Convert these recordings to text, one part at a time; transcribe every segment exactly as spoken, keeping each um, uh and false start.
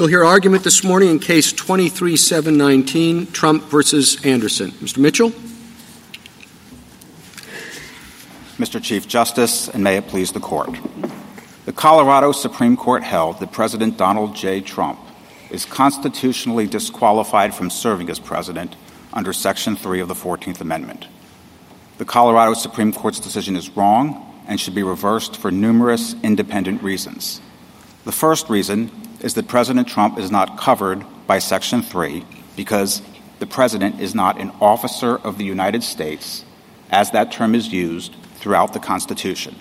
We'll hear argument this morning in Case twenty-three seven nineteen, Trump versus Anderson. Mister Mitchell. Mister Chief Justice, and may it please the Court. The Colorado Supreme Court held that President Donald J. Trump is constitutionally disqualified from serving as president under Section three of the fourteenth Amendment. The Colorado Supreme Court's decision is wrong and should be reversed for numerous independent reasons. The first reason is that President Trump is not covered by Section three because the president is not an officer of the United States, as that term is used throughout the Constitution.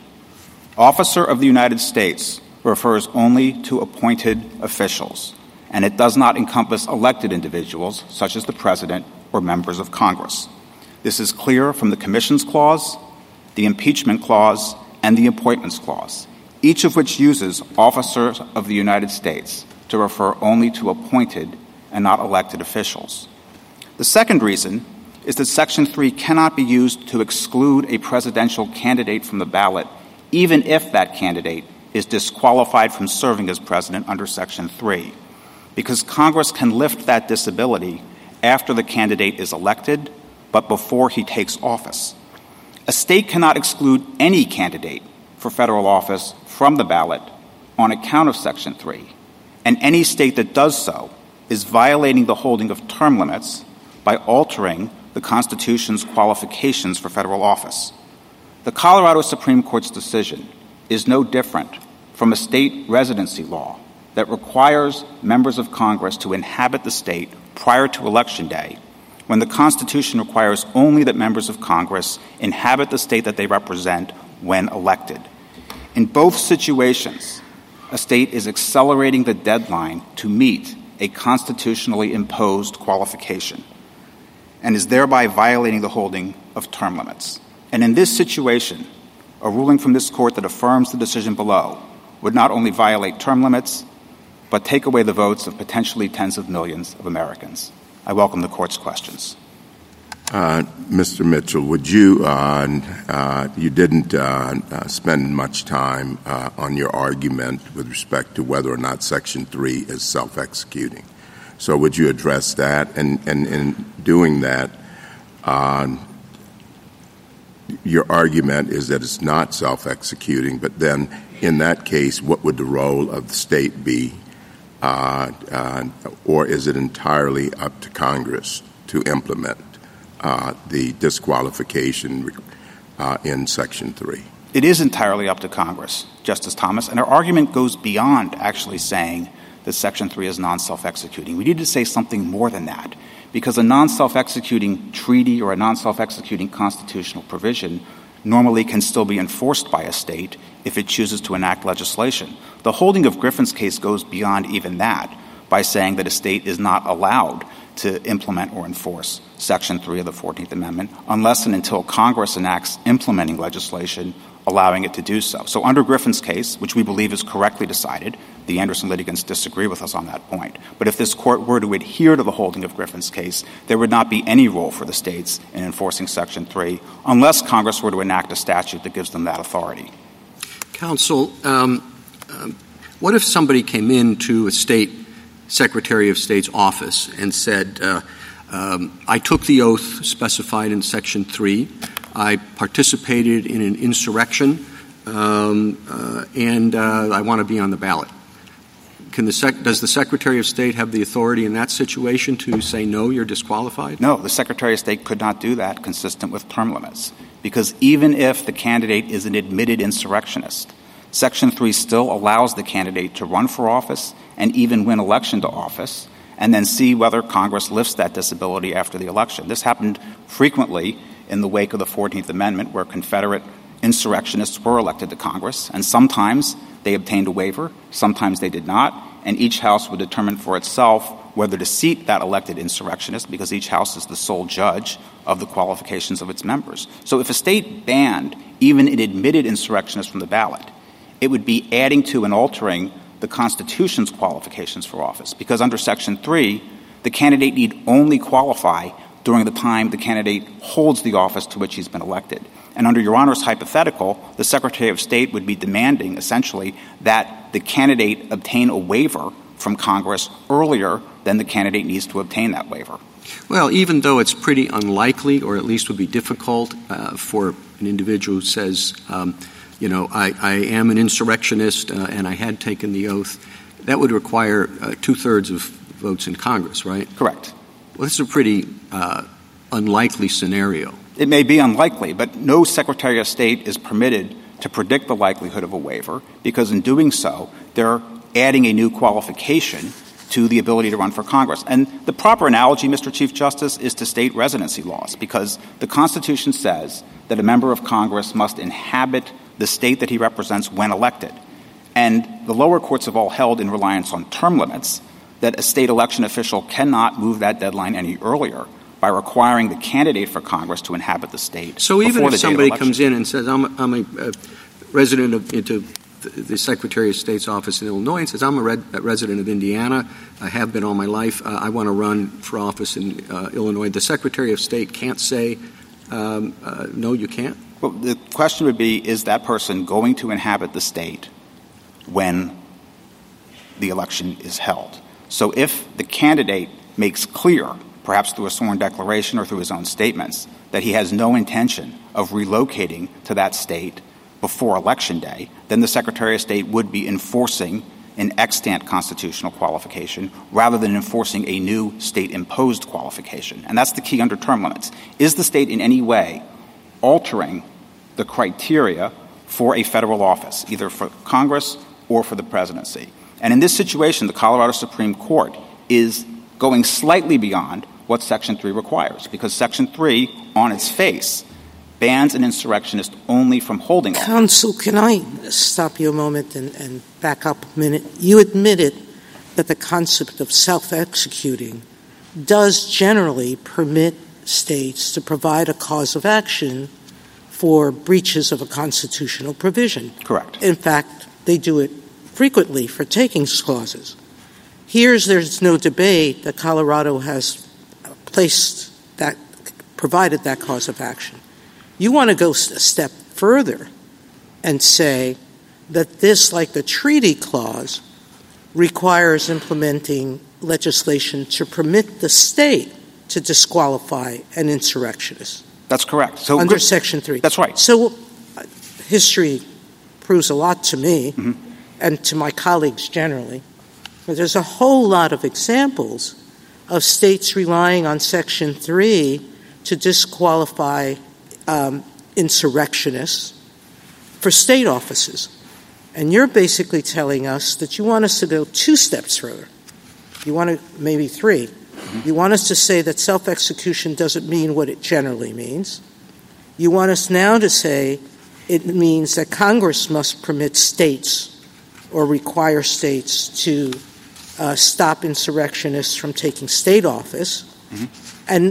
Officer of the United States refers only to appointed officials, and it does not encompass elected individuals such as the president or members of Congress. This is clear from the Commissions Clause, the Impeachment Clause, and the Appointments Clause, each of which uses officers of the United States to refer only to appointed and not elected officials. The second reason is that Section three cannot be used to exclude a presidential candidate from the ballot, even if that candidate is disqualified from serving as president under Section three, because Congress can lift that disability after the candidate is elected, but before he takes office. A state cannot exclude any candidate for federal office from the ballot on account of Section three, and any state that does so is violating the holding of term limits by altering the Constitution's qualifications for federal office. The Colorado Supreme Court's decision is no different from a state residency law that requires members of Congress to inhabit the state prior to Election Day, when the Constitution requires only that members of Congress inhabit the state that they represent when elected. In both situations, a state is accelerating the deadline to meet a constitutionally imposed qualification and is thereby violating the holding of term limits. And in this situation, a ruling from this court that affirms the decision below would not only violate term limits, but take away the votes of potentially tens of millions of Americans. I welcome the court's questions. Uh, Mister Mitchell, would you, uh, uh, you didn't uh, uh, spend much time uh, on your argument with respect to whether or not Section three is self-executing. So would you address that? And, and in doing that, uh, your argument is that it's not self-executing, but then in that case, what would the role of the state be? Uh, uh, or is it entirely up to Congress to implement Uh, the disqualification uh, in Section three? It is entirely up to Congress, Justice Thomas, and our argument goes beyond actually saying that Section three is non-self-executing. We need to say something more than that, because a non-self-executing treaty or a non-self-executing constitutional provision normally can still be enforced by a state if it chooses to enact legislation. The holding of Griffin's case goes beyond even that by saying that a state is not allowed to implement or enforce Section three of the fourteenth Amendment, unless and until Congress enacts implementing legislation allowing it to do so. So under Griffin's case, which we believe is correctly decided, the Anderson litigants disagree with us on that point, but if this court were to adhere to the holding of Griffin's case, there would not be any role for the states in enforcing Section three, unless Congress were to enact a statute that gives them that authority. Counsel, um, uh, what if somebody came into a state Secretary of State's office and said, uh, um, I took the oath specified in Section three, I participated in an insurrection, um, uh, and uh, I want to be on the ballot. Can the sec- does the Secretary of State have the authority in that situation to say, no, you're disqualified? No, the Secretary of State could not do that consistent with term limits, because even if the candidate is an admitted insurrectionist, Section three still allows the candidate to run for office and even win election to office, and then see whether Congress lifts that disability after the election. This happened frequently in the wake of the fourteenth Amendment, where Confederate insurrectionists were elected to Congress, and sometimes they obtained a waiver, sometimes they did not, and each house would determine for itself whether to seat that elected insurrectionist, because each house is the sole judge of the qualifications of its members. So if a state banned even an admitted insurrectionist from the ballot, it would be adding to and altering the Constitution's qualifications for office, because under Section three, the candidate need only qualify during the time the candidate holds the office to which he's been elected. And under Your Honor's hypothetical, the Secretary of State would be demanding, essentially, that the candidate obtain a waiver from Congress earlier than the candidate needs to obtain that waiver. Well, even though it's pretty unlikely, or at least would be difficult uh, for an individual who says, um, you know, I, I am an insurrectionist uh, and I had taken the oath, that would require uh, two-thirds of votes in Congress, right? Correct. Well, this is a pretty uh, unlikely scenario. It may be unlikely, but no Secretary of State is permitted to predict the likelihood of a waiver because in doing so, they're adding a new qualification to the ability to run for Congress. And the proper analogy, Mister Chief Justice, is to state residency laws, because the Constitution says that a member of Congress must inhabit the state that he represents when elected. And the lower courts have all held, in reliance on term limits, that a state election official cannot move that deadline any earlier by requiring the candidate for Congress to inhabit the state. So even if somebody comes in and says, I'm a, I'm a uh, resident of into the Secretary of State's office in Illinois and says, I'm a, red, a resident of Indiana, I have been all my life, uh, I want to run for office in uh, Illinois, the Secretary of State can't say, um, uh, no, you can't? Well, the question would be, is that person going to inhabit the state when the election is held? So if the candidate makes clear, perhaps through a sworn declaration or through his own statements, that he has no intention of relocating to that state before Election Day, then the Secretary of State would be enforcing an extant constitutional qualification rather than enforcing a new state-imposed qualification. And that's the key under term limits. Is the state in any way altering the criteria for a federal office, either for Congress or for the presidency? And in this situation, the Colorado Supreme Court is going slightly beyond what Section three requires, because Section three, on its face, bans an insurrectionist only from holding office. Counsel, can I stop you a moment and, and back up a minute? You admitted that the concept of self-executing does generally permit states to provide a cause of action for breaches of a constitutional provision. Correct. In fact, they do it frequently for takings clauses. Here's there's no debate that Colorado has placed that, provided that cause of action. You want to go a step further and say that this, like the treaty clause, requires implementing legislation to permit the state to disqualify an insurrectionist. That's correct. So under Section three. That's right. So uh, history proves a lot to me mm-hmm. and to my colleagues generally. But there's a whole lot of examples of states relying on Section three to disqualify Um, insurrectionists for state offices. And you're basically telling us that you want us to go two steps further. You want to, maybe three. Mm-hmm. You want us to say that self-execution doesn't mean what it generally means. You want us now to say it means that Congress must permit states or require states to uh, stop insurrectionists from taking state office. Mm-hmm. And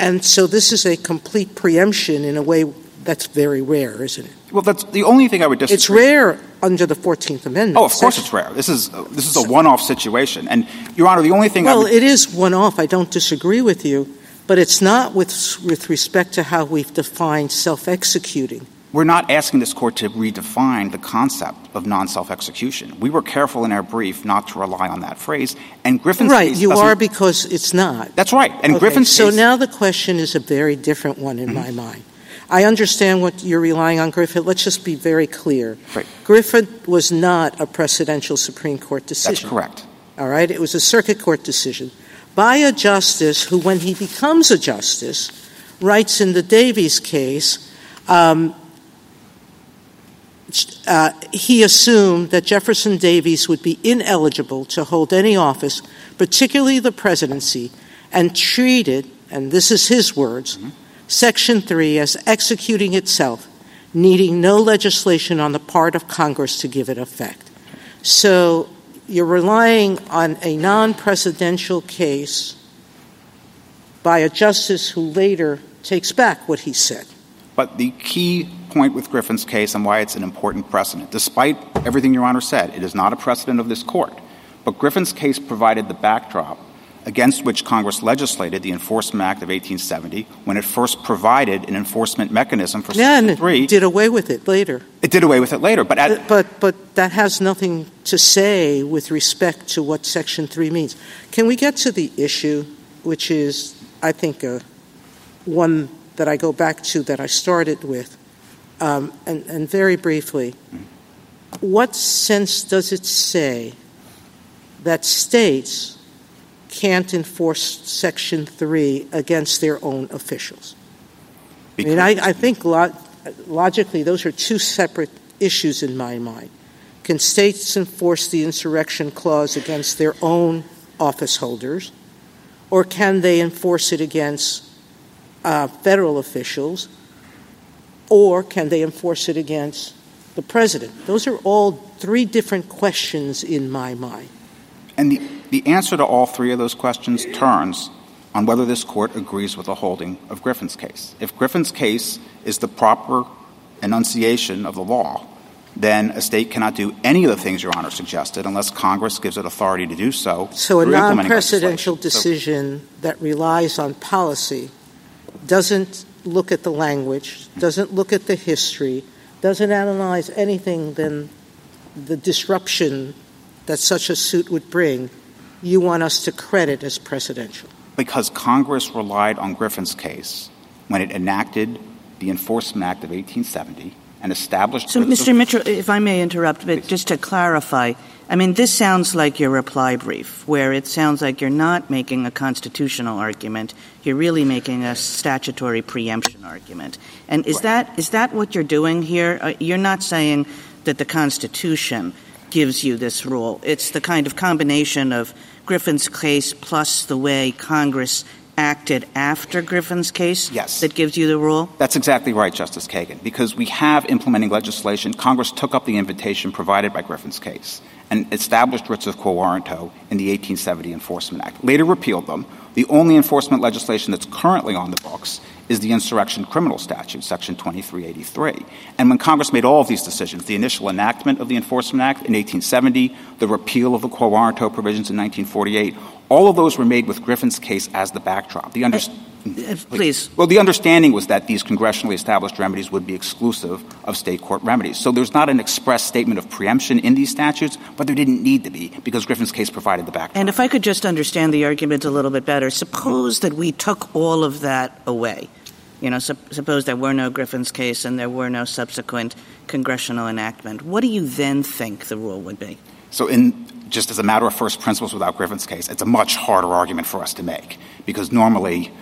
And so this is a complete preemption in a way that's very rare, isn't it? Well, that's the only thing I would disagree. It's rare under the fourteenth Amendment. Oh, of course it's rare. This is uh, this is a one-off situation. And, Your Honor, the only thing well, I would — Well, it is one-off. I don't disagree with you. But it's not with with respect to how we've defined self-executing. We're not asking this Court to redefine the concept of non-self-execution. We were careful in our brief not to rely on that phrase. And Griffin's right, case Right, you are because it's not. That's right. And okay, Griffin's so case... So now the question is a very different one in mm-hmm. my mind. I understand what you're relying on, Griffin. Let's just be very clear. Right. Griffin was not a precedential Supreme Court decision. That's correct. All right? It was a circuit court decision by a justice who, when he becomes a justice, writes in the Davies case... Um, Uh, he assumed that Jefferson Davis would be ineligible to hold any office, particularly the presidency, and treated, and this is his words, mm-hmm. Section three as executing itself, needing no legislation on the part of Congress to give it effect. So you're relying on a non-presidential case by a justice who later takes back what he said. But the key point with Griffin's case and why it's an important precedent, despite everything Your Honor said, it is not a precedent of this Court. But Griffin's case provided the backdrop against which Congress legislated the Enforcement Act of eighteen seventy when it first provided an enforcement mechanism for yeah, Section three. Yeah, and it did away with it later. It did away with it later. But, at, but, but but that has nothing to say with respect to what Section three means. Can we get to the issue, which is, I think, uh, one that I go back to that I started with, um, and, and very briefly, what sense does it say that states can't enforce Section three against their own officials? Because I mean, I, I think lo- logically those are two separate issues in my mind. Can states enforce the Insurrection Clause against their own office holders, or can they enforce it against uh, federal officials, or can they enforce it against the president? Those are all three different questions in my mind. And the, the answer to all three of those questions turns on whether this court agrees with the holding of Griffin's case. If Griffin's case is the proper enunciation of the law, then a state cannot do any of the things Your Honor suggested unless Congress gives it authority to do so. So a non-presidential decision so, that relies on policy doesn't look at the language, doesn't look at the history, doesn't analyze anything than the disruption that such a suit would bring, you want us to credit as presidential. Because Congress relied on Griffin's case when it enacted the Enforcement Act of eighteen seventy and established... So, Mister Mitchell, if I may interrupt, but just to clarify, I mean, this sounds like your reply brief, where it sounds like you're not making a constitutional argument. You're really making a statutory preemption argument. And is that is that what you're doing here? You're not saying that the Constitution gives you this rule. It's the kind of combination of Griffin's case plus the way Congress acted after Griffin's case yes. that gives you the rule? That's exactly right, Justice Kagan, because we have implementing legislation. Congress took up the invitation provided by Griffin's case and established writs of quo warranto in the eighteen seventy Enforcement Act, later repealed them. The only enforcement legislation that's currently on the books is the insurrection criminal statute, Section twenty-three eighty-three. And when Congress made all of these decisions, the initial enactment of the Enforcement Act in eighteen seventy, the repeal of the quo warranto provisions in nineteen forty-eight, all of those were made with Griffin's case as the backdrop. The under- uh, please. Well, the understanding was that these congressionally established remedies would be exclusive of state court remedies. So there's not an express statement of preemption in these statutes, but there didn't need to be because Griffin's case provided the backdrop. And if I could just understand the argument a little bit better, suppose that we took all of that away. You know, su- suppose there were no Griffin's case and there were no subsequent congressional enactment. What do you then think the rule would be? So in just as a matter of first principles without Griffin's case, it's a much harder argument for us to make because normally,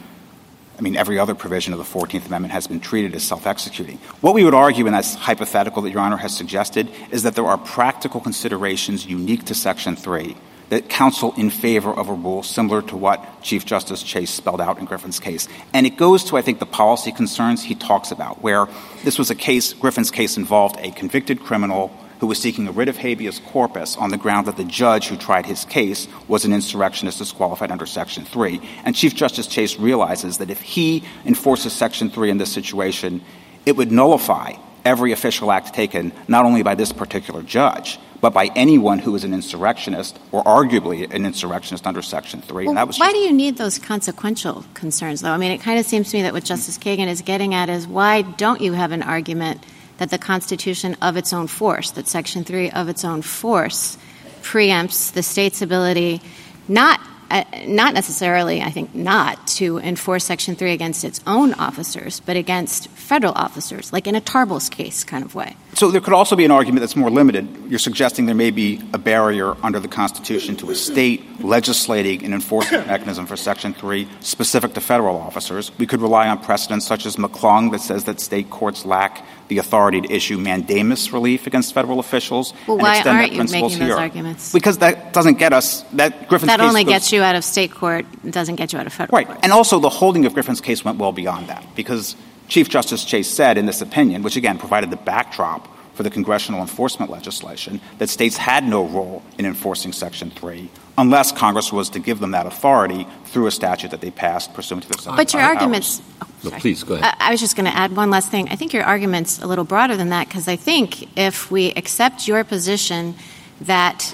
I mean, every other provision of the fourteenth Amendment has been treated as self-executing. What we would argue in that hypothetical that Your Honor has suggested is that there are practical considerations unique to Section three that counsel in favor of a rule similar to what Chief Justice Chase spelled out in Griffin's case. And it goes to, I think, the policy concerns he talks about, where this was a case, Griffin's case involved a convicted criminal who was seeking a writ of habeas corpus on the ground that the judge who tried his case was an insurrectionist disqualified under Section three. And Chief Justice Chase realizes that if he enforces Section three in this situation, it would nullify every official act taken not only by this particular judge, but by anyone who is an insurrectionist or arguably an insurrectionist under Section three. Well, and that was why do you need those consequential concerns, though? I mean, it kind of seems to me that what Justice Kagan is getting at is why don't you have an argument that the Constitution of its own force, that Section three of its own force preempts the state's ability not uh, not necessarily, I think, not to enforce Section three against its own officers, but against federal officers, like in a Tarble's case kind of way. So there could also be an argument that's more limited. You're suggesting there may be a barrier under the Constitution to a state legislating an enforcement mechanism for Section three specific to federal officers. We could rely on precedents such as McClung that says that state courts lack the authority to issue mandamus relief against federal officials. Well, and why aren't you making those here. arguments? Because that doesn't get us — that Griffin's that case — That only goes, gets you out of state court, doesn't get you out of federal right. court. Right. And also the holding of Griffin's case went well beyond that because Chief Justice Chase said in this opinion, which again provided the backdrop for the congressional enforcement legislation, that states had no role in enforcing Section three unless Congress was to give them that authority through a statute that they passed pursuant to their Senate But your arguments — No, please, go ahead. I, I was just going to add one last thing. I think your argument's a little broader than that because I think if we accept your position that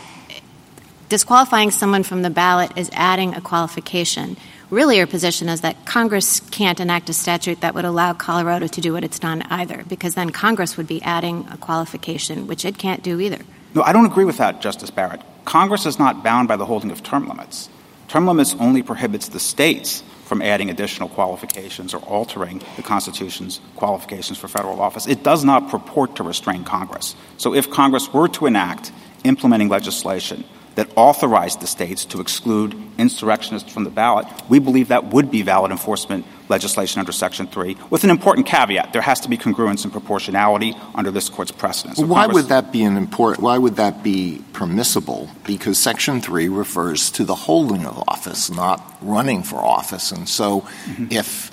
disqualifying someone from the ballot is adding a qualification. Really, our position is that Congress can't enact a statute that would allow Colorado to do what it's done either, because then Congress would be adding a qualification, which it can't do either. No, I don't agree with that, Justice Barrett. Congress is not bound by the holding of term limits. Term limits only prohibits the states from adding additional qualifications or altering the Constitution's qualifications for federal office. It does not purport to restrain Congress. So if Congress were to enact implementing legislation that authorized the states to exclude insurrectionists from the ballot, we believe that would be valid enforcement legislation under Section three, with an important caveat. There has to be congruence and proportionality under this Court's precedent. So why Congress- would that be an important, why would that be permissible? Because Section three refers to the holding of office, not running for office. And so mm-hmm. if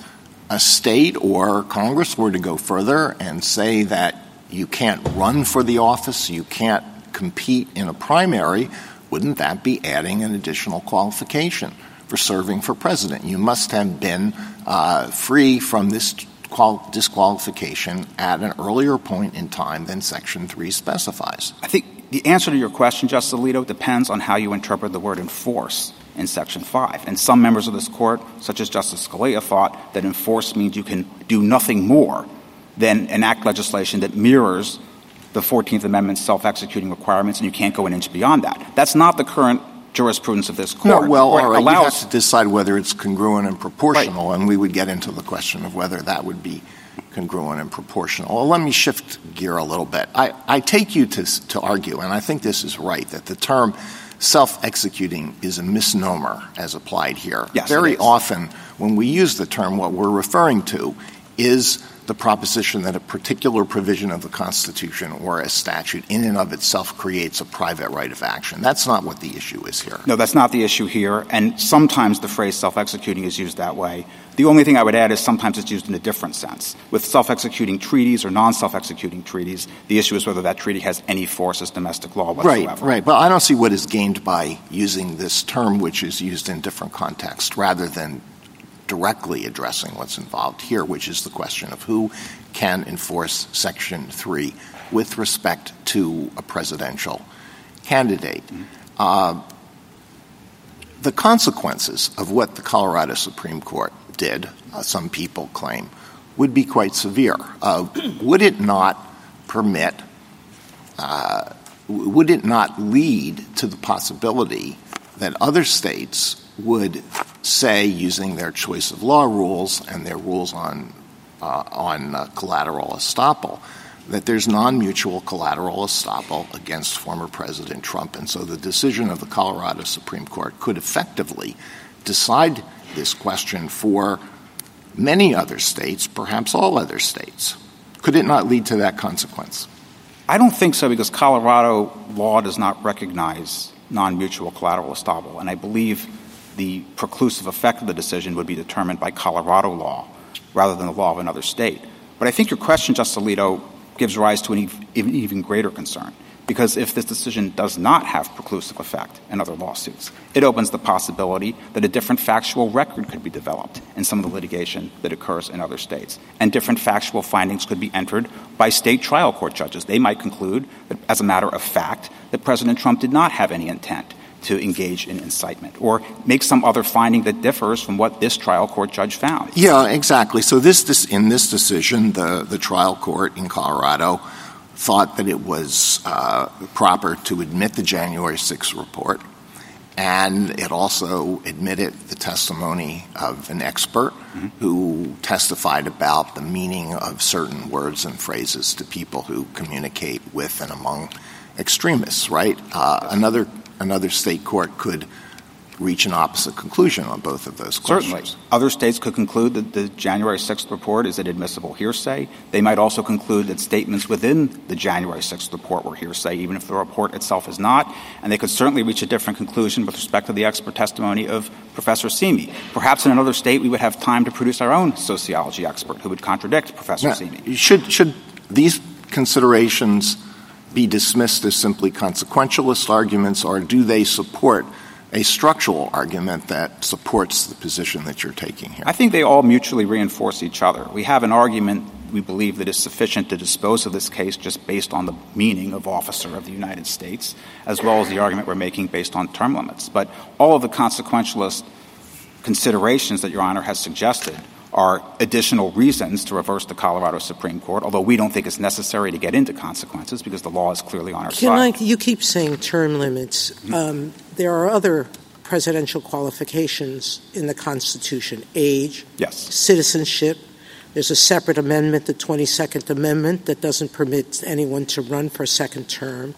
a state or Congress were to go further and say that you can't run for the office, you can't compete in a primary, wouldn't that be adding an additional qualification for serving for president? You must have been uh, free from this qual- disqualification at an earlier point in time than Section three specifies. I think the answer to your question, Justice Alito, depends on how you interpret the word enforce in Section five. And some members of this Court, such as Justice Scalia, thought that enforce means you can do nothing more than enact legislation that mirrors the fourteenth Amendment's self-executing requirements, and you can't go an inch beyond that. That's not the current jurisprudence of this Court. No, well, all right, allows- you have to decide whether it's congruent and proportional, right. And we would get into the question of whether that would be congruent and proportional. Well, let me shift gear a little bit. I, I take you to, to argue, and I think this is right, that the term self-executing is a misnomer as applied here. Yes, very often, when we use the term, what we're referring to is the proposition that a particular provision of the Constitution or a statute in and of itself creates a private right of action. That's not what the issue is here. No, that's not the issue here. And sometimes the phrase self-executing is used that way. The only thing I would add is sometimes it's used in a different sense. With self-executing treaties or non-self-executing treaties, the issue is whether that treaty has any force as domestic law whatsoever. Right, right. But I don't see what is gained by using this term, which is used in different contexts, rather than directly addressing what's involved here, which is the question of who can enforce Section three with respect to a presidential candidate. Mm-hmm. Uh, the consequences of what the Colorado Supreme Court did, uh, some people claim, would be quite severe. Uh, would it not permit, uh, would it not lead to the possibility that other states would say, using their choice of law rules and their rules on uh, on uh, collateral estoppel, that there's non-mutual collateral estoppel against former President Trump. And so the decision of the Colorado Supreme Court could effectively decide this question for many other states, perhaps all other states. Could it not lead to that consequence? I don't think so, because Colorado law does not recognize non-mutual collateral estoppel. And I believe the preclusive effect of the decision would be determined by Colorado law rather than the law of another state. But I think your question, Justice Alito, gives rise to an even, even greater concern, because if this decision does not have preclusive effect in other lawsuits, it opens the possibility that a different factual record could be developed in some of the litigation that occurs in other states, and different factual findings could be entered by state trial court judges. They might conclude that, as a matter of fact, that President Trump did not have any intent to engage in incitement, or make some other finding that differs from what this trial court judge found. Yeah, exactly. So this, this in this decision, the, the trial court in Colorado thought that it was uh, proper to admit the January sixth report, and it also admitted the testimony of an expert mm-hmm. who testified about the meaning of certain words and phrases to people who communicate with and among extremists, right? Uh, another Another state court could reach an opposite conclusion on both of those questions. Certainly. Other states could conclude that the January sixth report is an admissible hearsay. They might also conclude that statements within the January sixth report were hearsay, even if the report itself is not. And they could certainly reach a different conclusion with respect to the expert testimony of Professor Simi. Perhaps in another state we would have time to produce our own sociology expert who would contradict Professor now, Simi. Should, should these considerations be dismissed as simply consequentialist arguments, or do they support a structural argument that supports the position that you're taking here? I think they all mutually reinforce each other. We have an argument we believe that is sufficient to dispose of this case just based on the meaning of officer of the United States, as well as the argument we're making based on term limits. But all of the consequentialist considerations that Your Honor has suggested are additional reasons to reverse the Colorado Supreme Court, although we don't think it's necessary to get into consequences because the law is clearly on our Can side. I, you keep saying term limits. Mm-hmm. Um, there are other presidential qualifications in the Constitution, age, yes. citizenship. There's a separate amendment, the twenty-second Amendment, that doesn't permit anyone to run for a second term.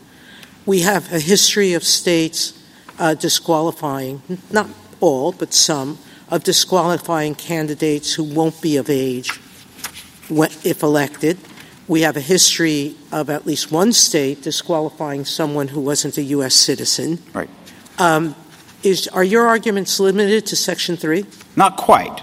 We have a history of states uh, disqualifying, not all, but some, of disqualifying candidates who won't be of age when, if elected. We have a history of at least one state disqualifying someone who wasn't a U S citizen. Right. Um, is, are your arguments limited to Section three? Not quite.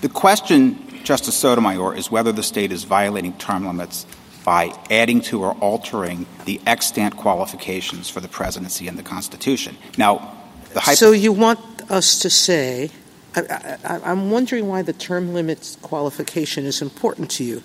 The question, Justice Sotomayor, is whether the state is violating term limits by adding to or altering the extant qualifications for the presidency in the Constitution. Now, the hypo- So you want us to say — I, I, I'm wondering why the term limits qualification is important to you.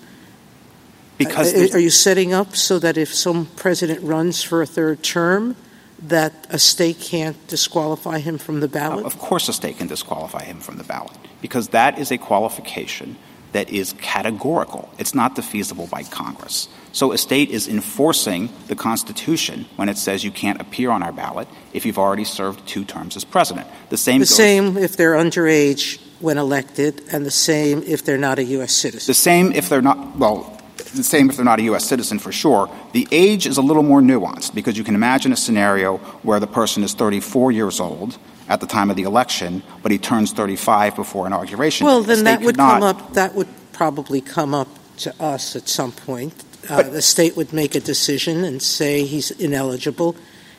Because are, are you setting up so that if some president runs for a third term, that a state can't disqualify him from the ballot? Of course a state can disqualify him from the ballot, because that is a qualification that is categorical. It's not defeasible by Congress. So a state is enforcing the Constitution when it says you can't appear on our ballot if you've already served two terms as president. The same the goes, same if they're underage when elected, and the same if they're not a U S citizen. The same if they're not, well, the same if they're not a U S citizen for sure. The age is a little more nuanced, because you can imagine a scenario where the person is thirty-four years old at the time of the election, but he turns thirty-five before inauguration. Well, then the that would come not. up. That would probably come up to us at some point. Uh, the state would make a decision and say he's ineligible,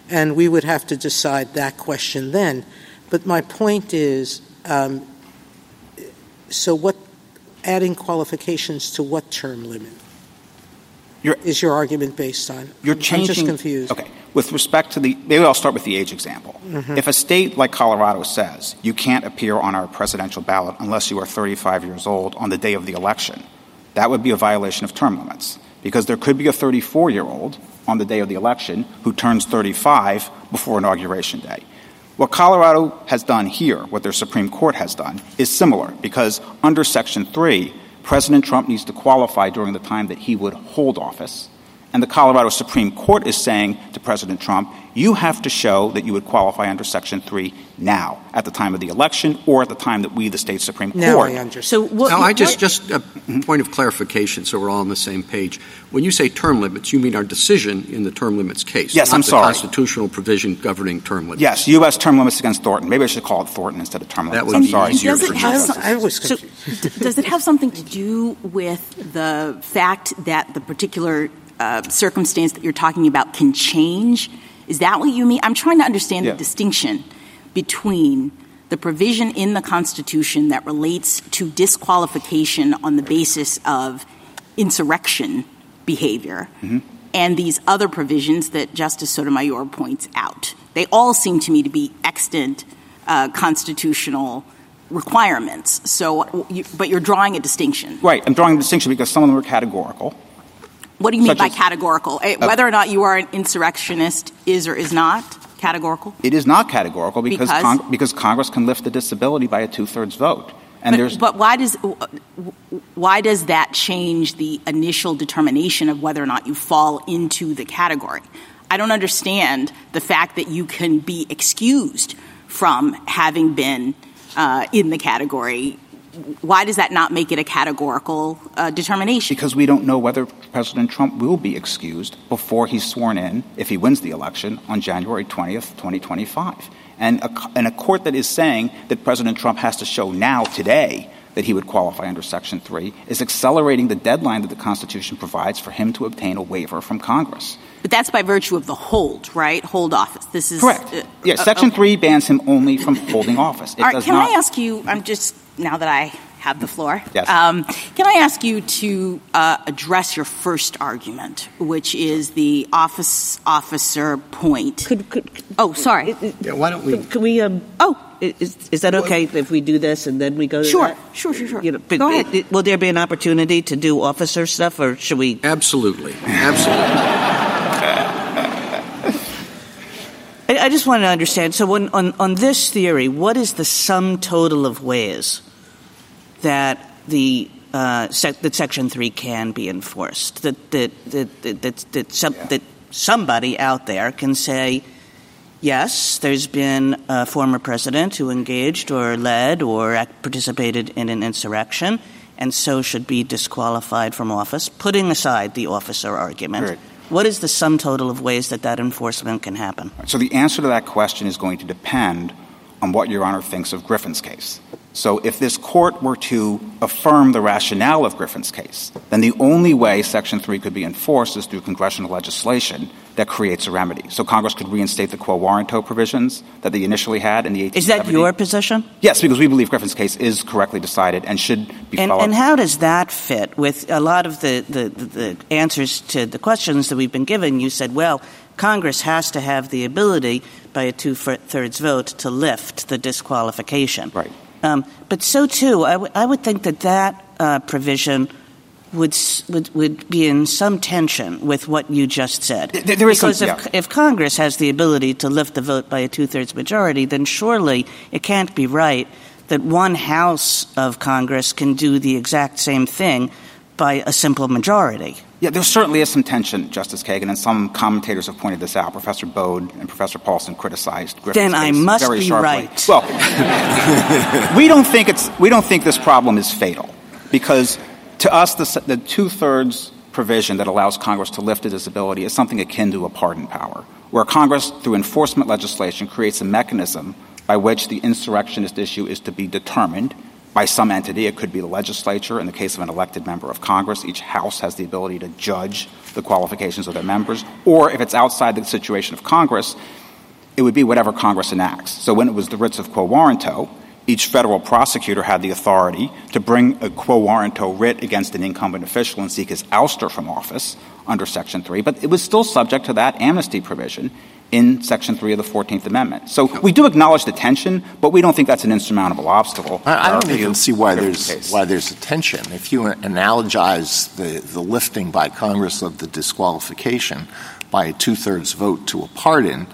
and we would have to decide that question then. But my point is, um, so what? Adding qualifications to what term limit you're, is your argument based on? You're I'm, changing. I'm just confused. Okay. With respect to the – maybe I'll start with the age example. Mm-hmm. If a state like Colorado says you can't appear on our presidential ballot unless you are thirty-five years old on the day of the election, that would be a violation of term limits, because there could be a thirty-four-year-old on the day of the election who turns thirty-five before Inauguration Day. What Colorado has done here, what their Supreme Court has done, is similar, because under Section three, President Trump needs to qualify during the time that he would hold office. And the Colorado Supreme Court is saying to President Trump, you have to show that you would qualify under Section three now, at the time of the election or at the time that we, the state Supreme Court. Now I understand. So what, now, I just, just a point of clarification so we're all on the same page. When you say term limits, you mean our decision in the term limits case. Yes, I'm sorry. Not the constitutional provision governing term limits. Yes, U S term limits against Thornton. Maybe I should call it Thornton instead of term limits. That I'm sorry. Does it, have, I was so, d- does it have something to do with the fact that the particular – Uh, circumstance that you're talking about can change? Is that what you mean? I'm trying to understand yeah. the distinction between the provision in the Constitution that relates to disqualification on the basis of insurrection behavior mm-hmm. and these other provisions that Justice Sotomayor points out. They all seem to me to be extant uh, constitutional requirements. So, you, but you're drawing a distinction. Right. I'm drawing a distinction because some of them are categorical. What do you mean by as, categorical? Whether or not you are an insurrectionist is or is not categorical? It is not categorical because because, Cong- because Congress can lift the disability by a two-thirds vote. And but, there's but why does why does that change the initial determination of whether or not you fall into the category? I don't understand the fact that you can be excused from having been uh, in the category. Why does that not make it a categorical uh, determination? Because we don't know whether President Trump will be excused before he's sworn in, if he wins the election, on January twentieth, twenty twenty-five. And a, and a court that is saying that President Trump has to show now, today, that he would qualify under Section three is accelerating the deadline that the Constitution provides for him to obtain a waiver from Congress. But that's by virtue of the hold, right? Hold office. This is correct. Uh, yeah, Section uh, okay. three bans him only from holding office. It All right, does can not, I ask you, I'm just... Now that I have the floor. Yes. Um, can I ask you to uh, address your first argument, which is the office officer point? Could, could, could oh, sorry. It, it, yeah, why don't we? Can we? Um, oh, is, is that okay well, if we do this and then we go? To sure, that? sure, sure, sure. You know, go it, ahead. It, will there be an opportunity to do officer stuff, or should we? Absolutely, absolutely. I just want to understand. So when, on, on this theory, what is the sum total of ways that the uh, sec, that Section three can be enforced? That that that that, that, that, some, yeah. that somebody out there can say, yes, there's been a former president who engaged or led or participated in an insurrection and so should be disqualified from office, putting aside the officer argument. Right. What is the sum total of ways that that enforcement can happen? So the answer to that question is going to depend on what Your Honor thinks of Griffin's case. So if this court were to affirm the rationale of Griffin's case, then the only way Section three could be enforced is through congressional legislation that creates a remedy. So Congress could reinstate the quo warranto provisions that they initially had in the eighteen seventies. Is that your position? Yes, because we believe Griffin's case is correctly decided and should be and, followed. And how does that fit with a lot of the, the, the answers to the questions that we've been given? You said, well, Congress has to have the ability by a two-thirds vote to lift the disqualification. Right. Um, but so, too, I, w- I would think that that uh, provision Would, would would be in some tension with what you just said. There, there is because some, if, yeah. if Congress has the ability to lift the vote by a two-thirds majority, then surely it can't be right that one house of Congress can do the exact same thing by a simple majority. Yeah, there certainly is some tension, Justice Kagan, and some commentators have pointed this out. Professor Bode and Professor Paulson criticized Griffin's case. Then I must very be sharply. right. Well, we don't think it's we don't think this problem is fatal because to us, the, the two-thirds provision that allows Congress to lift a disability is something akin to a pardon power, where Congress, through enforcement legislation, creates a mechanism by which the insurrectionist issue is to be determined by some entity. It could be the legislature. In the case of an elected member of Congress, each house has the ability to judge the qualifications of their members. Or if it's outside the situation of Congress, it would be whatever Congress enacts. So when it was the writs of quo warranto, each federal prosecutor had the authority to bring a quo warranto writ against an incumbent official and seek his ouster from office under Section three, but it was still subject to that amnesty provision in Section three of the fourteenth Amendment. So we do acknowledge the tension, but we don't think that's an insurmountable obstacle. I, I don't even see why there's, why there's a tension. If you analogize the, the lifting by Congress of the disqualification by a two-thirds vote to a pardon,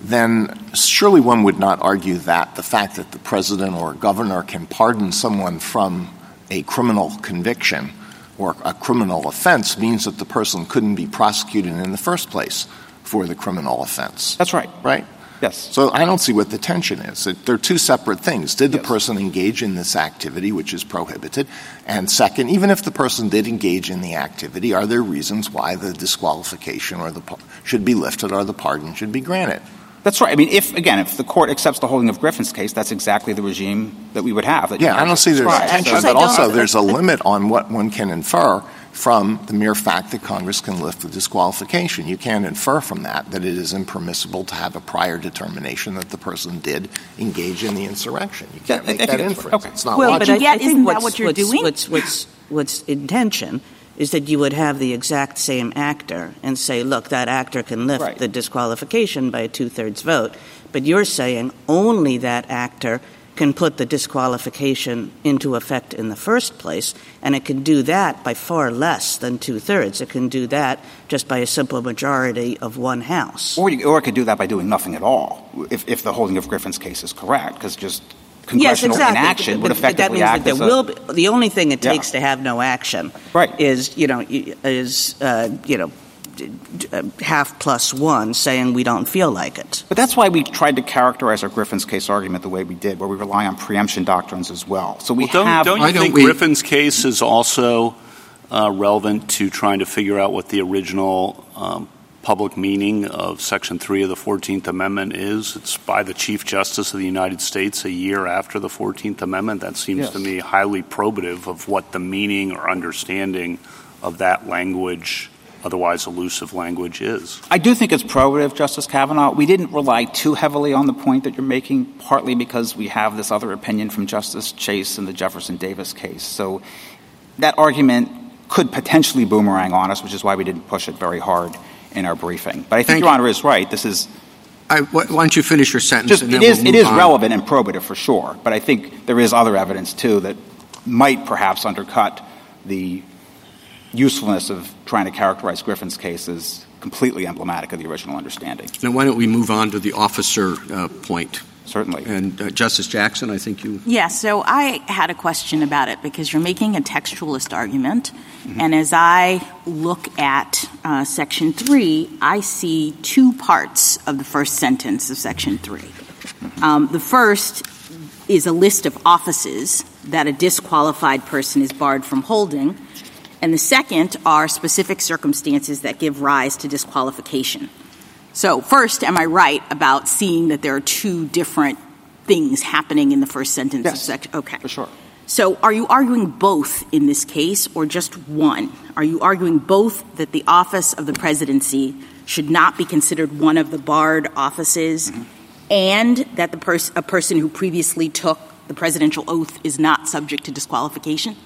then surely one would not argue that the fact that the president or governor can pardon someone from a criminal conviction or a criminal offense means that the person couldn't be prosecuted in the first place for the criminal offense. That's right. Right? Yes. So I don't see what the tension is. They're two separate things. Did the yes. person engage in this activity, which is prohibited? And second, even if the person did engage in the activity, are there reasons why the disqualification or the should be lifted or the pardon should be granted? That's right. I mean, if, again, if the court accepts the holding of Griffin's case, that's exactly the regime that we would have. That yeah, I don't see there's right. tension, but also there's a limit on what one can infer from the mere fact that Congress can lift the disqualification. You can't infer from that that it is impermissible to have a prior determination that the person did engage in the insurrection. You can't make that inference. Okay. It's not well, logical. But I, yeah, I think what's, what you're what's, doing? What's, what's, what's in tension is that you would have the exact same actor and say, look, that actor can lift right. the disqualification by a two-thirds vote. But you're saying only that actor can put the disqualification into effect in the first place, and it can do that by far less than two-thirds. It can do that just by a simple majority of one house. Or, you, or it could do that by doing nothing at all, if, if the holding of Griffin's case is correct, because just congressional yes, exactly. inaction but, would effectively but that means act that there will be, the only thing it takes yeah. to have no action right. is, you know, is, uh, you know, half plus one saying we don't feel like it. But that's why we tried to characterize our Griffin's case argument the way we did, where we rely on preemption doctrines as well. So we well, don't, have. Don't you think don't Griffin's case is also uh, relevant to trying to figure out what the original um, public meaning of Section three of the fourteenth Amendment is? It's by the Chief Justice of the United States a year after the fourteenth Amendment. That seems yes. to me highly probative of what the meaning or understanding of that language otherwise elusive language is. I do think it's probative, Justice Kavanaugh. We didn't rely too heavily on the point that you're making, partly because we have this other opinion from Justice Chase in the Jefferson Davis case. So that argument could potentially boomerang on us, which is why we didn't push it very hard in our briefing. But I think Thank Your you. Honor is right. This is I, why don't you finish your sentence? Just, and then it is, we'll it is relevant and probative for sure, but I think there is other evidence, too, that might perhaps undercut the usefulness of trying to characterize Griffin's case as completely emblematic of the original understanding. Now, why don't we move on to the officer uh, point? Certainly. And uh, Justice Jackson, I think you... Yes, yeah, so I had a question about it because you're making a textualist argument. Mm-hmm. And as I look at uh, Section three, I see two parts of the first sentence of Section three. Mm-hmm. Um, the first is a list of offices that a disqualified person is barred from holding. And the second are specific circumstances that give rise to disqualification. So first, am I right about seeing that there are two different things happening in the first sentence? Yes, of section? Okay. For sure. So are you arguing both in this case or just one? Are you arguing both that the office of the presidency should not be considered one of the barred offices mm-hmm. and that the pers- a person who previously took the presidential oath is not subject to disqualification?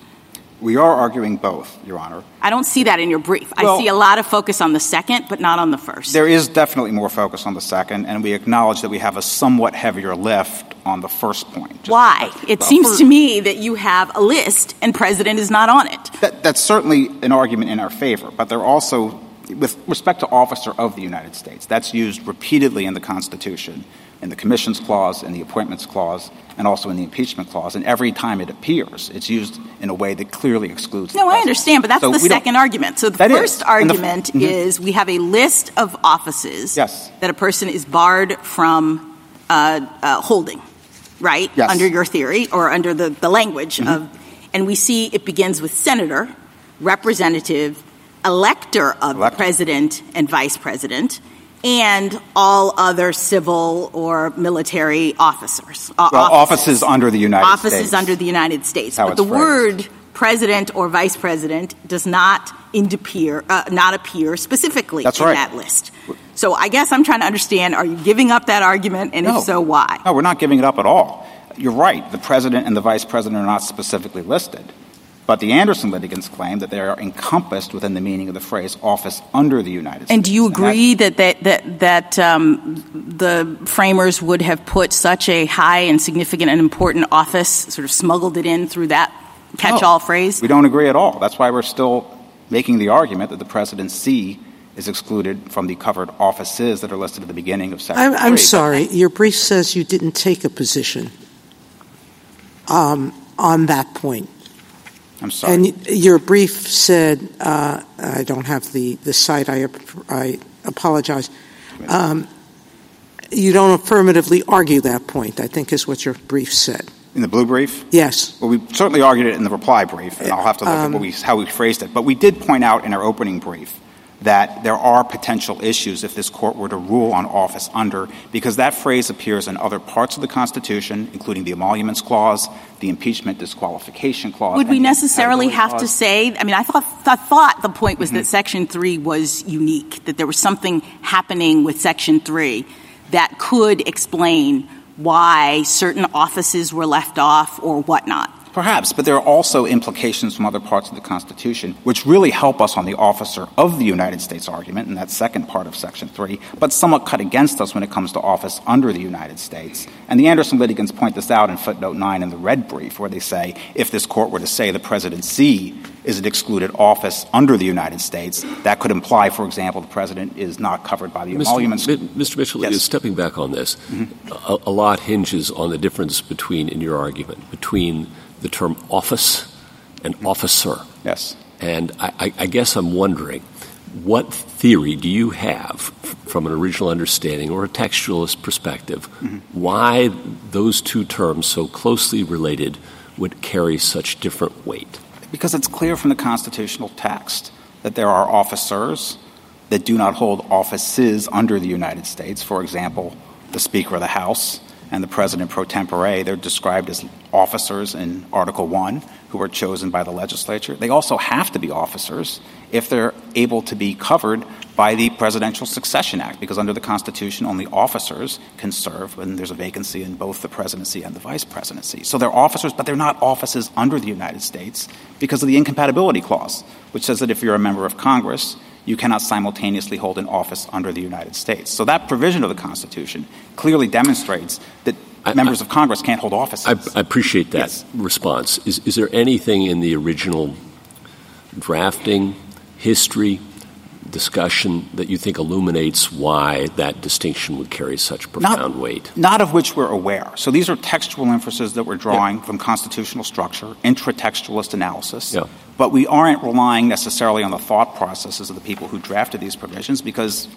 We are arguing both, Your Honor. I don't see that in your brief. Well, I see a lot of focus on the second, but not on the first. There is definitely more focus on the second, and we acknowledge that we have a somewhat heavier lift on the first point. Why? It well, seems first, to me that you have a list and president is not on it. That, that's certainly an argument in our favor, but there are also, with respect to officer of the United States, that's used repeatedly in the Constitution, in the Commissions Clause, in the Appointments Clause, and also in the Impeachment Clause. And every time it appears, it's used in a way that clearly excludes the No, president. I understand, but that's so the second argument. So the first is. argument f- mm-hmm. is we have a list of offices yes. that a person is barred from uh, uh, holding, right, yes. under your theory or under the, the language. Mm-hmm. of, and we see it begins with senator, representative, elector of elector. the president and vice president, and all other civil or military officers. Uh, well, offices, offices under the United offices States. Offices under the United States. But the phrased. word president or vice president does not appear, uh, not appear specifically That's in right. that list. So I guess I'm trying to understand, are you giving up that argument, and no. if so, why? No, we're not giving it up at all. You're right. The president and the vice president are not specifically listed. But the Anderson litigants claim that they are encompassed within the meaning of the phrase office under the United States. And do you agree that that, that, that um, the framers would have put such a high and significant and important office, sort of smuggled it in through that catch-all no, phrase? We don't agree at all. That's why we're still making the argument that the presidency is excluded from the covered offices that are listed at the beginning of Section I'm, three. I'm sorry. Your brief says you didn't take a position um, on that point. I'm sorry. And your brief said, uh, I don't have the, the site, I, I apologize. Um, you don't affirmatively argue that point, I think is what your brief said. In the blue brief? Yes. Well, we certainly argued it in the reply brief, and I'll have to look um, at what we, how we phrased it. But we did point out in our opening brief that there are potential issues if this court were to rule on office under, because that phrase appears in other parts of the Constitution, including the Emoluments Clause, the Impeachment Disqualification Clause. Would we necessarily have clause. to say, I mean, I thought, I thought the point was mm-hmm. that Section three was unique, that there was something happening with Section three that could explain why certain offices were left off or whatnot. Perhaps, but there are also implications from other parts of the Constitution, which really help us on the officer of the United States argument in that second part of Section three, but somewhat cut against us when it comes to office under the United States. And the Anderson litigants point this out in footnote nine in the red brief, where they say if this court were to say the presidency is an excluded office under the United States, that could imply, for example, the president is not covered by the emoluments. Mister Mitchell, yes. is stepping back on this, mm-hmm. a, a lot hinges on the difference between, in your argument, between the term office and officer. Yes. And I, I guess I'm wondering, what theory do you have from an original understanding or a textualist perspective, mm-hmm. why those two terms so closely related would carry such different weight? Because it's clear from the constitutional text that there are officers that do not hold offices under the United States, for example, the Speaker of the House, and the president pro tempore, they're described as officers in Article one who are chosen by the legislature. They also have to be officers if they're able to be covered by the Presidential Succession Act, because under the Constitution, only officers can serve when there's a vacancy in both the presidency and the vice presidency. So they're officers, but they're not offices under the United States because of the Incompatibility Clause, which says that if you're a member of Congress, you cannot simultaneously hold an office under the United States. So that provision of the Constitution clearly demonstrates that I, members I, of Congress can't hold offices. I, I appreciate that yes. response. Is, is there anything in the original drafting, history, discussion that you think illuminates why that distinction would carry such profound not, weight? Not of which we're aware. So these are textual inferences that we're drawing yeah. from constitutional structure, intratextualist analysis. Yeah. But we aren't relying necessarily on the thought processes of the people who drafted these provisions because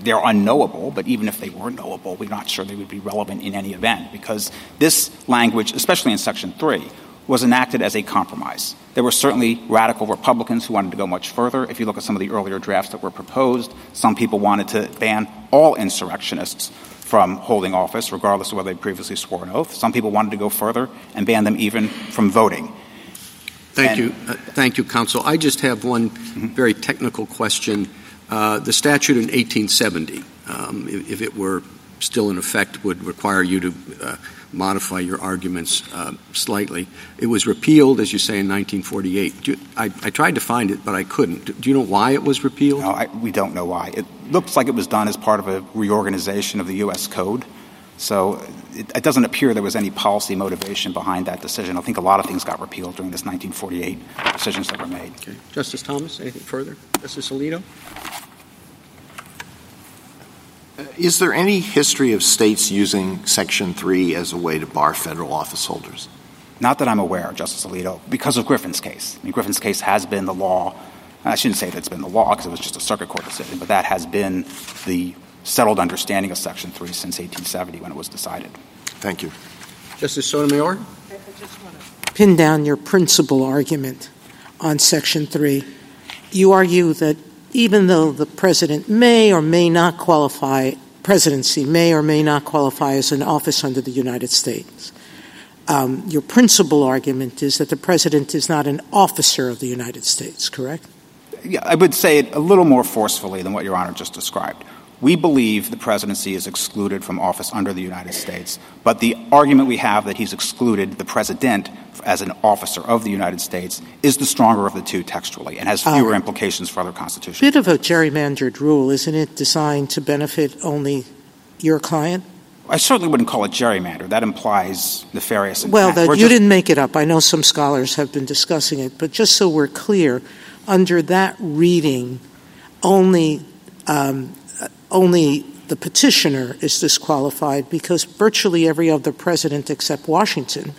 they're unknowable, but even if they were knowable, we're not sure they would be relevant in any event because this language, especially in Section three, was enacted as a compromise. There were certainly radical Republicans who wanted to go much further. If you look at some of the earlier drafts that were proposed, some people wanted to ban all insurrectionists from holding office, regardless of whether they previously swore an oath. Some people wanted to go further and ban them even from voting. Thank you. Uh, thank you, counsel. I just have one mm-hmm. very technical question. Uh, the statute in eighteen seventy, um, if, if it were still in effect, would require you to uh, modify your arguments uh, slightly. It was repealed, as you say, in nineteen forty-eight. Do you, I, I tried to find it, but I couldn't. Do, do you know why it was repealed? No, I, we don't know why. It looks like it was done as part of a reorganization of the U S Code. So it, it doesn't appear there was any policy motivation behind that decision. I think a lot of things got repealed during this nineteen forty-eight decisions that were made. Okay. Justice Thomas, anything further? Justice Alito? Uh, is there any history of states using Section three as a way to bar federal office holders? Not that I'm aware, Justice Alito, because of Griffin's case. I mean, Griffin's case has been the law. I shouldn't say that it's been the law because it was just a circuit court decision, but that has been the settled understanding of Section three since eighteen seventy when it was decided. Thank you. Justice Sotomayor? I, I just want to pin down your principal argument on Section three. You argue that even though the president may or may not qualify, presidency may or may not qualify as an office under the United States, um, your principal argument is that the president is not an officer of the United States, correct? Yeah, I would say it a little more forcefully than what Your Honor just described. We believe the presidency is excluded from office under the United States, but the argument we have that he's excluded the president as an officer of the United States is the stronger of the two textually and has fewer uh, implications for other constitutions. Bit of a gerrymandered rule, isn't it, designed to benefit only your client? I certainly wouldn't call it gerrymander. That implies nefarious intent. Well, that, you just, didn't make it up. I know some scholars have been discussing it, but just so we're clear, under that reading, only um, – Only the petitioner is disqualified because virtually every other president except Washington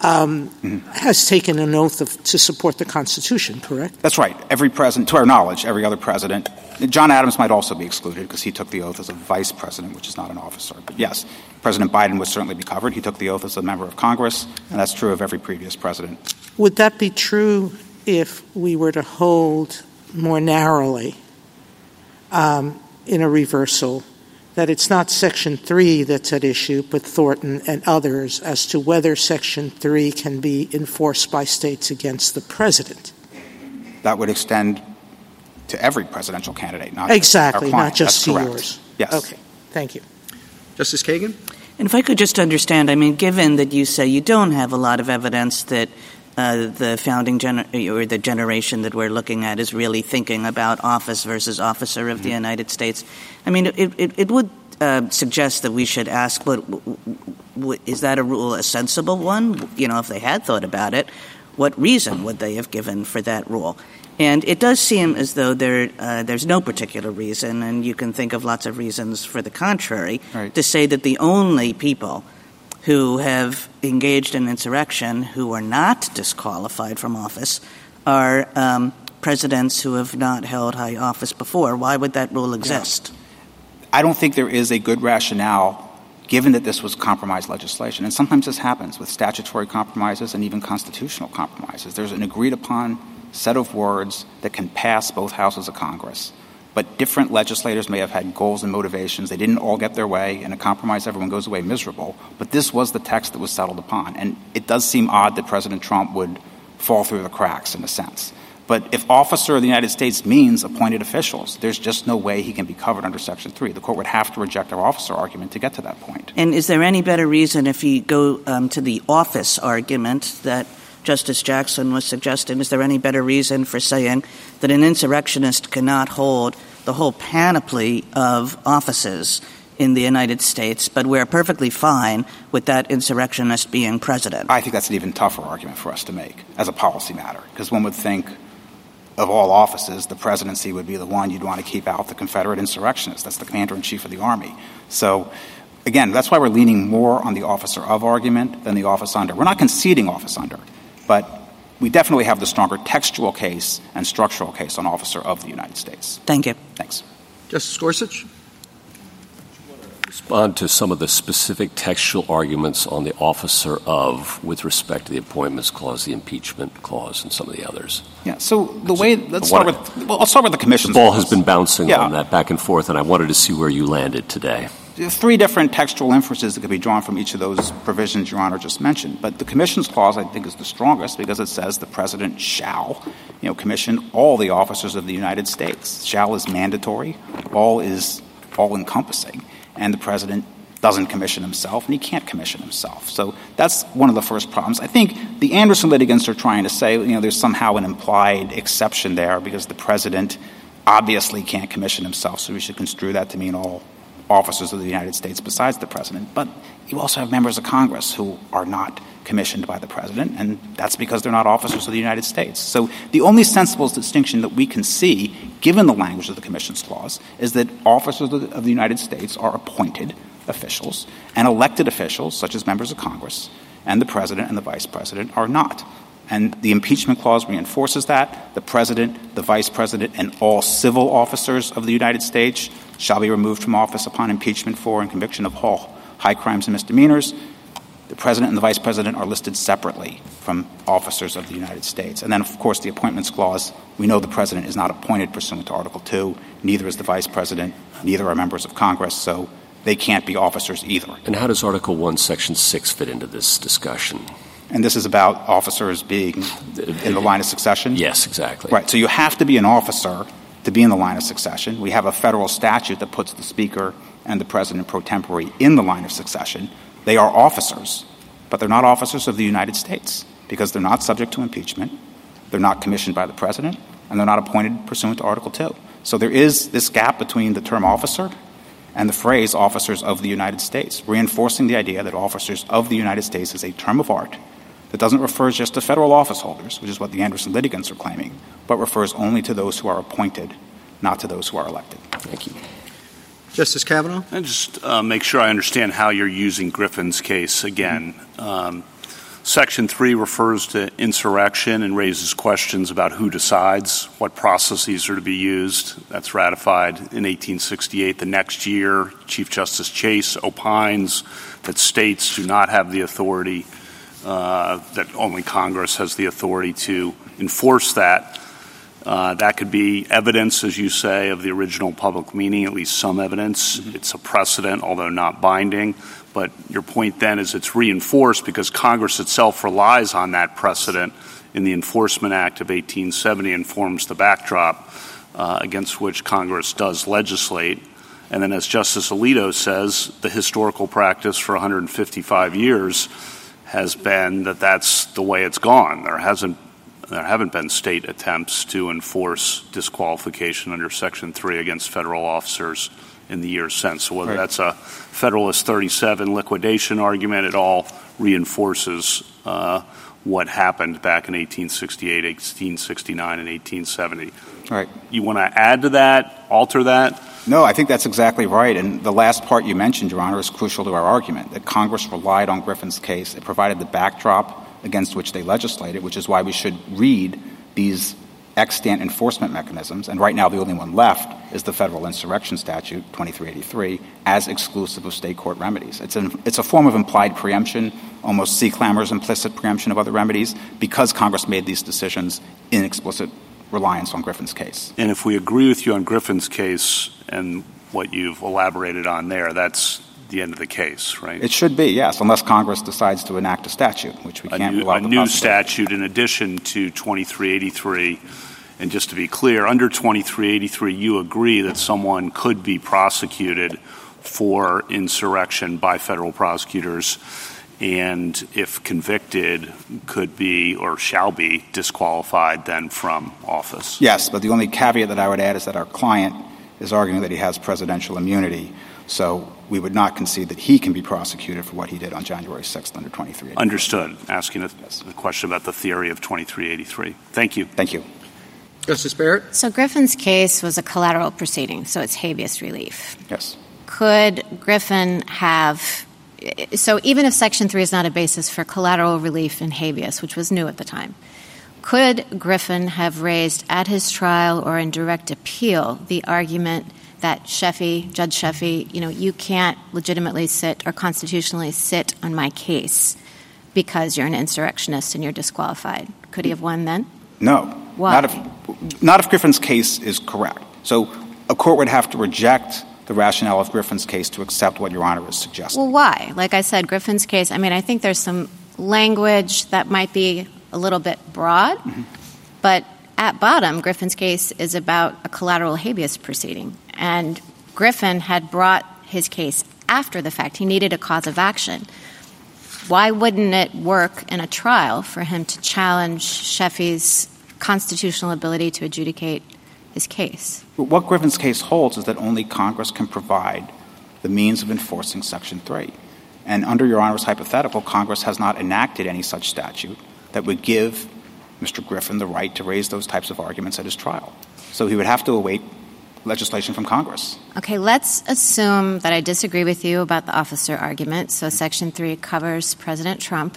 um, mm-hmm. has taken an oath of, to support the Constitution, correct? That's right. Every president, to our knowledge, every other president. John Adams might also be excluded because he took the oath as a vice president, which is not an officer. But yes, President Biden would certainly be covered. He took the oath as a member of Congress, and that's true of every previous president. Would that be true if we were to hold more narrowly Um, in a reversal, that it's not Section three that's at issue, but Thornton and others, as to whether Section three can be enforced by states against the president? That would extend to every presidential candidate, not exactly, just our client. Not just that's to correct. Yours. Yes. Okay. Thank you. Justice Kagan? And if I could just understand, I mean, given that you say you don't have a lot of evidence that Uh, the founding gener- or the generation that we're looking at is really thinking about office versus officer of mm-hmm. the United States. I mean, it, it, it would uh, suggest that we should ask, but w- w- is that a rule, a sensible one? You know, if they had thought about it, what reason would they have given for that rule? And it does seem as though there uh, there's no particular reason, and you can think of lots of reasons for the contrary, right. to say that the only people who have engaged in insurrection, who are not disqualified from office, are um, presidents who have not held high office before. Why would that rule exist? Yeah. I don't think there is a good rationale, given that this was compromised legislation. And sometimes this happens with statutory compromises and even constitutional compromises. There's an agreed-upon set of words that can pass both houses of Congress. but different legislators may have had goals and motivations. They didn't all get their way. In a compromise, everyone goes away miserable. But this was the text that was settled upon. And it does seem odd that President Trump would fall through the cracks in a sense. But if officer of the United States means appointed officials, there's just no way he can be covered under Section three. The court would have to reject our officer argument to get to that point. And is there any better reason, if you go um, to the office argument that Justice Jackson was suggesting, is there any better reason for saying that an insurrectionist cannot hold the whole panoply of offices in the United States, but we're perfectly fine with that insurrectionist being president? I think that's an even tougher argument for us to make as a policy matter, because one would think of all offices, the presidency would be the one you'd want to keep out, the Confederate insurrectionist. That's the commander-in-chief of the Army. So, again, that's why we're leaning more on the officer of argument than the office under. We're not conceding office under, but we definitely have the stronger textual case and structural case on officer of the United States. Thank you. Thanks. Justice Gorsuch? Do you want to respond to some of the specific textual arguments on the officer of with respect to the Appointments Clause, the Impeachment Clause, and some of the others? Yeah, so the way – let's start with – well, I'll start with the Commission's Clause. The ball has been bouncing yeah. on that back and forth, and I wanted to see where you landed today. Three different textual inferences that could be drawn from each of those provisions Your Honor just mentioned. But the Commissions Clause, I think, is the strongest because it says the President shall, you know, commission all the officers of the United States. Shall is mandatory. All is all-encompassing. And the President doesn't commission himself, and he can't commission himself. So that's one of the first problems. I think the Anderson litigants are trying to say, you know, there's somehow an implied exception there because the President obviously can't commission himself, so we should construe that to mean all officers of the United States besides the President. But you also have members of Congress who are not commissioned by the President, and that's because they're not officers of the United States. So the only sensible distinction that we can see, given the language of the Commissions Clause, is that officers of the United States are appointed officials, and elected officials, such as members of Congress, and the President and the Vice President are not. And the Impeachment Clause reinforces that. The President, the Vice President, and all civil officers of the United States shall be removed from office upon impeachment for and conviction of all high crimes and misdemeanors. The President and the Vice President are listed separately from officers of the United States. And then, of course, the Appointments Clause, we know the President is not appointed pursuant to Article two. Neither is the Vice President. Neither are members of Congress. So they can't be officers either. And how does Article one, Section six fit into this discussion? And this is about officers being in the line of succession? Yes, exactly. Right. So you have to be an officer to be in the line of succession. We have a federal statute that puts the Speaker and the President pro tempore in the line of succession. They are officers, but they're not officers of the United States because they're not subject to impeachment, they're not commissioned by the President, and they're not appointed pursuant to Article two. So there is this gap between the term officer and the phrase officers of the United States, reinforcing the idea that officers of the United States is a term of art that doesn't refer just to federal office holders, which is what the Anderson litigants are claiming, but refers only to those who are appointed, not to those who are elected. Thank you. Justice Kavanaugh? I just uh, make sure I understand how you're using Griffin's case again. Mm-hmm. Um, Section three refers to insurrection and raises questions about who decides, what processes are to be used. That's ratified in eighteen sixty-eight. The next year, Chief Justice Chase opines that states do not have the authority Uh, that only Congress has the authority to enforce that. Uh, that could be evidence, as you say, of the original public meaning, at least some evidence. Mm-hmm. It's a precedent, although not binding. But your point then is it's reinforced because Congress itself relies on that precedent in the Enforcement Act of eighteen seventy and forms the backdrop uh, against which Congress does legislate. And then, as Justice Alito says, the historical practice for one hundred fifty-five years has been that that's the way it's gone. There hasn't, there haven't been state attempts to enforce disqualification under Section three against federal officers in the years since. So whether right. that's a Federalist thirty-seven liquidation argument, it all reinforces uh, what happened back in eighteen sixty-eight, eighteen sixty-nine, and eighteen seventy. All right. You want to add to that, alter that? No, I think that's exactly right. And the last part you mentioned, Your Honor, is crucial to our argument, that Congress relied on Griffin's case. It provided the backdrop against which they legislated, which is why we should read these extant enforcement mechanisms. And right now the only one left is the federal insurrection statute, twenty-three eighty-three, as exclusive of state court remedies. It's an, it's a form of implied preemption, almost C. Clammer's implicit preemption of other remedies, because Congress made these decisions in explicit reliance on Griffin's case. And if we agree with you on Griffin's case and what you've elaborated on there, that's the end of the case, right? It should be, yes, unless Congress decides to enact a statute, which we can't rule out. A new statute in addition to twenty-three eighty-three. And just to be clear, under twenty-three eighty-three, you agree that someone could be prosecuted for insurrection by federal prosecutors and, if convicted, could be or shall be disqualified then from office. Yes, but the only caveat that I would add is that our client is arguing that he has presidential immunity, so we would not concede that he can be prosecuted for what he did on January sixth under twenty-three eighty-three. Understood. Asking a, yes. a question about the theory of twenty-three eighty-three. Thank you. Thank you. Justice Barrett? So Griffin's case was a collateral proceeding, so it's habeas relief. Yes. Could Griffin have – so even if Section three is not a basis for collateral relief in habeas, which was new at the time, could Griffin have raised at his trial or in direct appeal the argument that Sheffy, Judge Sheffy, you know, you can't legitimately sit or constitutionally sit on my case because you're an insurrectionist and you're disqualified? Could he have won then? No. Why? Not if, not if Griffin's case is correct. So a court would have to reject the rationale of Griffin's case to accept what Your Honor is suggesting. Well, why? Like I said, Griffin's case, I mean, I think there's some language that might be a little bit broad, mm-hmm. but at bottom, Griffin's case is about a collateral habeas proceeding. And Griffin had brought his case after the fact. He needed a cause of action. Why wouldn't it work in a trial for him to challenge Sheffy's constitutional ability to adjudicate his case? What Griffin's case holds is that only Congress can provide the means of enforcing Section three. And under Your Honor's hypothetical, Congress has not enacted any such statute that would give Mister Griffin the right to raise those types of arguments at his trial. So he would have to await legislation from Congress. Okay, let's assume that I disagree with you about the officer argument. So Section three covers President Trump.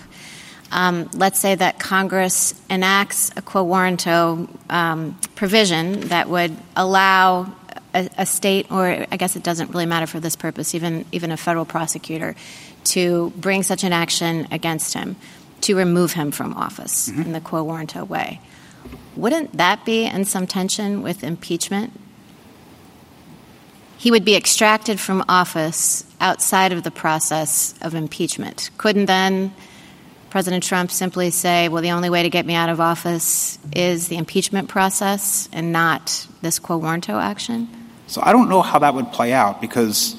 Um, let's say that Congress enacts a quo warranto um, provision that would allow a, a state, or I guess it doesn't really matter for this purpose, even, even a federal prosecutor, to bring such an action against him to remove him from office mm-hmm. in the quo warranto way. Wouldn't that be in some tension with impeachment? He would be extracted from office outside of the process of impeachment. Couldn't then President Trump simply say, well, the only way to get me out of office is the impeachment process and not this quo warranto action? So I don't know how that would play out, because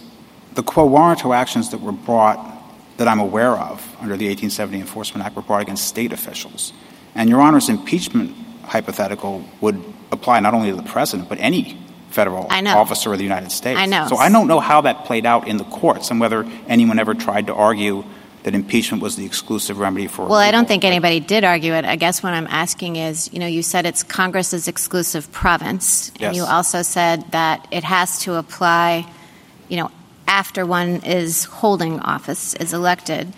the quo warranto actions that were brought, that I'm aware of, under the eighteen seventy Enforcement Act were brought against state officials. And Your Honor's impeachment hypothetical would apply not only to the president, but any federal officer of the United States. I know. So I don't know how that played out in the courts and whether anyone ever tried to argue that impeachment was the exclusive remedy for— Well, I don't think anybody did argue it. I guess what I'm asking is, you know, you said it's Congress's exclusive province, and yes. you also said that it has to apply, you know, after one is holding office, is elected.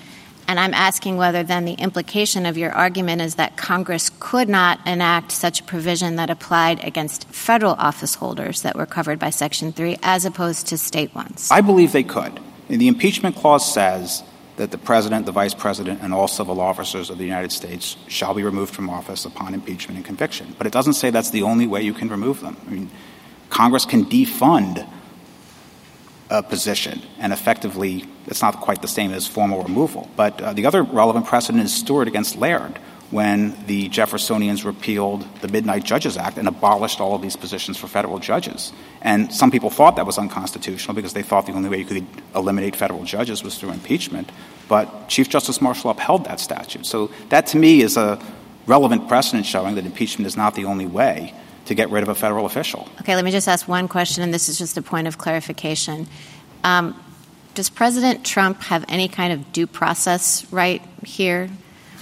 And I'm asking whether then the implication of your argument is that Congress could not enact such a provision that applied against federal office holders that were covered by Section three as opposed to state ones. I believe they could. And the Impeachment Clause says that the president, the vice president, and all civil officers of the United States shall be removed from office upon impeachment and conviction. But it doesn't say that's the only way you can remove them. I mean, Congress can defund a position, and effectively it's not quite the same as formal removal. But uh, the other relevant precedent is Stewart against Laird, when the Jeffersonians repealed the Midnight Judges Act and abolished all of these positions for federal judges. And some people thought that was unconstitutional because they thought the only way you could eliminate federal judges was through impeachment. But Chief Justice Marshall upheld that statute. So that, to me, is a relevant precedent showing that impeachment is not the only way to get rid of a federal official. Okay, let me just ask one question, and this is just a point of clarification. Um, does President Trump have any kind of due process right here?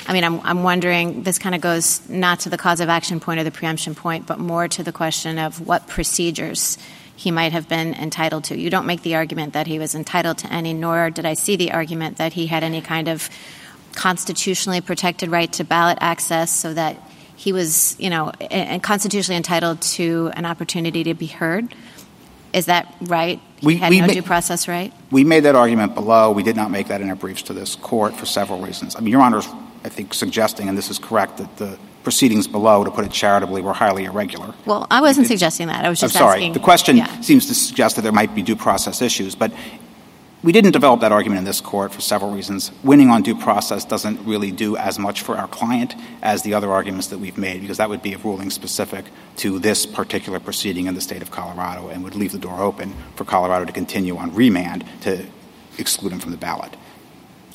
I mean, I'm, I'm wondering, this kind of goes not to the cause of action point or the preemption point, but more to the question of what procedures he might have been entitled to. You don't make the argument that he was entitled to any, nor did I see the argument that he had any kind of constitutionally protected right to ballot access so that he was, you know, and constitutionally entitled to an opportunity to be heard. Is that right? We had no due process right? We made that argument below. We did not make that in our briefs to this court for several reasons. I mean, Your Honor's, I think, suggesting, and this is correct, that the proceedings below, to put it charitably, were highly irregular. Well, I wasn't it, suggesting that. I was just I'm sorry. asking. The question yeah. seems to suggest that there might be due process issues, but we didn't develop that argument in this court for several reasons. Winning on due process doesn't really do as much for our client as the other arguments that we've made, because that would be a ruling specific to this particular proceeding in the state of Colorado and would leave the door open for Colorado to continue on remand to exclude him from the ballot.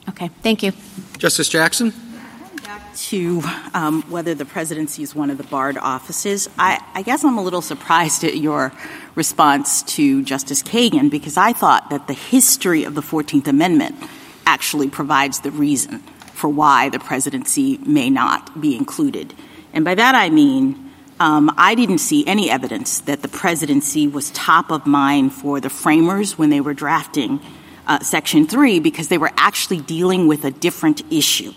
Okay. Thank you. Justice Jackson? To um, whether the presidency is one of the barred offices, I, I guess I'm a little surprised at your response to Justice Kagan, because I thought that the history of the fourteenth Amendment actually provides the reason for why the presidency may not be included. And by that I mean um, I didn't see any evidence that the presidency was top of mind for the framers when they were drafting uh, Section three, because they were actually dealing with a different issue.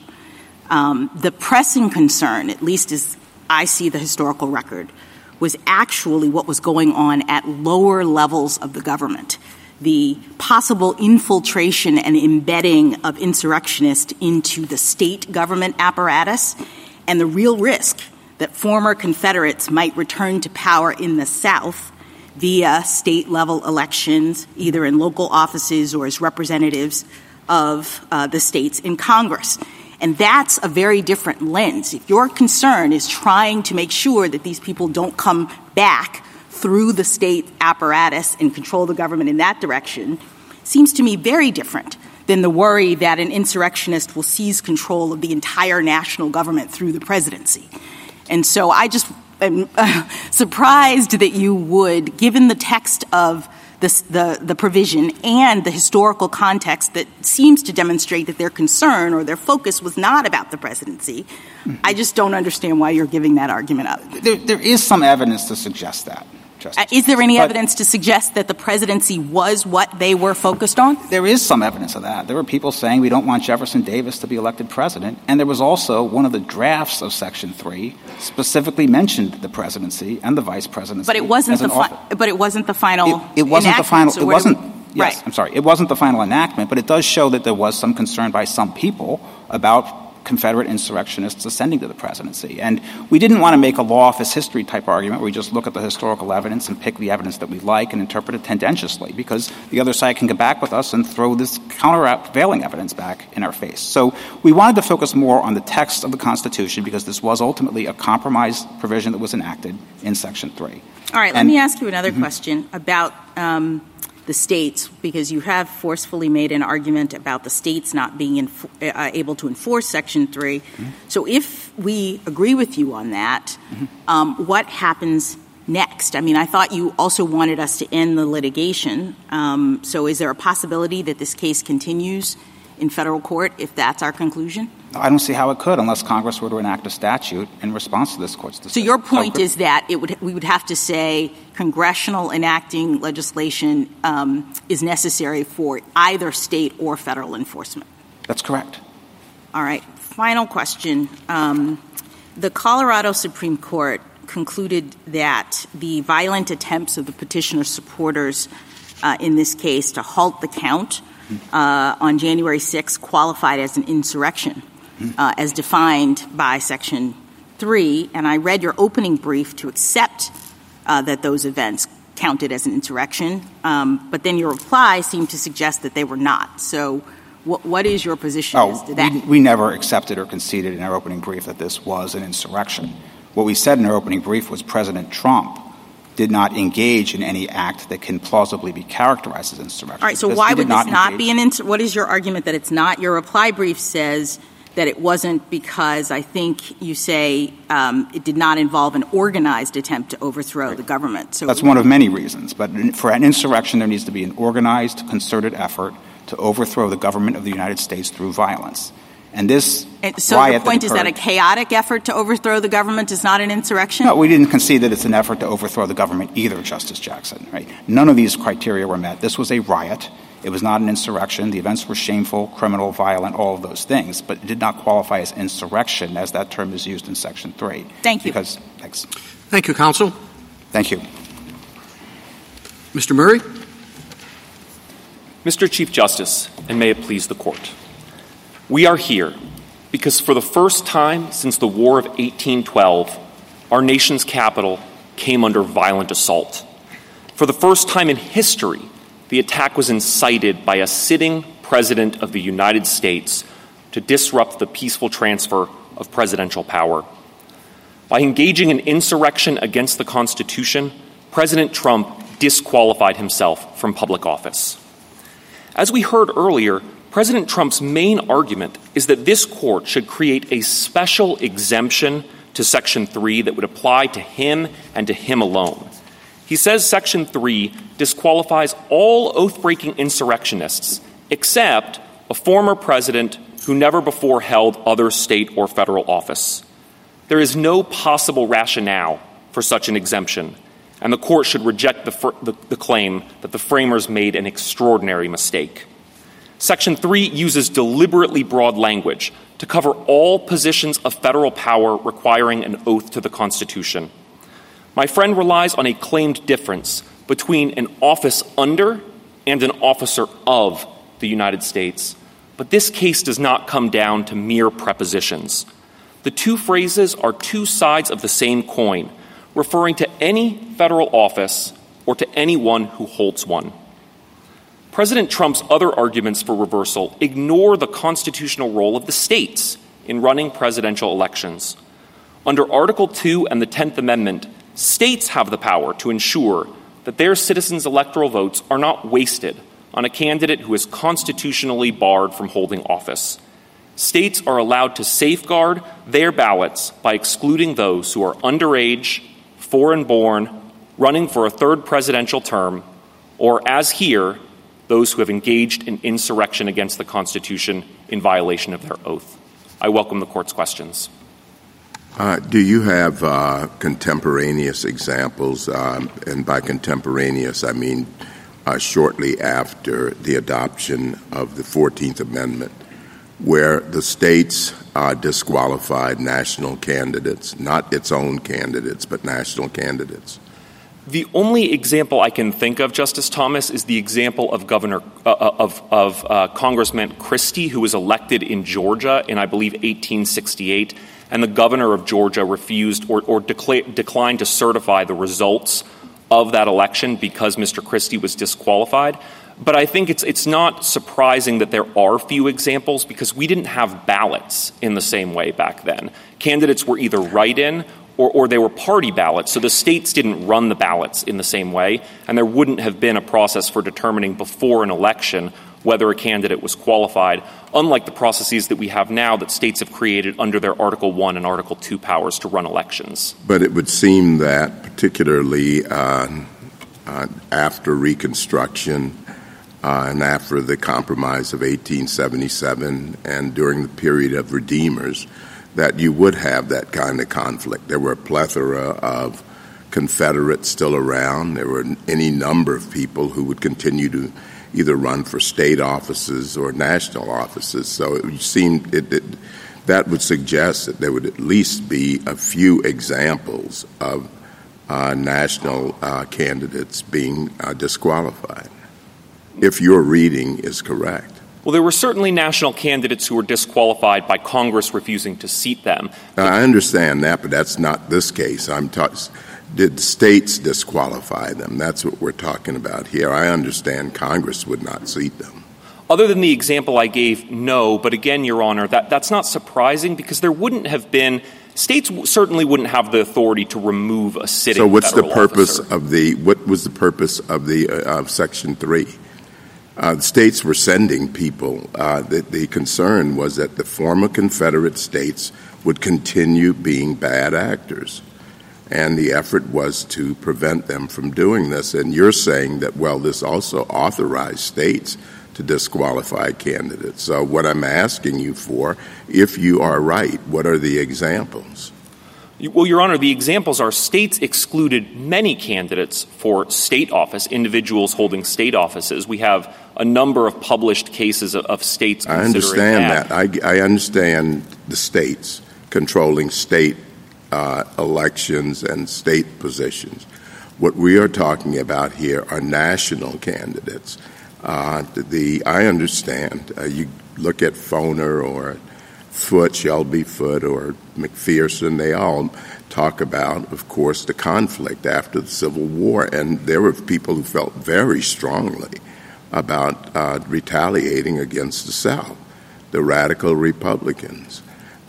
Um, the pressing concern, at least as I see the historical record, was actually what was going on at lower levels of the government, the possible infiltration and embedding of insurrectionists into the state government apparatus, and the real risk that former Confederates might return to power in the South via state-level elections, either in local offices or as representatives of uh, the states in Congress. And that's a very different lens. If your concern is trying to make sure that these people don't come back through the state apparatus and control the government in that direction, seems to me very different than the worry that an insurrectionist will seize control of the entire national government through the presidency. And so I just am uh, surprised that you would, given the text of This, the, the provision and the historical context that seems to demonstrate that their concern or their focus was not about the presidency. Mm-hmm. I just don't understand why you're giving that argument up. There, there is some evidence to suggest that. Justice. Uh, is there any but, evidence to suggest that the presidency was what they were focused on? There is some evidence of that. There were people saying we don't want Jefferson Davis to be elected president. And there was also one of the drafts of Section three specifically mentioned the presidency and the vice presidency. But it wasn't, the, fi- but it wasn't the final It, it wasn't the final so – it wasn't – yes, right. I'm sorry. It wasn't the final enactment, but it does show that there was some concern by some people about – Confederate insurrectionists ascending to the presidency. And we didn't want to make a law office history type argument where we just look at the historical evidence and pick the evidence that we like and interpret it tendentiously, because the other side can come back with us and throw this countervailing evidence back in our face. So we wanted to focus more on the text of the Constitution, because this was ultimately a compromise provision that was enacted in Section three. All right. And let me ask you another mm-hmm. question about um, the states, because you have forcefully made an argument about the states not being inf- uh, able to enforce Section three. Mm-hmm. So if we agree with you on that, mm-hmm. um, what happens next? I mean, I thought you also wanted us to end the litigation. Um, so is there a possibility that this case continues in federal court if that's our conclusion? I don't see how it could, unless Congress were to enact a statute in response to this court's decision. So your point so, is that it would we would have to say congressional enacting legislation um, is necessary for either state or federal enforcement. That's correct. All right. Final question. Um, the Colorado Supreme Court concluded that the violent attempts of the petitioner's supporters uh, in this case to halt the count uh, on January sixth qualified as an insurrection. Uh, as defined by Section three, and I read your opening brief to accept uh, that those events counted as an insurrection, um, but then your reply seemed to suggest that they were not. So wh- what is your position oh, as to that? We, we never accepted or conceded in our opening brief that this was an insurrection. What we said in our opening brief was President Trump did not engage in any act that can plausibly be characterized as insurrection. All right, so why would this not be an insurrection? What is your argument that it's not? Your reply brief says that it wasn't because, I think you say, um, it did not involve an organized attempt to overthrow right. the government. So that's one of many reasons. But for an insurrection, there needs to be an organized, concerted effort to overthrow the government of the United States through violence. And this and so riot the point that occurred, is that a chaotic effort to overthrow the government is not an insurrection? No, we didn't concede that it's an effort to overthrow the government either, Justice Jackson. Right? None of these criteria were met. This was a riot. It was not an insurrection. The events were shameful, criminal, violent, all of those things, but it did not qualify as insurrection as that term is used in Section three. Thank you. Because, thanks. Thank you, counsel. Thank you. Mister Murray. Mister Chief Justice, and may it please the Court, we are here because for the first time since the War of eighteen twelve, our nation's capital came under violent assault. For the first time in history, the attack was incited by a sitting President of the United States to disrupt the peaceful transfer of presidential power. By engaging in insurrection against the Constitution, President Trump disqualified himself from public office. As we heard earlier, President Trump's main argument is that this court should create a special exemption to Section three that would apply to him and to him alone. He says Section three disqualifies all oath-breaking insurrectionists except a former president who never before held other state or federal office. There is no possible rationale for such an exemption, and the court should reject the, fr- the, the claim that the framers made an extraordinary mistake. Section three uses deliberately broad language to cover all positions of federal power requiring an oath to the Constitution. My friend relies on a claimed difference between an office under and an officer of the United States, but this case does not come down to mere prepositions. The two phrases are two sides of the same coin, referring to any federal office or to anyone who holds one. President Trump's other arguments for reversal ignore the constitutional role of the states in running presidential elections. Under Article two and the tenth Amendment, states have the power to ensure that their citizens' electoral votes are not wasted on a candidate who is constitutionally barred from holding office. States are allowed to safeguard their ballots by excluding those who are underage, foreign-born, running for a third presidential term, or, as here, those who have engaged in insurrection against the Constitution in violation of their oath. I welcome the Court's questions. Uh, do you have uh, contemporaneous examples? Um, and by contemporaneous, I mean uh, shortly after the adoption of the fourteenth Amendment. Where the states uh, disqualified national candidates, not its own candidates, but national candidates. The only example I can think of, Justice Thomas, is the example of Governor uh, of of uh, Congressman Christie, who was elected in Georgia in, I believe, eighteen sixty-eight, and the governor of Georgia refused or, or decla- declined to certify the results of that election because Mister Christie was disqualified. But I think it's it's not surprising that there are few examples because we didn't have ballots in the same way back then. Candidates were either write-in or, or they were party ballots, so the states didn't run the ballots in the same way, and there wouldn't have been a process for determining before an election whether a candidate was qualified, unlike the processes that we have now that states have created under their Article one and Article two powers to run elections. But it would seem that particularly uh, uh, after Reconstruction— Uh, and after the Compromise of eighteen seventy-seven and during the period of Redeemers, that you would have that kind of conflict. There were a plethora of Confederates still around. There were any number of people who would continue to either run for state offices or national offices. So it seemed it, it, that would suggest that there would at least be a few examples of uh, national uh, candidates being uh, disqualified. If your reading is correct. Well, there were certainly national candidates who were disqualified by Congress refusing to seat them. Now, I understand that, but that's not this case. I'm ta- Did states disqualify them? That's what we're talking about here. I understand Congress would not seat them. Other than the example I gave, no. But again, Your Honor, that, that's not surprising because there wouldn't have been – states w- certainly wouldn't have the authority to remove a sitting federal officer. So what's the purpose officer. of the – what was the purpose of the uh, of Section three? Uh, the states were sending people. Uh, the, the concern was that the former Confederate states would continue being bad actors, and the effort was to prevent them from doing this. And you're saying that, well, this also authorized states to disqualify candidates. So what I'm asking you for, if you are right, what are the examples? Well, Your Honor, the examples are states excluded many candidates for state office, individuals holding state offices. We have a number of published cases of, of states considering that. I understand that. I, I understand the states controlling state uh, elections and state positions. What we are talking about here are national candidates. Uh, the I understand. Uh, you look at Foner or Foote, Shelby Foote, or McPherson, they all talk about, of course, the conflict after the Civil War. And there were people who felt very strongly about uh, retaliating against the South, the radical Republicans.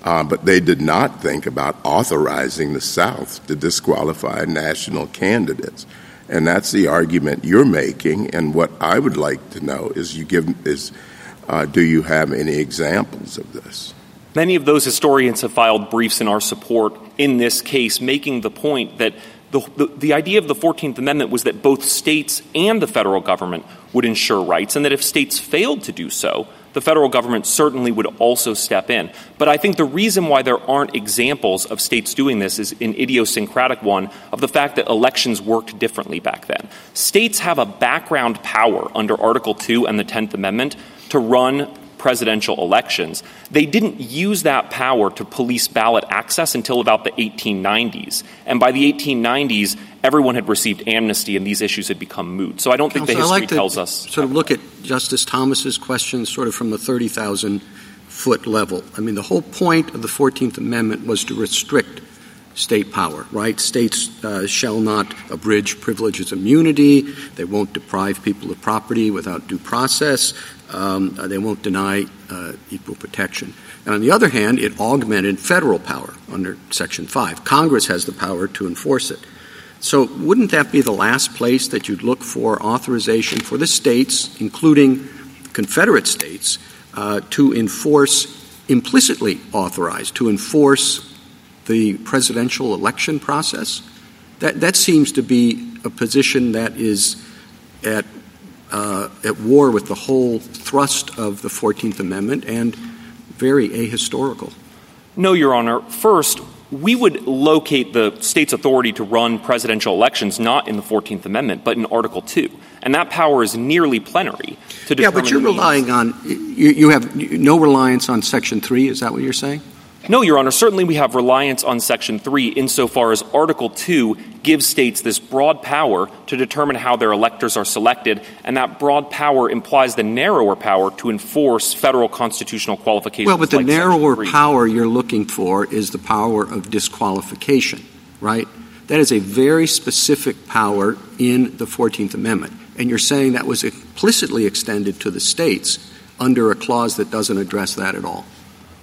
Uh, but they did not think about authorizing the South to disqualify national candidates. And that's the argument you're making. And what I would like to know is, you give, is uh, do you have any examples of this? Many of those historians have filed briefs in our support in this case, making the point that the, the, the idea of the fourteenth Amendment was that both states and the federal government would ensure rights, and that if states failed to do so, the federal government certainly would also step in. But I think the reason why there aren't examples of states doing this is an idiosyncratic one of the fact that elections worked differently back then. States have a background power under Article two and the tenth Amendment to run presidential elections. They didn't use that power to police ballot access until about the eighteen nineties. And by the eighteen nineties, everyone had received amnesty and these issues had become moot. So I don't Counsel, think the history like tells us. Sort of look at Justice Thomas's question sort of from the thirty thousand foot level. I mean, the whole point of the fourteenth Amendment was to restrict state power, right? States uh, shall not abridge privileges, immunity. They won't deprive people of property without due process. Um, they won't deny uh, equal protection. And on the other hand, it augmented federal power under Section five. Congress has the power to enforce it. So wouldn't that be the last place that you'd look for authorization for the states, including Confederate states, uh, to enforce implicitly authorized, to enforce the presidential election process? That that seems to be a position that is at uh, at war with the whole thrust of the fourteenth Amendment and very ahistorical. No, Your Honor. First, we would locate the state's authority to run presidential elections not in the fourteenth Amendment, but in Article two. And that power is nearly plenary to determine. Yeah, but you're relying on – you have no reliance on Section three. Is that what you're saying? No, Your Honor. Certainly we have reliance on Section three insofar as Article two gives states this broad power to determine how their electors are selected, and that broad power implies the narrower power to enforce federal constitutional qualifications. Well, but the like narrower power you're looking for is the power of disqualification, right? That is a very specific power in the fourteenth Amendment, and you're saying that was implicitly extended to the states under a clause that doesn't address that at all.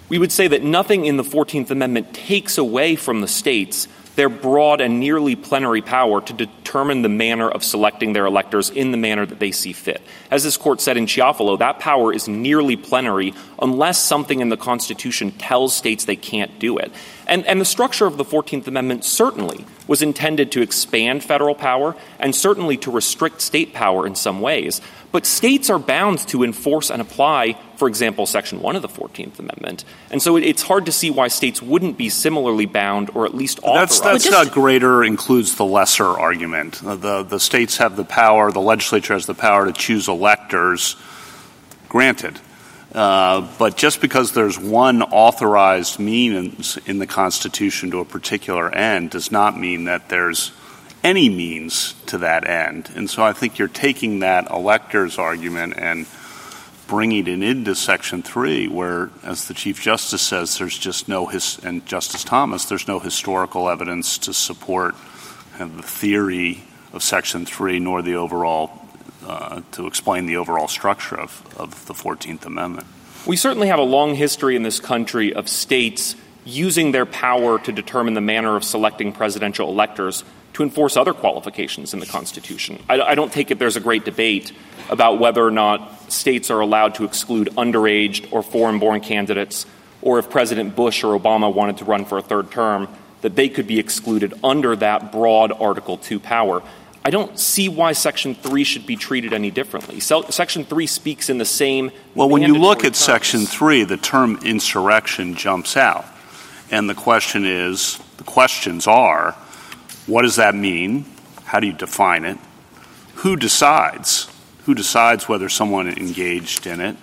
We would say that nothing in the fourteenth Amendment takes away from the states their broad and nearly plenary power to determine the manner of selecting their electors in the manner that they see fit. As this court said in Chiafalo, that power is nearly plenary unless something in the Constitution tells states they can't do it. And, and the structure of the fourteenth Amendment certainly was intended to expand federal power and certainly to restrict state power in some ways. But states are bound to enforce and apply, for example, Section one of the fourteenth Amendment. And so it, it's hard to see why states wouldn't be similarly bound or at least authorized. That's, that's not greater includes the lesser argument. The, the states have the power, the legislature has the power to choose electors, granted. Uh, but just because there's one authorized means in the Constitution to a particular end does not mean that there's any means to that end. And so I think you're taking that electors argument and bringing it into Section three where, as the Chief Justice says, there's just no his- – and Justice Thomas, there's no historical evidence to support kind of the theory of Section three nor the overall uh, – to explain the overall structure of, of the fourteenth Amendment. We certainly have a long history in this country of states using their power to determine the manner of selecting presidential electors to enforce other qualifications in the Constitution. I, I don't take it there's a great debate about whether or not states are allowed to exclude underage or foreign-born candidates, or if President Bush or Obama wanted to run for a third term, that they could be excluded under that broad Article two power. I don't see why Section three should be treated any differently. So, Section three speaks in the same Well, when you look at terms. Section three, the term insurrection jumps out. And the question is, the questions are, what does that mean? How do you define it? Who decides? Who decides whether someone engaged in it?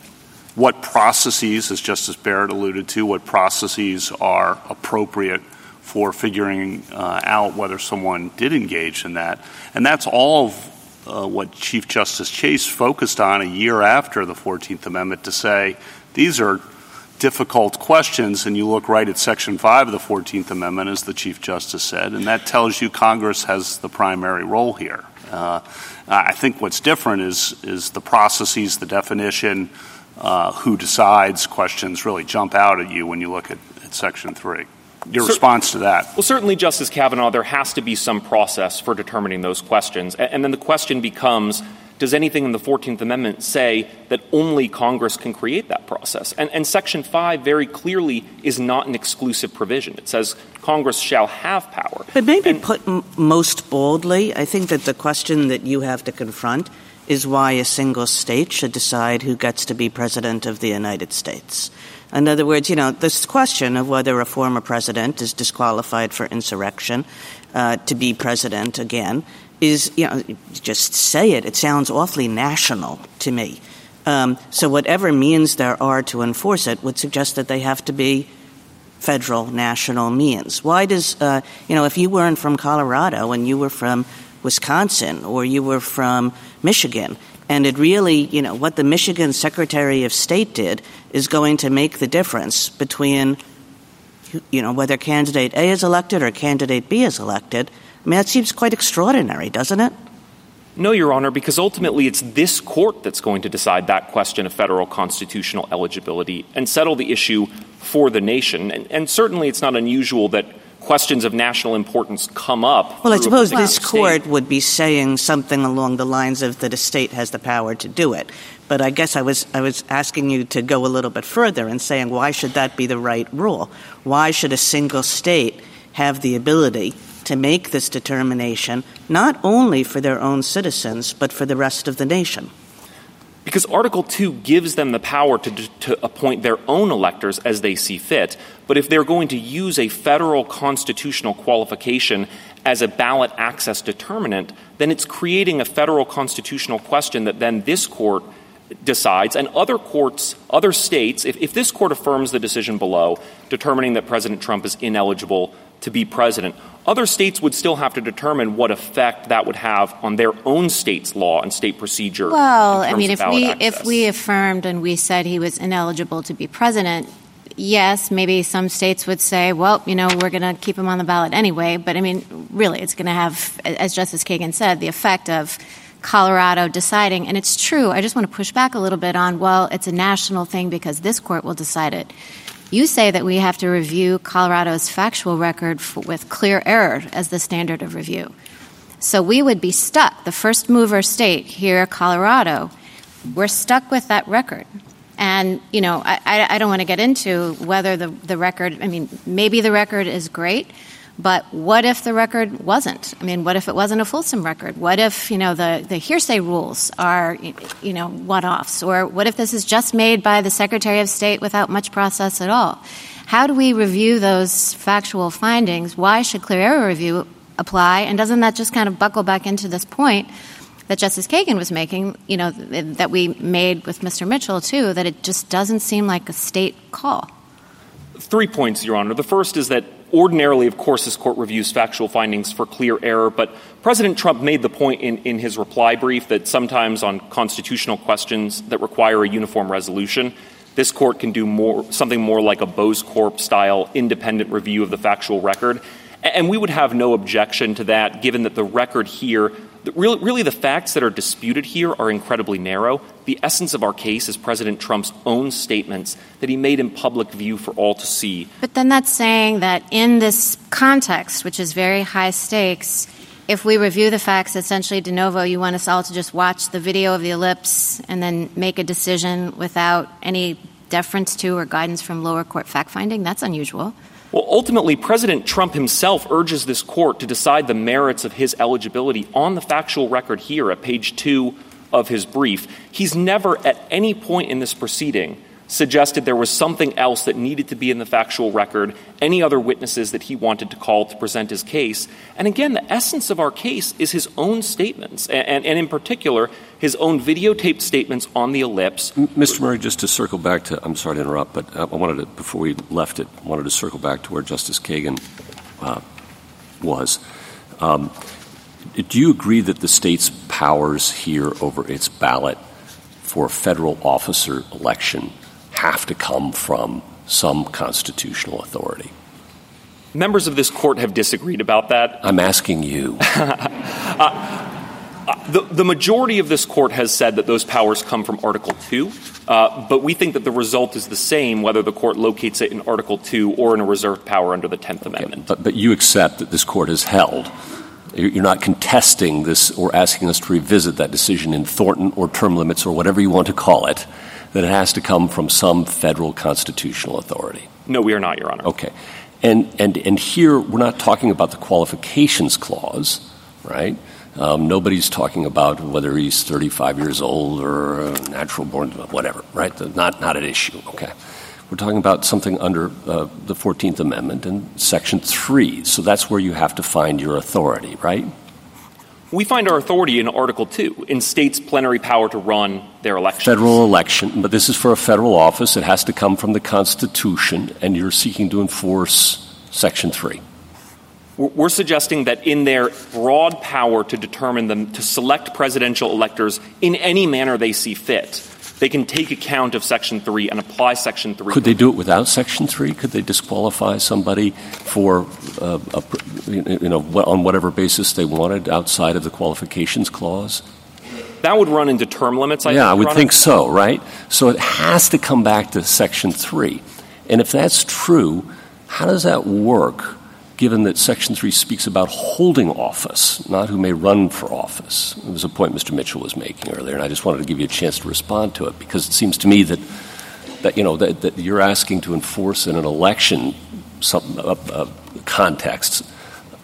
What processes, as Justice Barrett alluded to, what processes are appropriate for figuring uh, out whether someone did engage in that? And that's all of, uh, what Chief Justice Chase focused on a year after the fourteenth Amendment to say these are difficult questions, and you look right at Section five of the fourteenth Amendment, as the Chief Justice said, and that tells you Congress has the primary role here. Uh, I think what's different is, is the processes, the definition, uh, who decides questions really jump out at you when you look at, at Section three. Your response to that? Well, certainly, Justice Kavanaugh, there has to be some process for determining those questions. And then the question becomes, does anything in the fourteenth Amendment say that only Congress can create that process? And, and Section five very clearly is not an exclusive provision. It says Congress shall have power. But maybe and, put m- most boldly, I think that the question that you have to confront is why a single state should decide who gets to be president of the United States. In other words, you know, this question of whether a former president is disqualified for insurrection uh, to be president again is, you know, just say it. It sounds awfully national to me. Um, so whatever means there are to enforce it would suggest that they have to be federal, national means. Why does, uh, you know, if you weren't from Colorado and you were from Wisconsin or you were from Michigan, and it really, you know, what the Michigan Secretary of State did is going to make the difference between, you know, whether candidate A is elected or candidate B is elected. I mean, that seems quite extraordinary, doesn't it? No, Your Honor, because ultimately it's this court that's going to decide that question of federal constitutional eligibility and settle the issue for the nation. And, and certainly it's not unusual that questions of national importance come up. Well, I suppose this court would be saying something along the lines of that a state has the power to do it. But I guess I was I was asking you to go a little bit further and saying, why should that be the right rule? Why should a single state have the ability to make this determination, not only for their own citizens, but for the rest of the nation? Because Article two gives them the power to, to appoint their own electors as they see fit. But if they're going to use a federal constitutional qualification as a ballot access determinant, then it's creating a federal constitutional question that then this court decides. And other courts, other states, if, if this court affirms the decision below, determining that President Trump is ineligible to be president, other states would still have to determine what effect that would have on their own state's law and state procedure. Well, I mean, if we access. if we affirmed and we said he was ineligible to be president, yes, maybe some states would say, well, you know, we're going to keep him on the ballot anyway. But I mean, really, it's going to have, as Justice Kagan said, the effect of Colorado deciding. And it's true. I just want to push back a little bit on, well, it's a national thing because this court will decide it. You say that we have to review Colorado's factual record f- with clear error as the standard of review. So we would be stuck, the first mover state here, Colorado, we're stuck with that record. And, you know, I, I, I don't want to get into whether the, the record, I mean, maybe the record is great, but what if the record wasn't? I mean, what if it wasn't a fulsome record? What if, you know, the, the hearsay rules are, you know, one-offs? Or what if this is just made by the Secretary of State without much process at all? How do we review those factual findings? Why should clear error review apply? And doesn't that just kind of buckle back into this point that Justice Kagan was making, you know, that we made with Mister Mitchell, too, that it just doesn't seem like a state call? Three points, Your Honor. The first is that ordinarily, of course, this court reviews factual findings for clear error, but President Trump made the point in, in his reply brief that sometimes on constitutional questions that require a uniform resolution, this court can do more, something more like a Bose Corp-style independent review of the factual record. And we would have no objection to that, given that the record here, really, really the facts that are disputed here are incredibly narrow. The essence of our case is President Trump's own statements that he made in public view for all to see. But then that's saying that in this context, which is very high stakes, if we review the facts essentially de novo, you want us all to just watch the video of the ellipse and then make a decision without any deference to or guidance from lower court fact-finding? That's unusual. Well, ultimately, President Trump himself urges this court to decide the merits of his eligibility on the factual record here at page two of his brief. He's never at any point in this proceeding suggested there was something else that needed to be in the factual record, any other witnesses that he wanted to call to present his case. And again, the essence of our case is his own statements, and, and, and in particular, his own videotaped statements on the ellipse. Mister Murray, just to circle back to, I'm sorry to interrupt, but I wanted to, before we left it, I wanted to circle back to where Justice Kagan uh, was. Um, do you agree that the state's powers here over its ballot for a federal officer election have to come from some constitutional authority. Members of this court have disagreed about that. I'm asking you. uh, Uh, the, the majority of this court has said that those powers come from Article two, uh, but we think that the result is the same whether the court locates it in Article two or in a reserved power under the tenth Amendment. But, but you accept that this court has held. You're not contesting this or asking us to revisit that decision in Thornton or term limits or whatever you want to call it, that it has to come from some federal constitutional authority. No, we are not, Your Honor. Okay. And, and, and here we're not talking about the Qualifications Clause, right? Um, nobody's talking about whether he's thirty-five years old or natural born, whatever, right? The, not not an issue, okay. We're talking about something under uh, the fourteenth Amendment and Section three, so that's where you have to find your authority, right? We find our authority in Article two, in states' plenary power to run their elections. Federal election, but this is for a federal office. It has to come from the Constitution, and you're seeking to enforce Section three. We're suggesting that in their broad power to determine them, to select presidential electors in any manner they see fit, they can take account of Section three and apply Section three. Could they do it without Section three? Could they disqualify somebody for, uh, a, you know, on whatever basis they wanted outside of the Qualifications Clause? That would run into term limits, I yeah, think. Yeah, I would think it. so, right? So it has to come back to Section three. And if that's true, how does that work? Given that Section three speaks about holding office, not who may run for office. It was a point Mister Mitchell was making earlier, and I just wanted to give you a chance to respond to it, because it seems to me that, that you know, that, that you're asking to enforce in an election some, uh, uh, context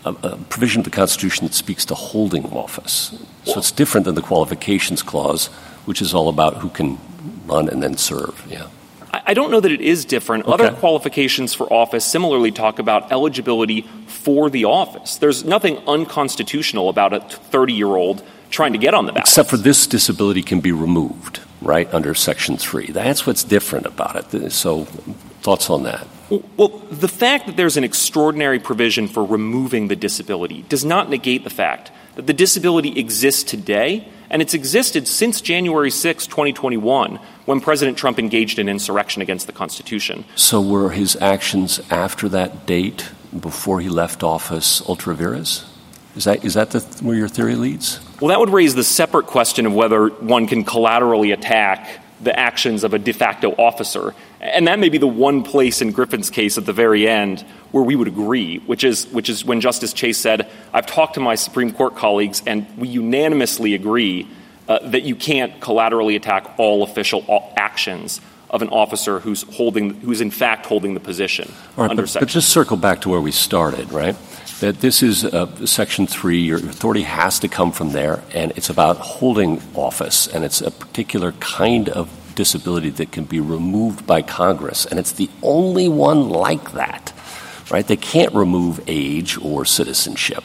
a, a provision of the Constitution that speaks to holding office. So it's different than the Qualifications Clause, which is all about who can run and then serve, yeah. I don't know that it is different. Okay. Other qualifications for office similarly talk about eligibility for the office. There's nothing unconstitutional about a thirty-year-old trying to get on the ballot. Except for this disability can be removed, right, under Section three. That's what's different about it. So thoughts on that? Well, the fact that there's an extraordinary provision for removing the disability does not negate the fact that the disability exists today, and it's existed since January sixth, twenty twenty-one, when President Trump engaged in insurrection against the Constitution. So were his actions after that date, before he left office, ultra vires? Is that, is that the, where your theory leads? Well, that would raise the separate question of whether one can collaterally attack the actions of a de facto officer. And that may be the one place in Griffin's case at the very end where we would agree, which is which is when Justice Chase said, I've talked to my Supreme Court colleagues, and we unanimously agree uh, that you can't collaterally attack all official all actions of an officer who's holding, who's in fact holding the position. All right, under but, Section. But just circle back to where we started, right? That this is uh, Section three, your authority has to come from there, and it's about holding office, and it's a particular kind of disability that can be removed by Congress, and it's the only one like that, right? They can't remove age or citizenship.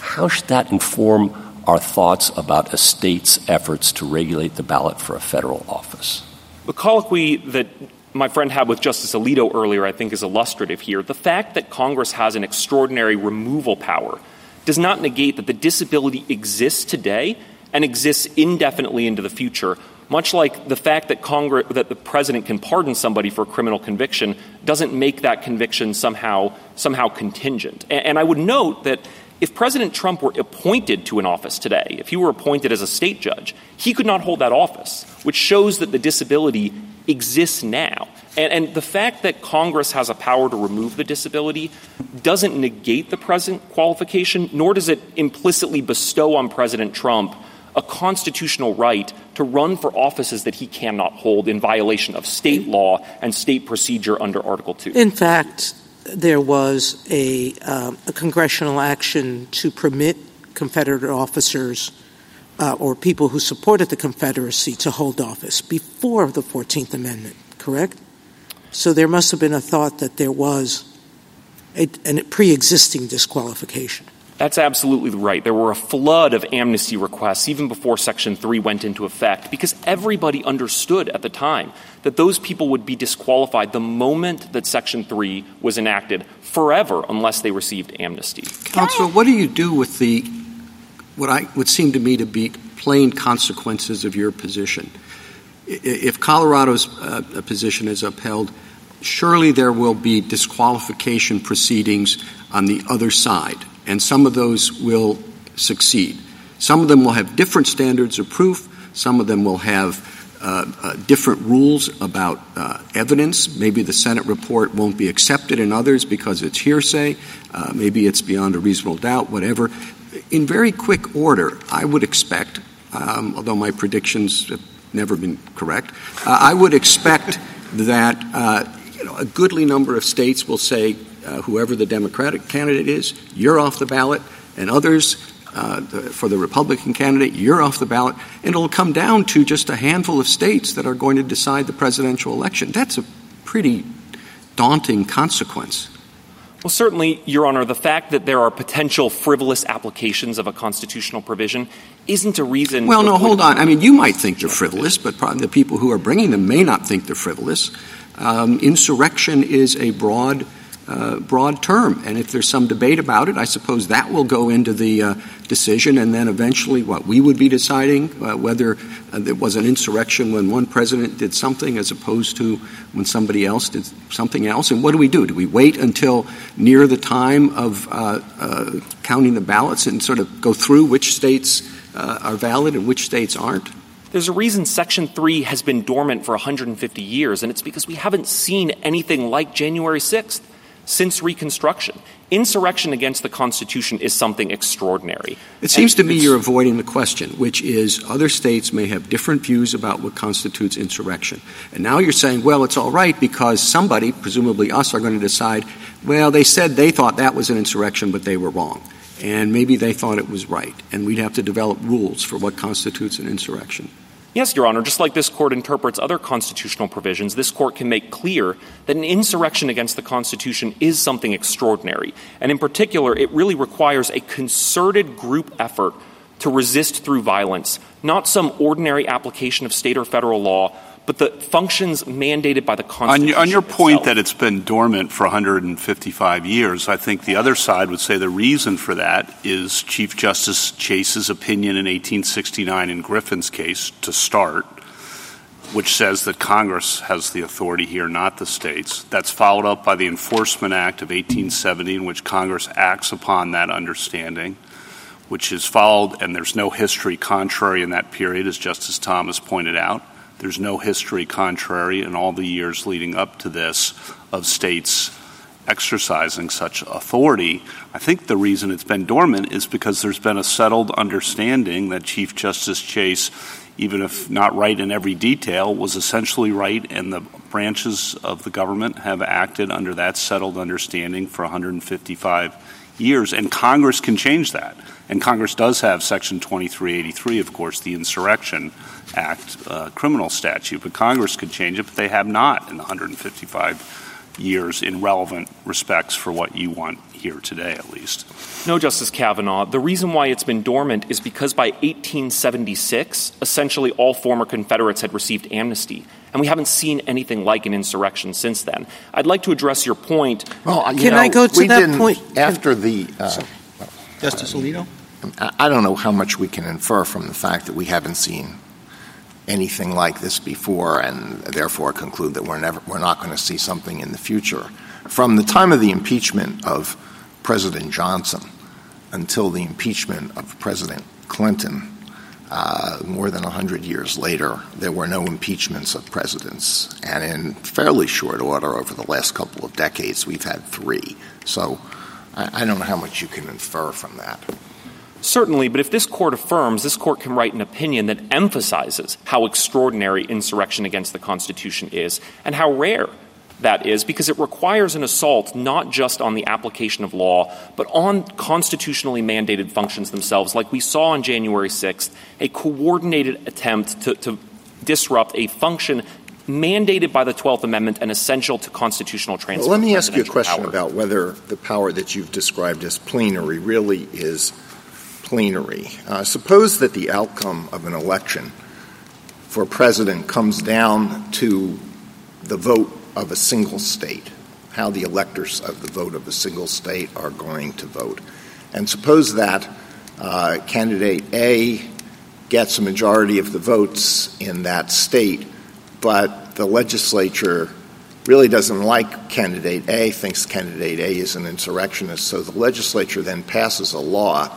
How should that inform our thoughts about a state's efforts to regulate the ballot for a federal office? The colloquy that my friend had with Justice Alito earlier, I think, is illustrative here. The fact that Congress has an extraordinary removal power does not negate that the disability exists today and exists indefinitely into the future, much like the fact that Congress, that the president can pardon somebody for a criminal conviction doesn't make that conviction somehow somehow contingent. And, and I would note that if President Trump were appointed to an office today, if he were appointed as a state judge, he could not hold that office, which shows that the disability exists now. And, and the fact that Congress has a power to remove the disability doesn't negate the present qualification, nor does it implicitly bestow on President Trump a constitutional right to run for offices that he cannot hold in violation of state law and state procedure under Article two. In fact, there was a, uh, a congressional action to permit Confederate officers uh, or people who supported the Confederacy to hold office before the fourteenth Amendment, correct? So there must have been a thought that there was a, a pre-existing disqualification. That's absolutely right. There were a flood of amnesty requests even before Section three went into effect, because everybody understood at the time that those people would be disqualified the moment that Section three was enacted forever unless they received amnesty. Counsel, what do you do with the what I would seem to me to be plain consequences of your position? If Colorado's uh, position is upheld, surely there will be disqualification proceedings on the other side, and some of those will succeed. Some of them will have different standards of proof. Some of them will have Uh, uh, different rules about uh, evidence. Maybe the Senate report won't be accepted in others because it's hearsay. Uh, maybe it's beyond a reasonable doubt, whatever. In very quick order, I would expect, um, although my predictions have never been correct, uh, I would expect that uh, you know, a goodly number of states will say, uh, whoever the Democratic candidate is, you're off the ballot, and others Uh, the, for the Republican candidate, you're off the ballot, and it'll come down to just a handful of states that are going to decide the presidential election. That's a pretty daunting consequence. Well, certainly, Your Honor, the fact that there are potential frivolous applications of a constitutional provision isn't a reason— Well, no, hold on. I mean, you might think they're frivolous, but probably the people who are bringing them may not think they're frivolous. Um, insurrection is a broad Uh, broad term. And if there's some debate about it, I suppose that will go into the uh, decision, and then eventually what we would be deciding, uh, whether uh, there was an insurrection when one president did something as opposed to when somebody else did something else. And what do we do? Do we wait until near the time of uh, uh, counting the ballots and sort of go through which states uh, are valid and which states aren't? There's a reason Section three has been dormant for one hundred fifty years, and it's because we haven't seen anything like January sixth. Since Reconstruction. Insurrection against the Constitution is something extraordinary. It seems and to me you're avoiding the question, which is other states may have different views about what constitutes insurrection. And now you're saying, well, it's all right because somebody, presumably us, are going to decide, well, they said they thought that was an insurrection, but they were wrong. And maybe they thought it was right. And we'd have to develop rules for what constitutes an insurrection. Yes, Your Honor, just like this Court interprets other constitutional provisions, this Court can make clear that an insurrection against the Constitution is something extraordinary. And in particular, it really requires a concerted group effort to resist through violence, not some ordinary application of state or federal law, but the functions mandated by the Constitution. On, on your point itself. That it's been dormant for one hundred fifty-five years, I think the other side would say the reason for that is Chief Justice Chase's opinion in eighteen sixty-nine in Griffin's case, to start, which says that Congress has the authority here, not the states. That's followed up by the Enforcement Act of eighteen seventy, in which Congress acts upon that understanding, which is followed, and there's no history contrary in that period, as Justice Thomas pointed out. There's no history contrary in all the years leading up to this of states exercising such authority. I think the reason it's been dormant is because there's been a settled understanding that Chief Justice Chase, even if not right in every detail, was essentially right, and the branches of the government have acted under that settled understanding for one hundred fifty-five years. And Congress can change that. And Congress does have Section twenty-three eighty-three, of course, the Insurrection Act uh, criminal statute, but Congress could change it, but they have not in one hundred fifty-five years in relevant respects for what you want here today, at least. No, Justice Kavanaugh. The reason why it's been dormant is because by eighteen seventy-six, essentially all former Confederates had received amnesty, and we haven't seen anything like an insurrection since then. I'd like to address your point. Well, uh, you can know, I go to that point? After the uh, – Justice Alito? I don't know how much we can infer from the fact that we haven't seen – anything like this before, and therefore conclude that we're never, we're not going to see something in the future. From the time of the impeachment of President Johnson until the impeachment of President Clinton, uh, more than one hundred years later, there were no impeachments of presidents. And in fairly short order over the last couple of decades, we've had three. So I, I don't know how much you can infer from that. Certainly, but if this Court affirms, this Court can write an opinion that emphasizes how extraordinary insurrection against the Constitution is and how rare that is, because it requires an assault not just on the application of law, but on constitutionally mandated functions themselves, like we saw on January sixth, a coordinated attempt to, to disrupt a function mandated by the twelfth amendment and essential to constitutional transfer. Well, let me ask you a question power. about whether the power that you've described as plenary really is plenary. Uh, suppose that the outcome of an election for president comes down to the vote of a single state, how the electors of the vote of a single state are going to vote. And suppose that uh, candidate A gets a majority of the votes in that state, but the legislature really doesn't like candidate A, thinks candidate A is an insurrectionist, so the legislature then passes a law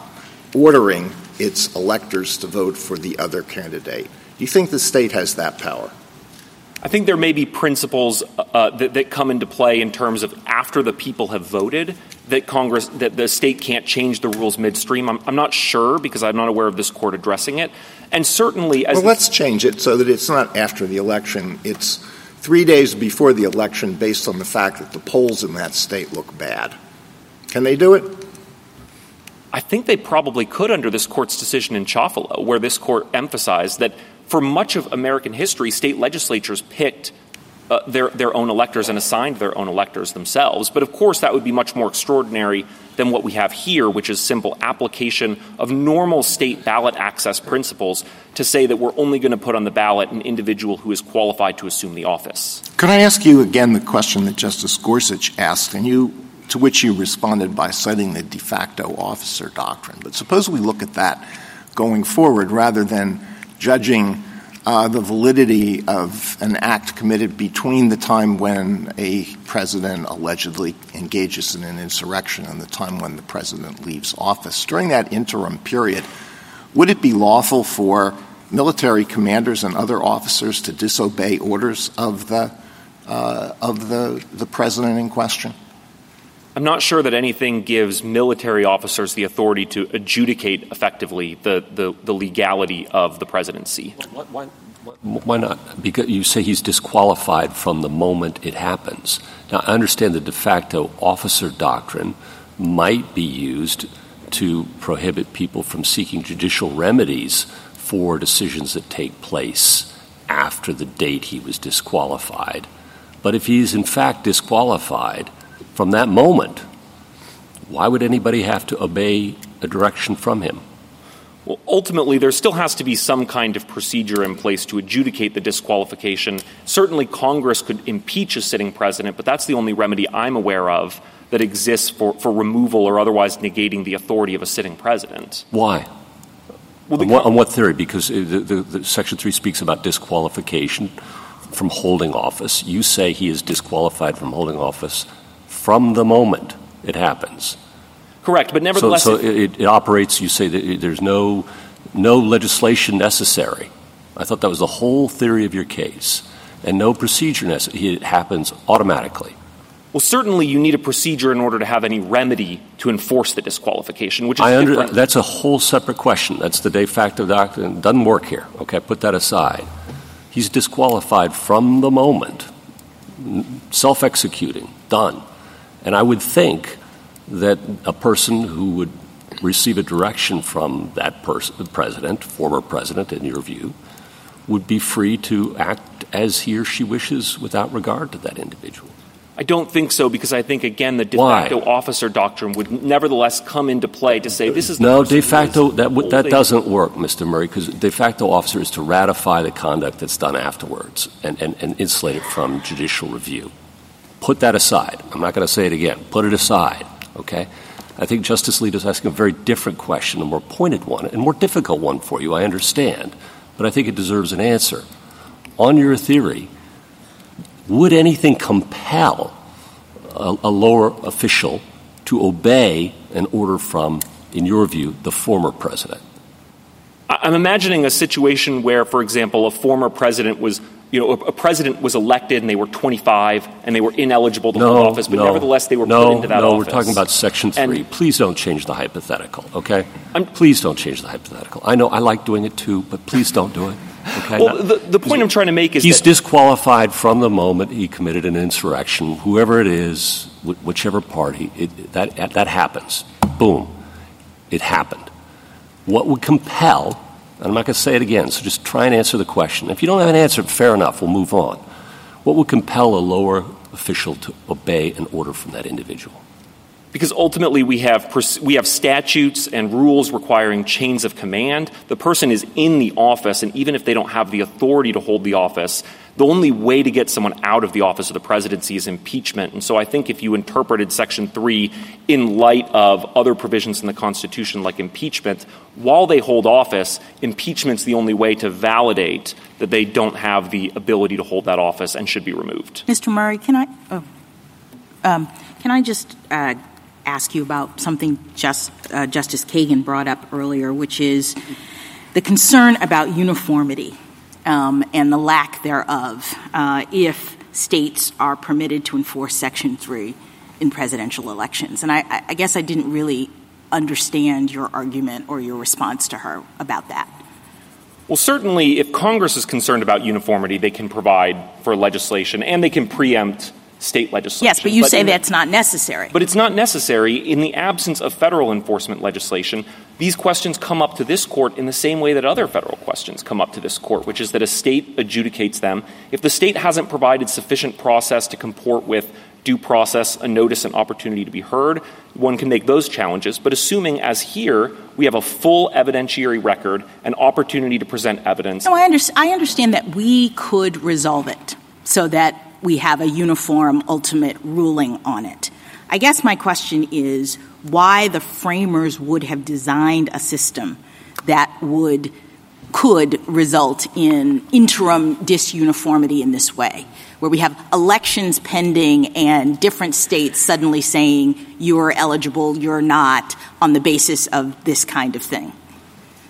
ordering its electors to vote for the other candidate. Do you think the state has that power? I think there may be principles uh, that, that come into play in terms of after the people have voted that Congress, that the state can't change the rules midstream. I'm, I'm not sure because I'm not aware of this court addressing it. And certainly as— Well, let's change it so that it's not after the election. It's three days before the election based on the fact that the polls in that state look bad. Can they do it? I think they probably could under this court's decision in Chiafalo, where this court emphasized that for much of American history, state legislatures picked uh, their, their own electors and assigned their own electors themselves. But, of course, that would be much more extraordinary than what we have here, which is simple application of normal state ballot access principles to say that we're only going to put on the ballot an individual who is qualified to assume the office. Could I ask you again the question that Justice Gorsuch asked, and you to which you responded by citing the de facto officer doctrine? But suppose we look at that going forward rather than judging uh, the validity of an act committed between the time when a president allegedly engages in an insurrection and the time when the president leaves office. During that interim period, would it be lawful for military commanders and other officers to disobey orders of the uh, of the, the president in question? I'm not sure that anything gives military officers the authority to adjudicate effectively the, the, the legality of the presidency. Well, why, why, why not? Because you say he's disqualified from the moment it happens. Now, I understand the de facto officer doctrine might be used to prohibit people from seeking judicial remedies for decisions that take place after the date he was disqualified. But if he's in fact disqualified from that moment, why would anybody have to obey a direction from him? Well, ultimately, there still has to be some kind of procedure in place to adjudicate the disqualification. Certainly, Congress could impeach a sitting president, but that's the only remedy I'm aware of that exists for, for removal or otherwise negating the authority of a sitting president. Why? Well, on, what, on what theory? Because the, the, the Section three speaks about disqualification from holding office. You say he is disqualified from holding office from the moment it happens. Correct, but nevertheless... So, so it, it operates, you say, that there's no, no legislation necessary. I thought that was the whole theory of your case. And no procedure necessary. It happens automatically. Well, certainly you need a procedure in order to have any remedy to enforce the disqualification, which is I under, That's a whole separate question. That's the de facto doctrine. It doesn't work here. Okay, put that aside. He's disqualified from the moment. Self-executing. Done. And I would think that a person who would receive a direction from that person, president, former president, in your view, would be free to act as he or she wishes without regard to that individual. I don't think so, because I think, again, the de facto Why? officer doctrine would nevertheless come into play to say this is the No, de facto, that, w- that doesn't work, Mister Murray, because de facto officer is to ratify the conduct that's done afterwards and, and, and insulate it from judicial review. Put that aside. I'm not going to say it again. Put it aside, okay? I think Justice Alito's asking a very different question, a more pointed one, and more difficult one for you, I understand, but I think it deserves an answer. On your theory, would anything compel a, a lower official to obey an order from, in your view, the former president? I'm imagining a situation where, for example, a former president was You know, a president was elected and they were twenty-five and they were ineligible to no, hold office, but no, nevertheless they were no, put into that no, office. No, no, we're talking about Section three. And please don't change the hypothetical, okay? I'm, please don't change the hypothetical. I know I like doing it too, but please don't do it, okay? Well, Not, the, the point I'm trying to make is he's that— He's disqualified from the moment he committed an insurrection, whoever it is, wh- whichever party, it, that, that happens. Boom. It happened. What would compel— I'm not going to say it again, so just try and answer the question. If you don't have an answer, fair enough, we'll move on. What would compel a lower official to obey an order from that individual? because ultimately we have pers- we have statutes and rules requiring chains of command. The person is in the office, and even if they don't have the authority to hold the office, the only way to get someone out of the office of the presidency is impeachment. And so I think if you interpreted Section three in light of other provisions in the Constitution like impeachment, while they hold office, impeachment's the only way to validate that they don't have the ability to hold that office and should be removed. Mister Murray, can I oh, um, can I just uh, ask you about something just, uh, Justice Kagan brought up earlier, which is the concern about uniformity. Um, and the lack thereof uh, if states are permitted to enforce Section three in presidential elections. And I, I guess I didn't really understand your argument or your response to her about that. Well, certainly if Congress is concerned about uniformity, they can provide for legislation and they can preempt state legislation. Yes, but you but say that's the, not necessary. But it's not necessary. In the absence of federal enforcement legislation, these questions come up to this court in the same way that other federal questions come up to this court, which is that a state adjudicates them. If the state hasn't provided sufficient process to comport with due process, a notice, and opportunity to be heard, one can make those challenges. But assuming, as here, we have a full evidentiary record, an opportunity to present evidence. No, I, under- I understand that we could resolve it so that we have a uniform ultimate ruling on it. I guess my question is why the framers would have designed a system that would could result in interim disuniformity in this way, where we have elections pending and different states suddenly saying you're eligible, you're not, on the basis of this kind of thing.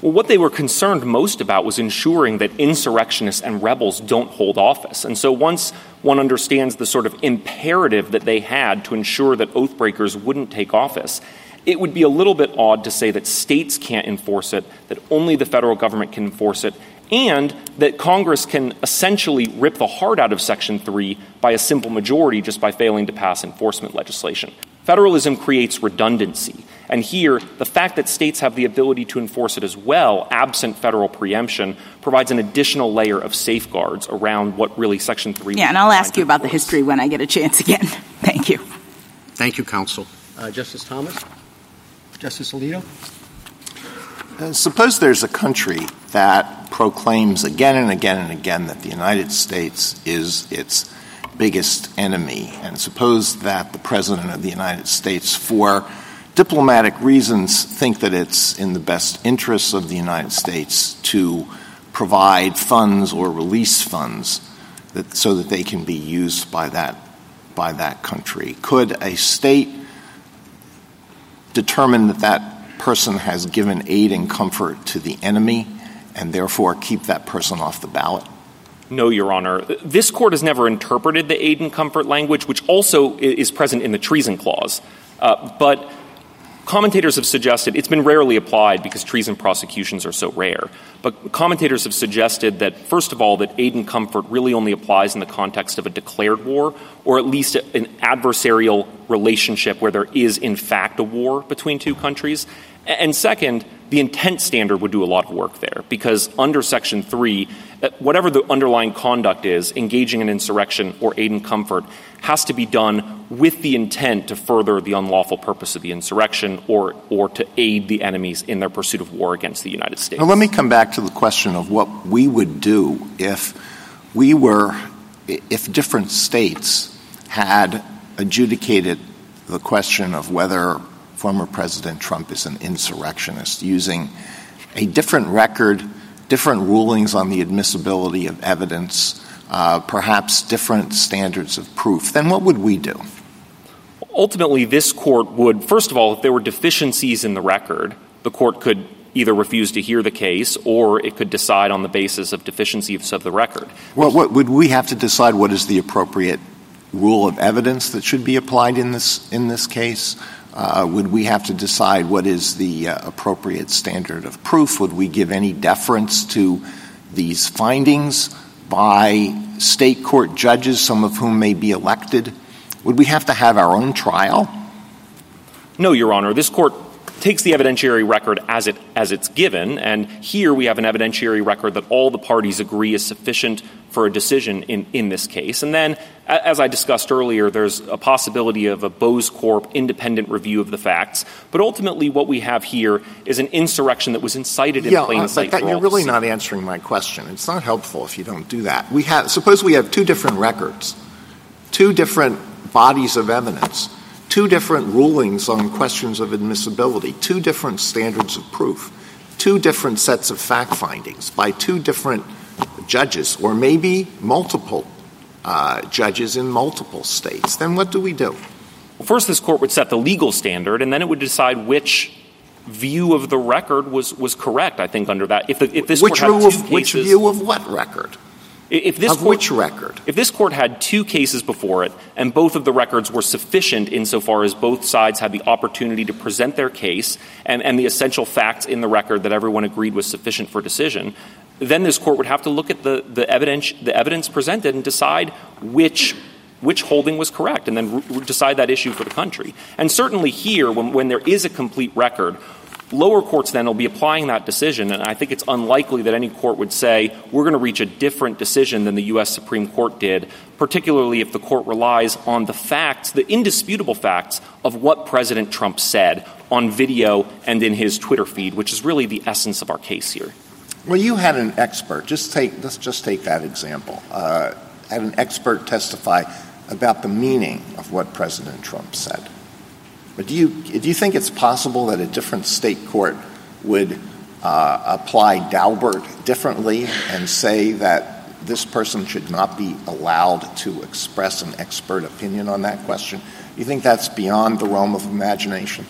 Well, what they were concerned most about was ensuring that insurrectionists and rebels don't hold office. And so once one understands the sort of imperative that they had to ensure that oath breakers wouldn't take office, it would be a little bit odd to say that states can't enforce it, that only the federal government can enforce it, and that Congress can essentially rip the heart out of Section three by a simple majority just by failing to pass enforcement legislation. Federalism creates redundancy. And here, the fact that states have the ability to enforce it as well, absent federal preemption, provides an additional layer of safeguards around what really Section three... Yeah, and I'll ask you about the history when I get a chance again. Thank you. Thank you, counsel. Uh, Justice Thomas? Justice Alito? Uh, suppose there's a country that proclaims again and again and again that the United States is its biggest enemy. And suppose that the President of the United States, for diplomatic reasons, think that it's in the best interests of the United States to provide funds or release funds that, so that they can be used by that, by that country. Could a state determine that that person has given aid and comfort to the enemy and therefore keep that person off the ballot? No, Your Honor. This Court has never interpreted the aid and comfort language, which also is present in the Treason Clause. Uh, but commentators have suggested — it's been rarely applied because treason prosecutions are so rare. But commentators have suggested that, first of all, that aid and comfort really only applies in the context of a declared war, or at least an adversarial relationship where there is, in fact, a war between two countries. And second, the intent standard would do a lot of work there, because under Section three, whatever the underlying conduct is, engaging in insurrection or aid and comfort has to be done with the intent to further the unlawful purpose of the insurrection or or to aid the enemies in their pursuit of war against the United States. Now, let me come back to the question of what we would do if we were — if different states had adjudicated the question of whether former President Trump is an insurrectionist using a different record, different rulings on the admissibility of evidence, uh, perhaps different standards of proof, then what would we do? Ultimately, this court would, first of all, if there were deficiencies in the record, the court could either refuse to hear the case or it could decide on the basis of deficiencies of the record. Well, what, would we have to decide what is the appropriate rule of evidence that should be applied in this in this case? Uh, would we have to decide what is the uh, appropriate standard of proof? Would we give any deference to these findings by state court judges, some of whom may be elected? Would we have to have our own trial? No, Your Honor. This court takes the evidentiary record as it as it's given, and here we have an evidentiary record that all the parties agree is sufficient for a decision in, in this case. And then, as I discussed earlier, there's a possibility of a Bose Corp independent review of the facts. But ultimately what we have here is an insurrection that was incited in yeah, plain uh, sight. That, you're really not answering my question. It's not helpful if you don't do that. We have Suppose we have two different records, two different bodies of evidence, two different rulings on questions of admissibility, two different standards of proof, two different sets of fact findings by two different judges, or maybe multiple uh, judges in multiple states. Then what do we do? Well, first, this court would set the legal standard, and then it would decide which view of the record was, was correct, I think, under that. If, the, if this which court had two of, cases, which view of what record? If this of court, which record? If this court had two cases before it, and both of the records were sufficient insofar as both sides had the opportunity to present their case and, and the essential facts in the record that everyone agreed was sufficient for decision, then this court would have to look at the, the, evidence, the evidence presented and decide which which holding was correct, and then re- decide that issue for the country. And certainly here, when, when there is a complete record, lower courts then will be applying that decision, and I think it's unlikely that any court would say, we're going to reach a different decision than the U S. Supreme Court did, particularly if the court relies on the facts, the indisputable facts, of what President Trump said on video and in his Twitter feed, which is really the essence of our case here. Well, you had an expert. Just take let's just take that example. Uh, had an expert testify about the meaning of what President Trump said. But do you do you think it's possible that a different state court would uh, apply Daubert differently and say that this person should not be allowed to express an expert opinion on that question? Do you think that's beyond the realm of imagination?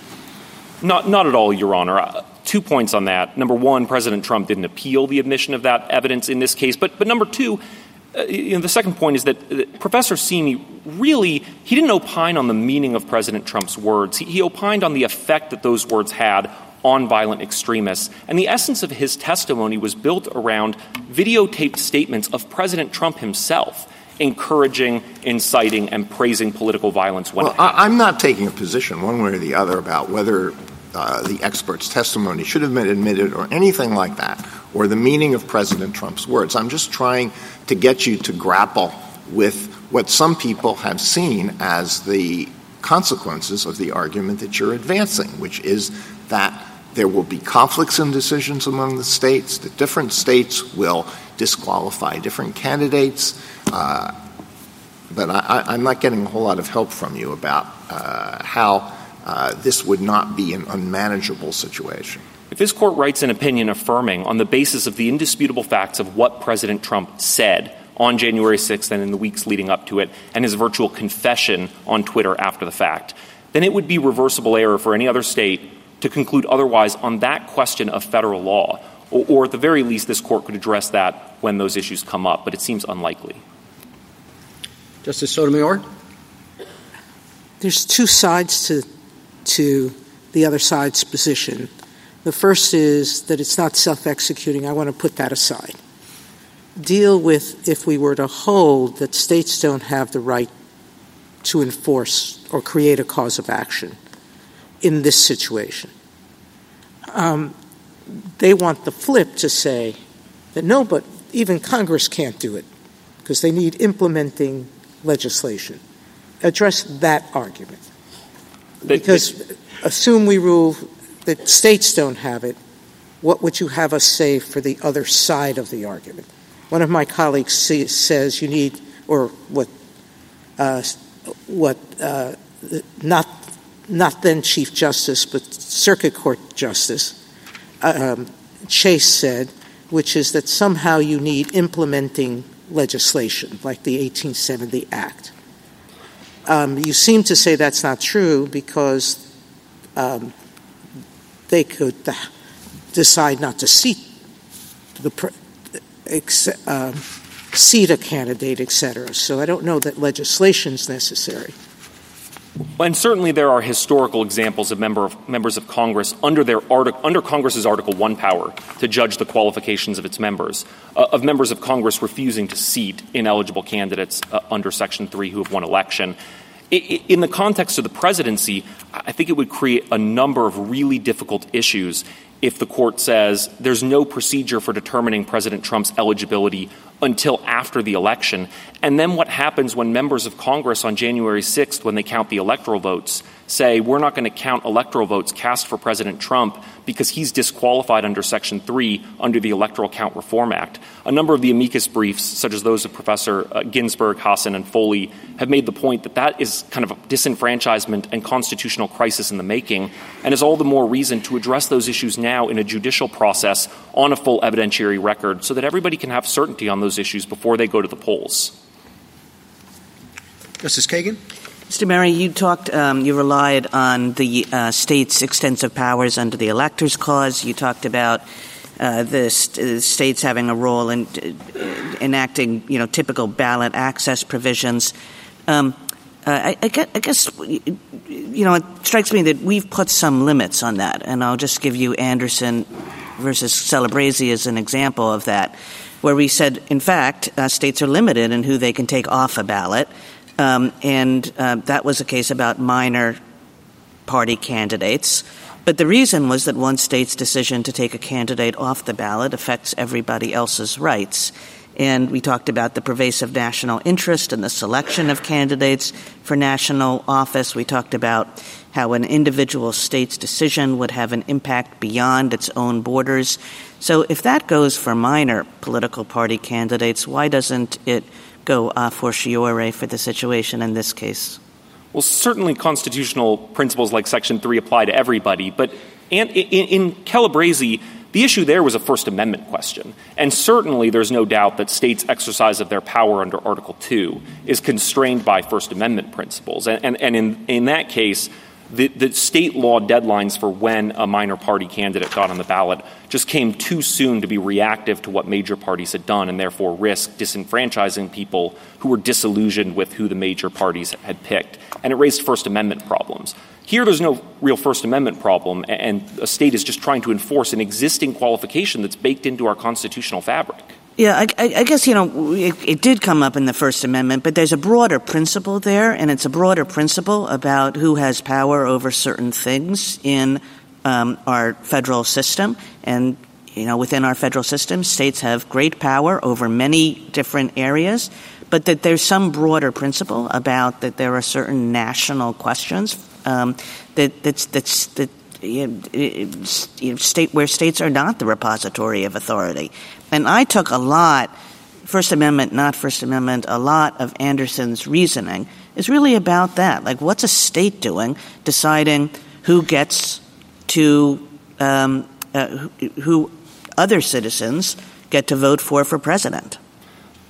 Not not at all, Your Honor. I- Two points on that. Number one, President Trump didn't appeal the admission of that evidence in this case. But but number two, uh, you know, the second point is that uh, Professor Simi really, he didn't opine on the meaning of President Trump's words. He, he opined on the effect that those words had on violent extremists. And the essence of his testimony was built around videotaped statements of President Trump himself encouraging, inciting, and praising political violence. Well, I, I'm not taking a position one way or the other about whether Uh, the expert's testimony should have been admitted or anything like that, or the meaning of President Trump's words. I'm just trying to get you to grapple with what some people have seen as the consequences of the argument that you're advancing, which is that there will be conflicts in decisions among the states, that different states will disqualify different candidates. Uh, but I, I'm not getting a whole lot of help from you about uh, how Uh, this would not be an unmanageable situation. If this court writes an opinion affirming on the basis of the indisputable facts of what President Trump said on January sixth and in the weeks leading up to it, and his virtual confession on Twitter after the fact, then it would be reversible error for any other state to conclude otherwise on that question of federal law. Or, or at the very least, this court could address that when those issues come up, but it seems unlikely. Justice Sotomayor? There's two sides to to the other side's position. The first is that it's not self-executing. I want to put that aside. Deal with if we were to hold that states don't have the right to enforce or create a cause of action in this situation. Um, they want the flip to say that no, but even Congress can't do it because they need implementing legislation. Address that argument. Because assume we rule that states don't have it, what would you have us say for the other side of the argument? One of my colleagues says you need, or what, uh, what uh, not not then Chief Justice, but Circuit Court Justice uh, um, Chase said, which is that somehow you need implementing legislation like the eighteen seventy Act. Um, you seem to say that's not true because um, they could uh, decide not to seat the pre- ex- um, seat a candidate, et cetera. So I don't know that legislation is necessary. And certainly there are historical examples of, member of members of Congress under their artic, under Congress's Article one power to judge the qualifications of its members, uh, of members of Congress refusing to seat ineligible candidates uh, under Section three who have won election. In the context of the presidency, I think it would create a number of really difficult issues if the court says there's no procedure for determining President Trump's eligibility until after the election. And then what happens when members of Congress on January sixth, when they count the electoral votes, say we're not going to count electoral votes cast for President Trump because he's disqualified under Section three under the Electoral Count Reform Act. A number of the amicus briefs, such as those of Professor uh, Ginsburg, Hassan, and Foley, have made the point that that is kind of a disenfranchisement and constitutional crisis in the making, and is all the more reason to address those issues now in a judicial process on a full evidentiary record so that everybody can have certainty on those issues before they go to the polls. Justice Kagan? Mister Murray, you talked, um, you relied on the uh, state's extensive powers under the Electors Clause. You talked about uh, the st- states having a role in uh, enacting, you know, typical ballot access provisions. Um, uh, I, I guess, you know, it strikes me that we've put some limits on that, and I'll just give you Anderson versus Celebrezzi as an example of that, where we said, in fact, uh, states are limited in who they can take off a ballot. Um, and uh, that was a case about minor party candidates. But the reason was that one state's decision to take a candidate off the ballot affects everybody else's rights. And we talked about the pervasive national interest and the selection of candidates for national office. We talked about how an individual state's decision would have an impact beyond its own borders. So if that goes for minor political party candidates, why doesn't it go a fortiori for the situation in this case? Well, certainly constitutional principles like Section three apply to everybody, but in, in Calabresi, the issue there was a First Amendment question, and certainly there's no doubt that states' exercise of their power under Article two is constrained by First Amendment principles, and, and, and in, in that case, The, the state law deadlines for when a minor party candidate got on the ballot just came too soon to be reactive to what major parties had done and therefore risk disenfranchising people who were disillusioned with who the major parties had picked. And it raised First Amendment problems. Here there's no real First Amendment problem, and a state is just trying to enforce an existing qualification that's baked into our constitutional fabric. Yeah, I, I guess, you know, it, it did come up in the First Amendment, but there's a broader principle there, and it's a broader principle about who has power over certain things in um, our federal system. And, you know, within our federal system, states have great power over many different areas, but that there's some broader principle about that there are certain national questions um, that that's, that's, that you know, state where states are not the repository of authority. And I took a lot, First Amendment, not First Amendment, a lot of Anderson's reasoning is really about that. Like, what's a state doing deciding who gets to um, – uh, who, who other citizens get to vote for for president?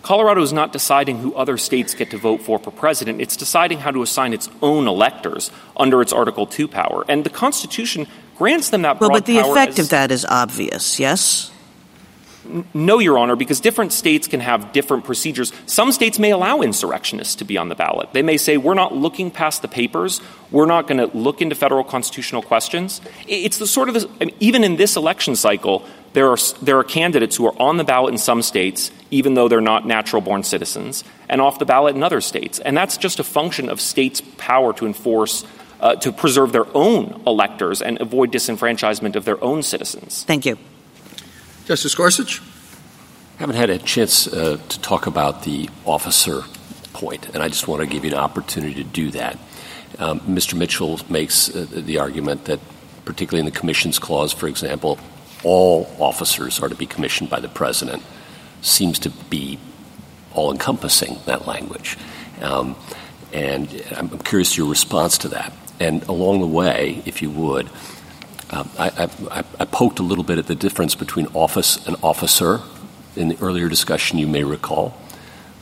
Colorado is not deciding who other states get to vote for for president. It's deciding how to assign its own electors under its Article two power. And the Constitution grants them that broad power. Well, but the effect of that is obvious, yes? No, Your Honor, because different states can have different procedures. Some states may allow insurrectionists to be on the ballot. They may say, we're not looking past the papers. We're not going to look into federal constitutional questions. It's the sort of this, I mean, even in this election cycle, there are there are candidates who are on the ballot in some states, even though they're not natural-born citizens, and off the ballot in other states. And that's just a function of states' power to enforce, uh, to preserve their own electors and avoid disenfranchisement of their own citizens. Thank you. Justice Gorsuch? I haven't had a chance uh, to talk about the officer point, and I just want to give you an opportunity to do that. Um, Mister Mitchell makes uh, the argument that, particularly in the Commissions Clause, for example, all officers are to be commissioned by the president. Seems to be all-encompassing, that language. Um, and I'm curious your response to that. And along the way, if you would, Uh, I, I, I poked a little bit at the difference between office and officer in the earlier discussion, you may recall.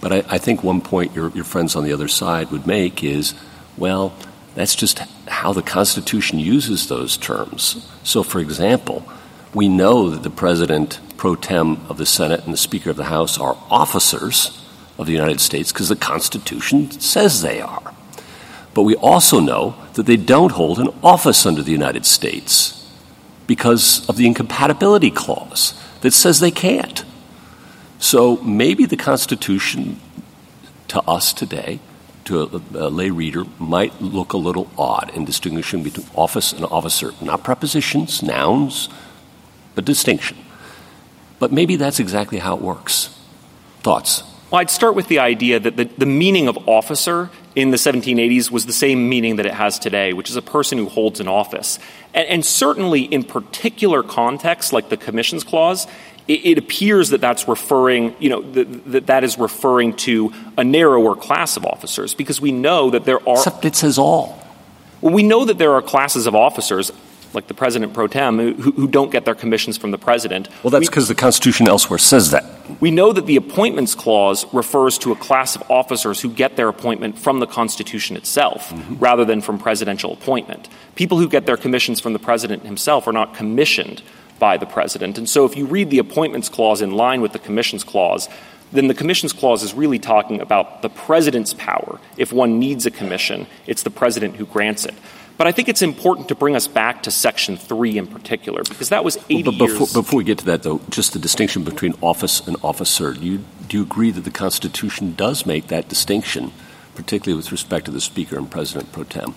But I, I think one point your, your friends on the other side would make is, well, that's just how the Constitution uses those terms. So, for example, we know that the President pro tem of the Senate and the Speaker of the House are officers of the United States because the Constitution says they are. But we also know that they don't hold an office under the United States because of the incompatibility clause that says they can't. So maybe the Constitution to us today to a, a lay reader might look a little odd in distinguishing between office and officer, not prepositions, nouns, but distinction. But maybe that's exactly how it works. Thoughts? Well, I'd start with the idea that the, the meaning of officer in the seventeen eighties was the same meaning that it has today, which is a person who holds an office. And, and certainly in particular contexts like the Commissions Clause, it, it appears that that's referring, you know, that, that that is referring to a narrower class of officers, because we know that there are... Except it says all. Well, we know that there are classes of officers, like the president pro tem, who, who don't get their commissions from the president. Well, that's because the Constitution elsewhere says that. We know that the Appointments Clause refers to a class of officers who get their appointment from the Constitution itself, mm-hmm. rather than from presidential appointment. People who get their commissions from the president himself are not commissioned by the president. And so if you read the Appointments Clause in line with the Commissions Clause, then the Commissions Clause is really talking about the president's power. If one needs a commission, it's the president who grants it. But I think it's important to bring us back to Section three in particular, because that was eighty well, but before, years. Before we get to that, though, just the distinction between office and officer, do you, do you agree that the Constitution does make that distinction, particularly with respect to the Speaker and President pro tem?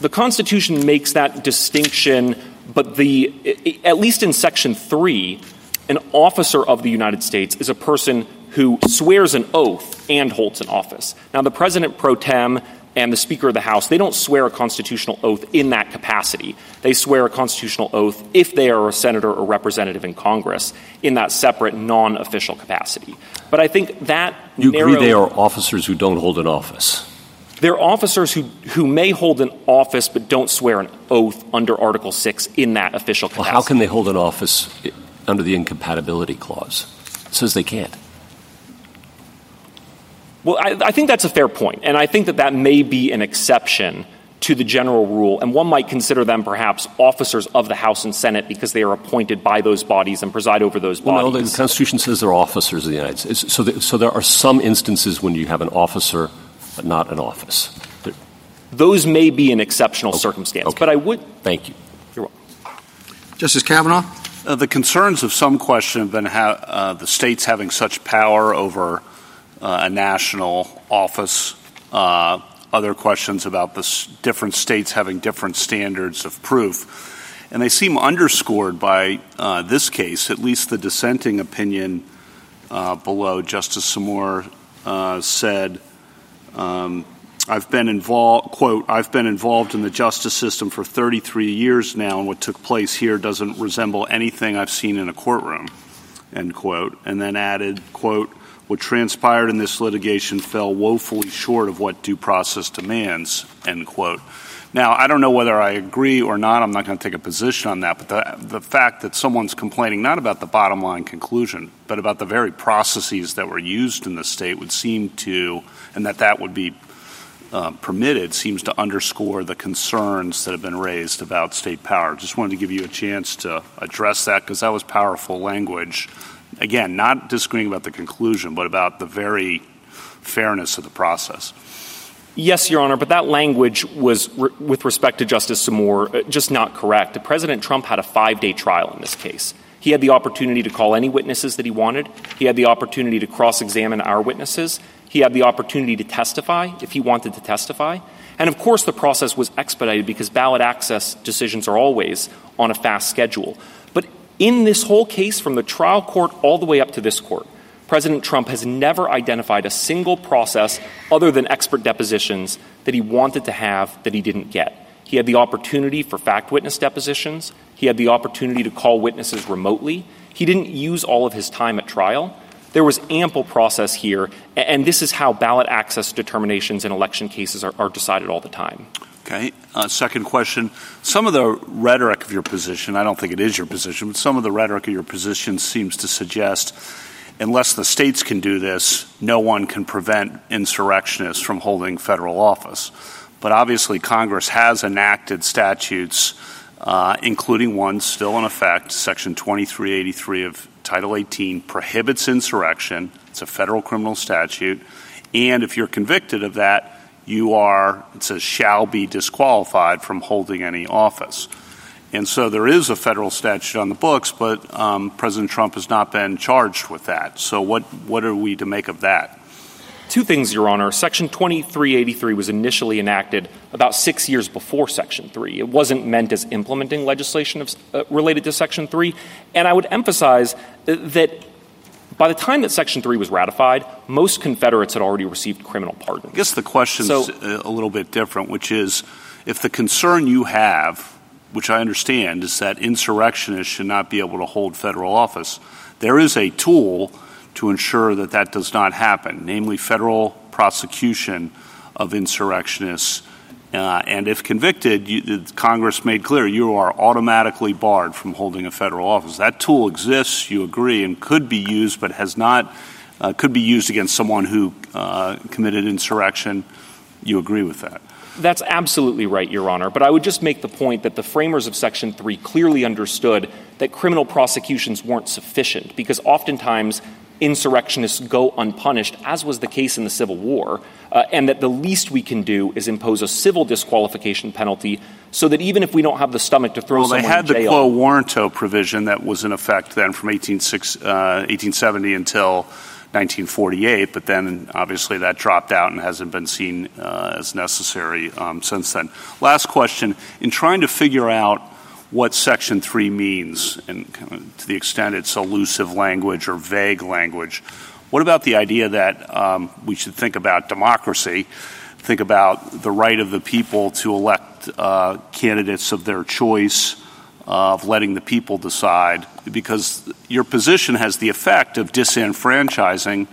The Constitution makes that distinction, but the at least in Section three, an officer of the United States is a person who swears an oath and holds an office. Now, the President pro tem and the Speaker of the House, they don't swear a constitutional oath in that capacity. They swear a constitutional oath if they are a senator or representative in Congress in that separate, non-official capacity. But I think that You narrow, agree they are officers who don't hold an office? They're officers who, who may hold an office but don't swear an oath under Article six in that official capacity. Well, how can they hold an office under the Incompatibility Clause? It says they can't. Well, I, I think that's a fair point, and I think that that may be an exception to the general rule, and one might consider them perhaps officers of the House and Senate because they are appointed by those bodies and preside over those bodies. Well, no, the Constitution says they're officers of the United States. So, the, so there are some instances when you have an officer but not an office. There. Those may be an exceptional okay. circumstance, okay. but I would... Thank you. You're welcome. Justice Kavanaugh? Uh, the concerns of some question have been how uh, the states having such power over... Uh, a national office, uh, other questions about the s- different states having different standards of proof. And they seem underscored by uh, this case, at least the dissenting opinion uh, below. Justice Seymour uh, said, um, I've been involved, quote, I've been involved in the justice system for thirty-three years now, and what took place here doesn't resemble anything I've seen in a courtroom, end quote. And then added, quote, what transpired in this litigation fell woefully short of what due process demands, end quote. Now, I don't know whether I agree or not. I'm not going to take a position on that. But the, the fact that someone's complaining not about the bottom line conclusion, but about the very processes that were used in the state would seem to, and that that would be uh, permitted, seems to underscore the concerns that have been raised about state power. Just wanted to give you a chance to address that because that was powerful language. Again, not disagreeing about the conclusion, but about the very fairness of the process. Yes, Your Honor, but that language was, re- with respect to Justice Seymour, uh, just not correct. President Trump had a five-day trial in this case. He had the opportunity to call any witnesses that he wanted. He had the opportunity to cross-examine our witnesses. He had the opportunity to testify if he wanted to testify. And, of course, the process was expedited because ballot access decisions are always on a fast schedule. But in this whole case, from the trial court all the way up to this court, President Trump has never identified a single process other than expert depositions that he wanted to have that he didn't get. He had the opportunity for fact witness depositions. He had the opportunity to call witnesses remotely. He didn't use all of his time at trial. There was ample process here, and this is how ballot access determinations in election cases are, are decided all the time. Okay. Uh, second question. Some of the rhetoric of your position, I don't think it is your position, but some of the rhetoric of your position seems to suggest unless the states can do this, no one can prevent insurrectionists from holding federal office. But obviously Congress has enacted statutes, uh, including one still in effect, Section twenty-three eighty-three of Title eighteen prohibits insurrection. It's a federal criminal statute. And if you're convicted of that, you are, it says, shall be disqualified from holding any office. And so there is a federal statute on the books, but um, President Trump has not been charged with that. So what, what are we to make of that? Two things, Your Honor. Section twenty-three eighty-three was initially enacted about six years before Section three. It wasn't meant as implementing legislation of, uh, related to Section three. And I would emphasize that by the time that Section three was ratified, most Confederates had already received criminal pardons. I guess the question's so, a little bit different, which is if the concern you have, which I understand, is that insurrectionists should not be able to hold federal office, there is a tool to ensure that that does not happen, namely federal prosecution of insurrectionists. Uh, and if convicted, you, Congress made clear you are automatically barred from holding a federal office. That tool exists, you agree, and could be used, but has not, uh, could be used against someone who uh, committed insurrection. You agree with that? That's absolutely right, Your Honor. But I would just make the point that the framers of Section three clearly understood that criminal prosecutions weren't sufficient because oftentimes insurrectionists go unpunished, as was the case in the Civil War, uh, and that the least we can do is impose a civil disqualification penalty so that even if we don't have the stomach to throw well, someone in jail. Well, they had the quo warranto provision that was in effect then from eighteen seventy until nineteen forty-eight, but then obviously that dropped out and hasn't been seen uh, as necessary um, since then. Last question. In trying to figure out what Section three means, and to the extent it's elusive language or vague language, what about the idea that um, we should think about democracy, think about the right of the people to elect uh, candidates of their choice, uh, of letting the people decide, because your position has the effect of disenfranchising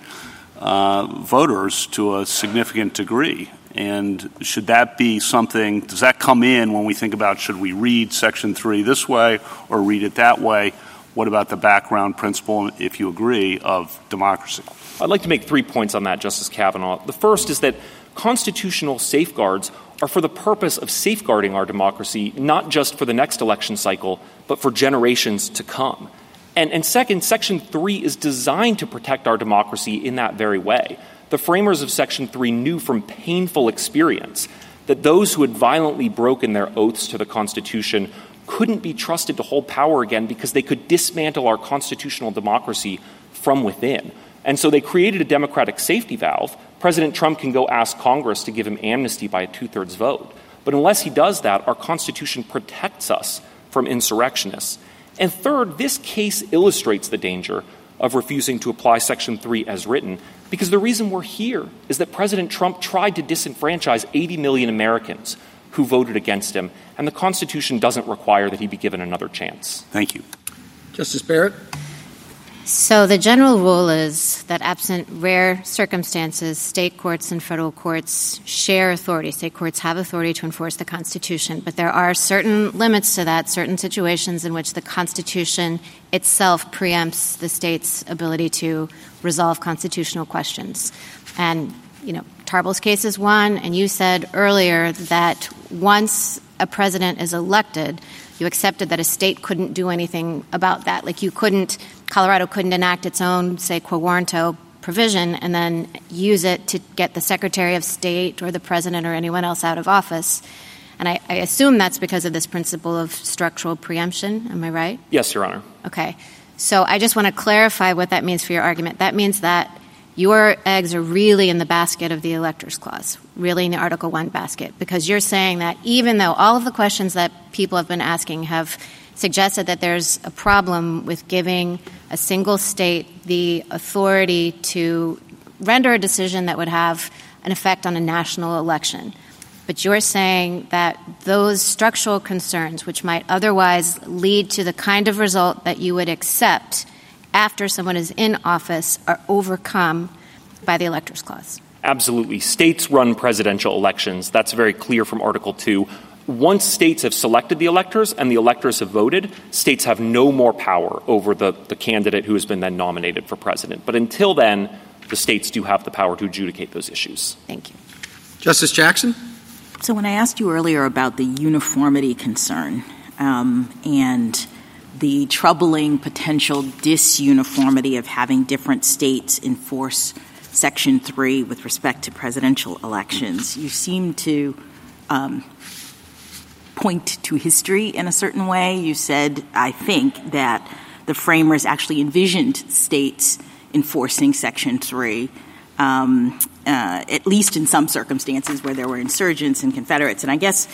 uh, voters to a significant degree. And should that be something, does that come in when we think about should we read Section three this way or read it that way? What about the background principle, if you agree, of democracy? I'd like to make three points on that, Justice Kavanaugh. The first is that constitutional safeguards are for the purpose of safeguarding our democracy, not just for the next election cycle, but for generations to come. And, and second, Section three is designed to protect our democracy in that very way. The framers of Section three knew from painful experience that those who had violently broken their oaths to the Constitution couldn't be trusted to hold power again because they could dismantle our constitutional democracy from within. And so they created a democratic safety valve. President Trump can go ask Congress to give him amnesty by a two-thirds vote. But unless he does that, our Constitution protects us from insurrectionists. And third, this case illustrates the danger of refusing to apply Section three as written, because the reason we're here is that President Trump tried to disenfranchise eighty million Americans who voted against him, and the Constitution doesn't require that he be given another chance. Thank you. Justice Barrett? So the general rule is that absent rare circumstances, state courts and federal courts share authority. State courts have authority to enforce the Constitution, but there are certain limits to that, certain situations in which the Constitution itself preempts the state's ability to resolve constitutional questions. And, you know, Tarble's case is one, and you said earlier that once a president is elected, you accepted that a state couldn't do anything about that. Like you couldn't Colorado couldn't enact its own, say, quo warranto provision and then use it to get the Secretary of State or the President or anyone else out of office. And I, I assume that's because of this principle of structural preemption. Am I right? Yes, Your Honor. Okay. So I just want to clarify what that means for your argument. That means that your eggs are really in the basket of the Electors Clause, really in the Article one basket, because you're saying that even though all of the questions that people have been asking have suggested that there's a problem with giving a single state the authority to render a decision that would have an effect on a national election. But you're saying that those structural concerns, which might otherwise lead to the kind of result that you would accept after someone is in office, are overcome by the Electors Clause. Absolutely. States run presidential elections. That's very clear from Article two. Once states have selected the electors and the electors have voted, states have no more power over the, the candidate who has been then nominated for president. But until then, the states do have the power to adjudicate those issues. Thank you. Justice Jackson? So when I asked you earlier about the uniformity concern um, and the troubling potential disuniformity of having different states enforce Section three with respect to presidential elections, you seem to um, – point to history in a certain way. You said, I think, that the framers actually envisioned states enforcing Section three um, uh, at least in some circumstances where there were insurgents and Confederates. And I guess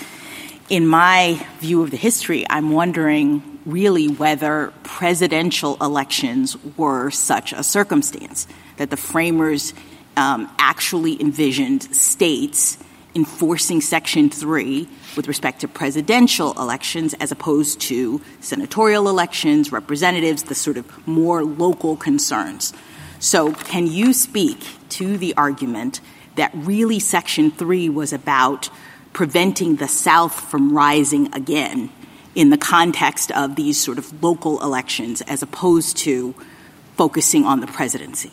in my view of the history, I'm wondering really whether presidential elections were such a circumstance, that the framers um, actually envisioned states enforcing Section three with respect to presidential elections as opposed to senatorial elections, representatives, the sort of more local concerns. So can you speak to the argument that really Section three was about preventing the South from rising again in the context of these sort of local elections as opposed to focusing on the presidency?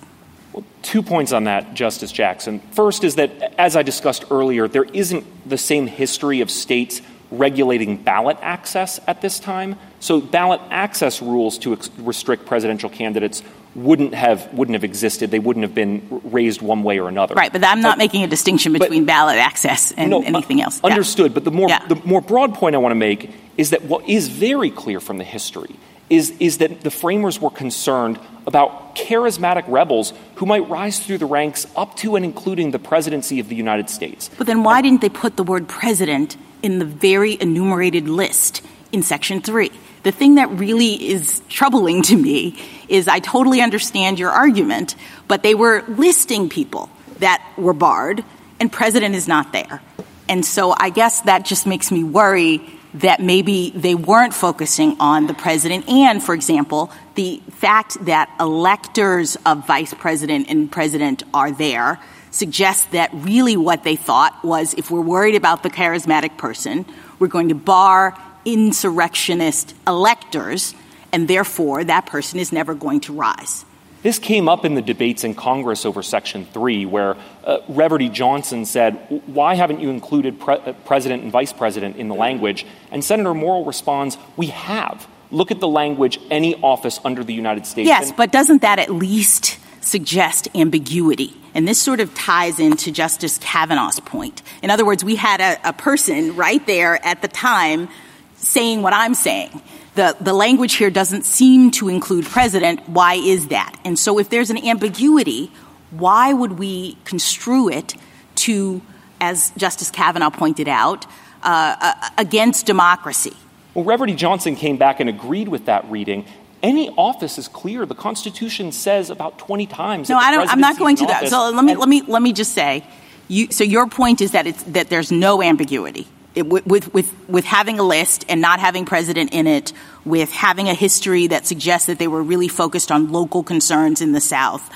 Well, two points on that, Justice Jackson. First is that, as I discussed earlier, there isn't the same history of states regulating ballot access at this time. So ballot access rules to ex- restrict presidential candidates wouldn't have wouldn't have existed. They wouldn't have been raised one way or another. Right, but I'm not but, making a distinction between but, ballot access and no, anything else. Understood. Yeah. But the more yeah. the more broad point I want to make is that what is very clear from the history is is that the framers were concerned about charismatic rebels who might rise through the ranks up to and including the presidency of the United States. But then why didn't they put the word president in the very enumerated list in Section three? The thing that really is troubling to me is I totally understand your argument, but they were listing people that were barred, and president is not there. And so I guess that just makes me worry that maybe they weren't focusing on the president and, for example, the fact that electors of vice president and president are there suggests that really what they thought was if we're worried about the charismatic person, we're going to bar insurrectionist electors, and therefore that person is never going to rise. This came up in the debates in Congress over Section three, where uh, Reverdy Johnson said, why haven't you included pre- president and vice president in the language? And Senator Morrill responds, we have. Look at the language, any office under the United States. Yes, and- but doesn't that at least suggest ambiguity? And this sort of ties into Justice Kavanaugh's point. In other words, we had a, a person right there at the time saying what I'm saying. The, the language here doesn't seem to include president. Why is that? And so if there's an ambiguity, why would we construe it to, as Justice Kavanaugh pointed out, uh, uh, against democracy? Well, Reverdy Johnson came back and agreed with that reading. Any office is clear. The Constitution says about twenty times. No, that the I don't, I'm not going to office. that. So let me and, let me let me just say, you, so your point is that it's that there's no ambiguity. It, with, with, with having a list and not having president in it, with having a history that suggests that they were really focused on local concerns in the South,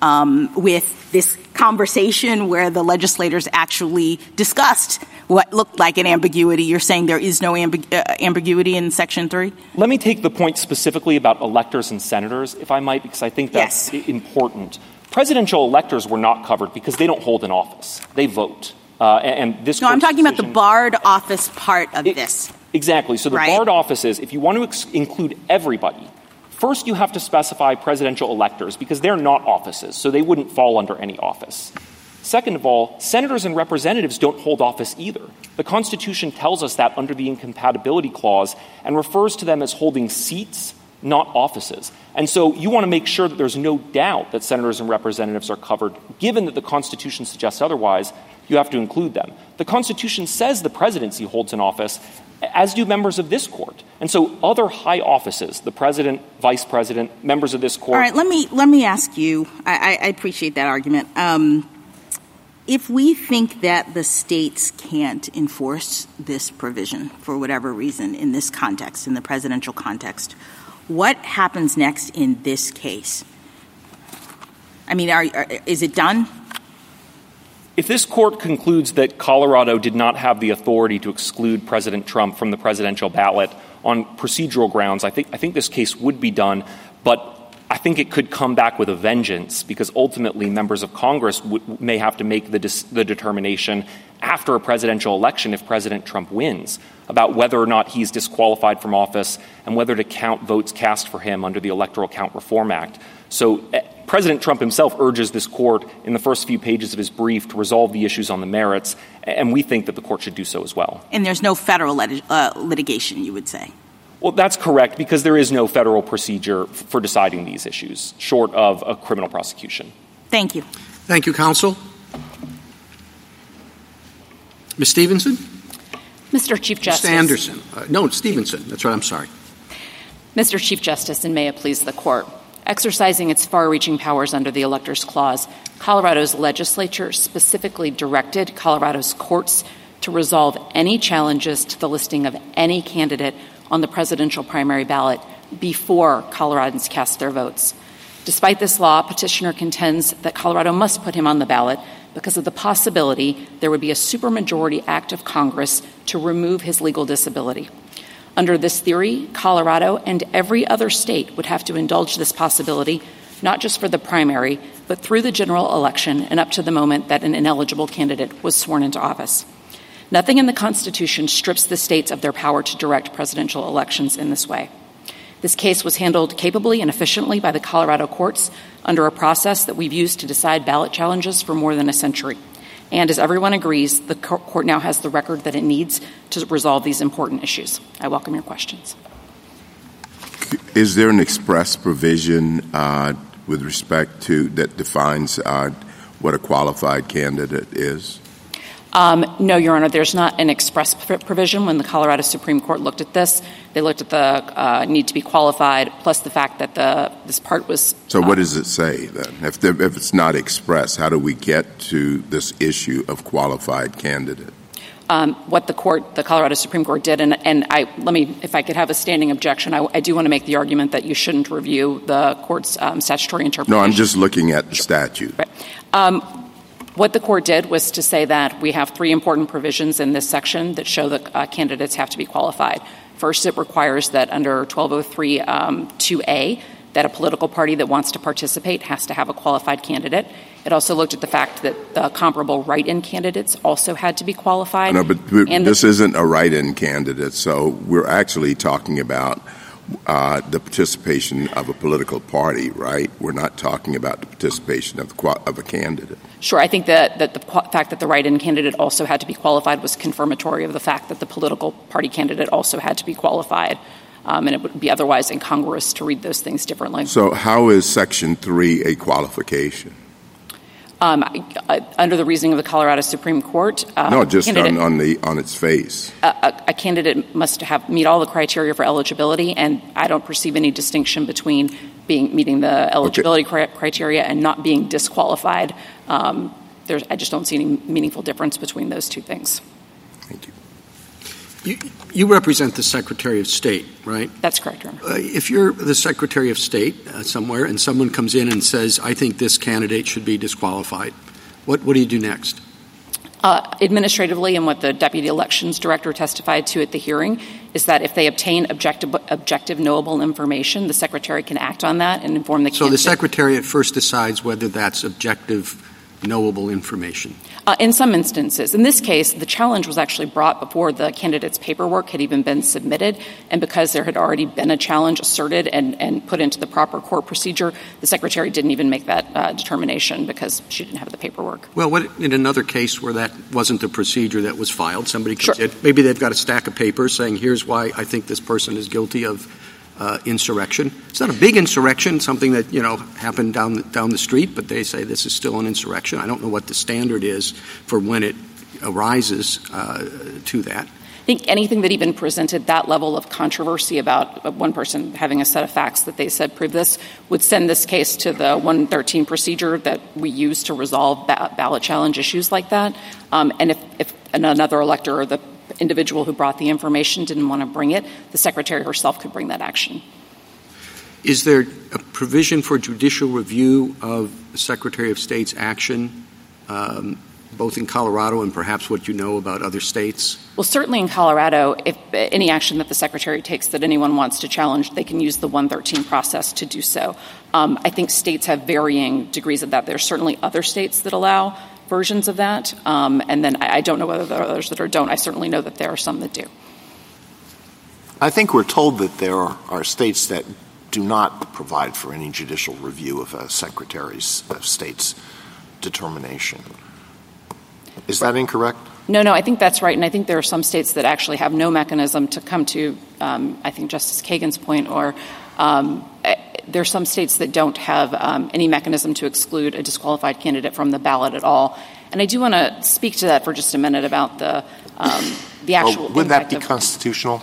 um, with this conversation where the legislators actually discussed what looked like an ambiguity. You're saying there is no ambi- uh, ambiguity in Section three? Let me take the point specifically about electors and senators, if I might, because I think that's yes. important. Presidential electors were not covered because they don't hold an office. They vote. Uh, and this no, I'm talking decision, about the barred office part of it, this. Exactly. So the right? barred offices, if you want to ex- include everybody, first you have to specify presidential electors because they're not offices, so they wouldn't fall under any office. Second of all, senators and representatives don't hold office either. The Constitution tells us that under the Incompatibility Clause and refers to them as holding seats, not offices. And so you want to make sure that there's no doubt that senators and representatives are covered, given that the Constitution suggests otherwise. You have to include them. The Constitution says the presidency holds an office, as do members of this court. And so other high offices, the president, vice president, members of this court. All right, let me let me ask you. I, I appreciate that argument. Um, if we think that the states can't enforce this provision for whatever reason in this context, in the presidential context, what happens next in this case? I mean, are, are, is it done? If this court concludes that Colorado did not have the authority to exclude President Trump from the presidential ballot on procedural grounds, I think I think this case would be done. But I think it could come back with a vengeance because ultimately members of Congress w- may have to make the, dis- the determination after a presidential election, if President Trump wins, about whether or not he's disqualified from office and whether to count votes cast for him under the Electoral Count Reform Act. So uh, President Trump himself urges this court in the first few pages of his brief to resolve the issues on the merits, and we think that the court should do so as well. And there's no federal lit- uh, litigation, you would say? Well, that's correct, because there is no federal procedure f- for deciding these issues, short of a criminal prosecution. Thank you. Thank you, counsel. Miz Stevenson? Mister Chief Justice. Mister Anderson. Uh, no, Stevenson. That's right. I'm sorry. Mister Chief Justice, and may it please the Court, exercising its far-reaching powers under the Electors Clause, Colorado's legislature specifically directed Colorado's courts to resolve any challenges to the listing of any candidate on the presidential primary ballot before Coloradans cast their votes. Despite this law, petitioner contends that Colorado must put him on the ballot because of the possibility there would be a supermajority act of Congress to remove his legal disability. Under this theory, Colorado and every other state would have to indulge this possibility, not just for the primary, but through the general election and up to the moment that an ineligible candidate was sworn into office. Nothing in the Constitution strips the states of their power to direct presidential elections in this way. This case was handled capably and efficiently by the Colorado courts under a process that we've used to decide ballot challenges for more than a century. And as everyone agrees, the court now has the record that it needs to resolve these important issues. I welcome your questions. Is there an express provision uh, with respect to that defines uh, what a qualified candidate is? Um, no, Your Honor, there's not an express provision. When the Colorado Supreme Court looked at this, they looked at the uh, need to be qualified, plus the fact that the this part was— So uh, what does it say, then? If, there, if it's not express, how do we get to this issue of qualified candidate? Um, what the court, the Colorado Supreme Court did, and, and I let me, if I could have a standing objection, I, I do want to make the argument that you shouldn't review the court's um, statutory interpretation. No, I'm just looking at the sure. statute. Right. Um, What the court did was to say that we have three important provisions in this section that show that uh, candidates have to be qualified. First, it requires that under twelve oh three two A, um, that a political party that wants to participate has to have a qualified candidate. It also looked at the fact that the comparable write-in candidates also had to be qualified. No, but th- and this the- isn't a write-in candidate, so we're actually talking about Uh, the participation of a political party, right? We're not talking about the participation of, the, of a candidate. Sure. I think that, that the fact that the write-in candidate also had to be qualified was confirmatory of the fact that the political party candidate also had to be qualified, um, and it would be otherwise incongruous to read those things differently. So how is Section three a qualification? Um, I, under the reasoning of the Colorado Supreme Court, uh, no, just on, on the on its face, a, a, a candidate must have meet all the criteria for eligibility, and I don't perceive any distinction between being meeting the eligibility okay. cri- criteria and not being disqualified. Um, there's, I just don't see any meaningful difference between those two things. Thank you. You, you represent the Secretary of State, right? That's correct, Your Honor. Uh, if you're the Secretary of State uh, somewhere and someone comes in and says, I think this candidate should be disqualified, what, what do you do next? Uh, administratively, and what the Deputy Elections Director testified to at the hearing, is that if they obtain objective, objective knowable information, the Secretary can act on that and inform the candidate. So the Secretary at first decides whether that's objective knowable information? Uh, in some instances. In this case, the challenge was actually brought before the candidate's paperwork had even been submitted, and because there had already been a challenge asserted and, and put into the proper court procedure, the Secretary didn't even make that uh, determination because she didn't have the paperwork. Well, what, in another case where that wasn't the procedure that was filed, somebody comes sure. in, maybe they've got a stack of papers saying, here's why I think this person is guilty of Uh, insurrection. It's not a big insurrection, something that, you know, happened down the, down the street, but they say this is still an insurrection. I don't know what the standard is for when it arises uh, to that. I think anything that even presented that level of controversy about one person having a set of facts that they said prove this would send this case to the one thirteen procedure that we use to resolve ba- ballot challenge issues like that. Um, and if, if another elector or the individual who brought the information didn't want to bring it, the Secretary herself could bring that action. Is there a provision for judicial review of the Secretary of State's action, um, both in Colorado and perhaps what you know about other states? Well, certainly in Colorado, if any action that the Secretary takes that anyone wants to challenge, they can use the one thirteen process to do so. Um, I think states have varying degrees of that. There are certainly other states that allow versions of that, um, and then I, I don't know whether there are others that are don't. I certainly know that there are some that do. I think we're told that there are, are states that do not provide for any judicial review of a Secretary of State's determination. Is that incorrect? No, no, I think that's right. And I think there are some states that actually have no mechanism to come to, um, I think, Justice Kagan's point, or um, there are some states that don't have um, any mechanism to exclude a disqualified candidate from the ballot at all. And I do want to speak to that for just a minute about the um, the actual well, would that be of- constitutional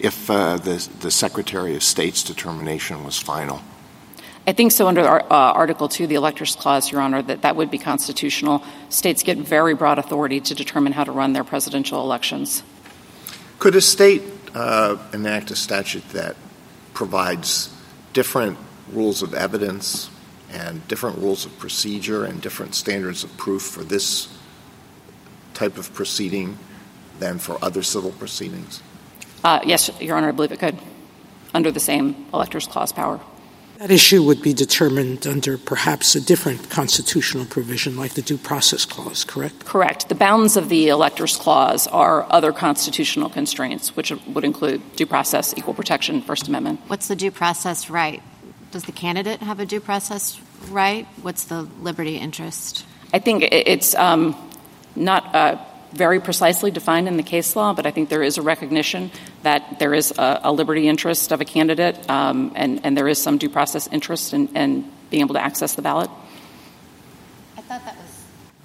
if uh, the, the Secretary of State's determination was final? I think so under uh, Article two, the Electors Clause, Your Honor, that that would be constitutional. States get very broad authority to determine how to run their presidential elections. Could a state uh, enact a statute that provides different rules of evidence and different rules of procedure and different standards of proof for this type of proceeding than for other civil proceedings? Uh, yes, Your Honor, I believe it could, under the same Electors Clause power. That issue would be determined under perhaps a different constitutional provision like the Due Process Clause, correct? Correct. The bounds of the Electors Clause are other constitutional constraints, which would include due process, equal protection, First Amendment. What's the due process right? Does the candidate have a due process right? What's the liberty interest? I think it's um, not uh, very precisely defined in the case law, but I think there is a recognition that there is a, a liberty interest of a candidate, um, and, and there is some due process interest in, in being able to access the ballot. I thought that was.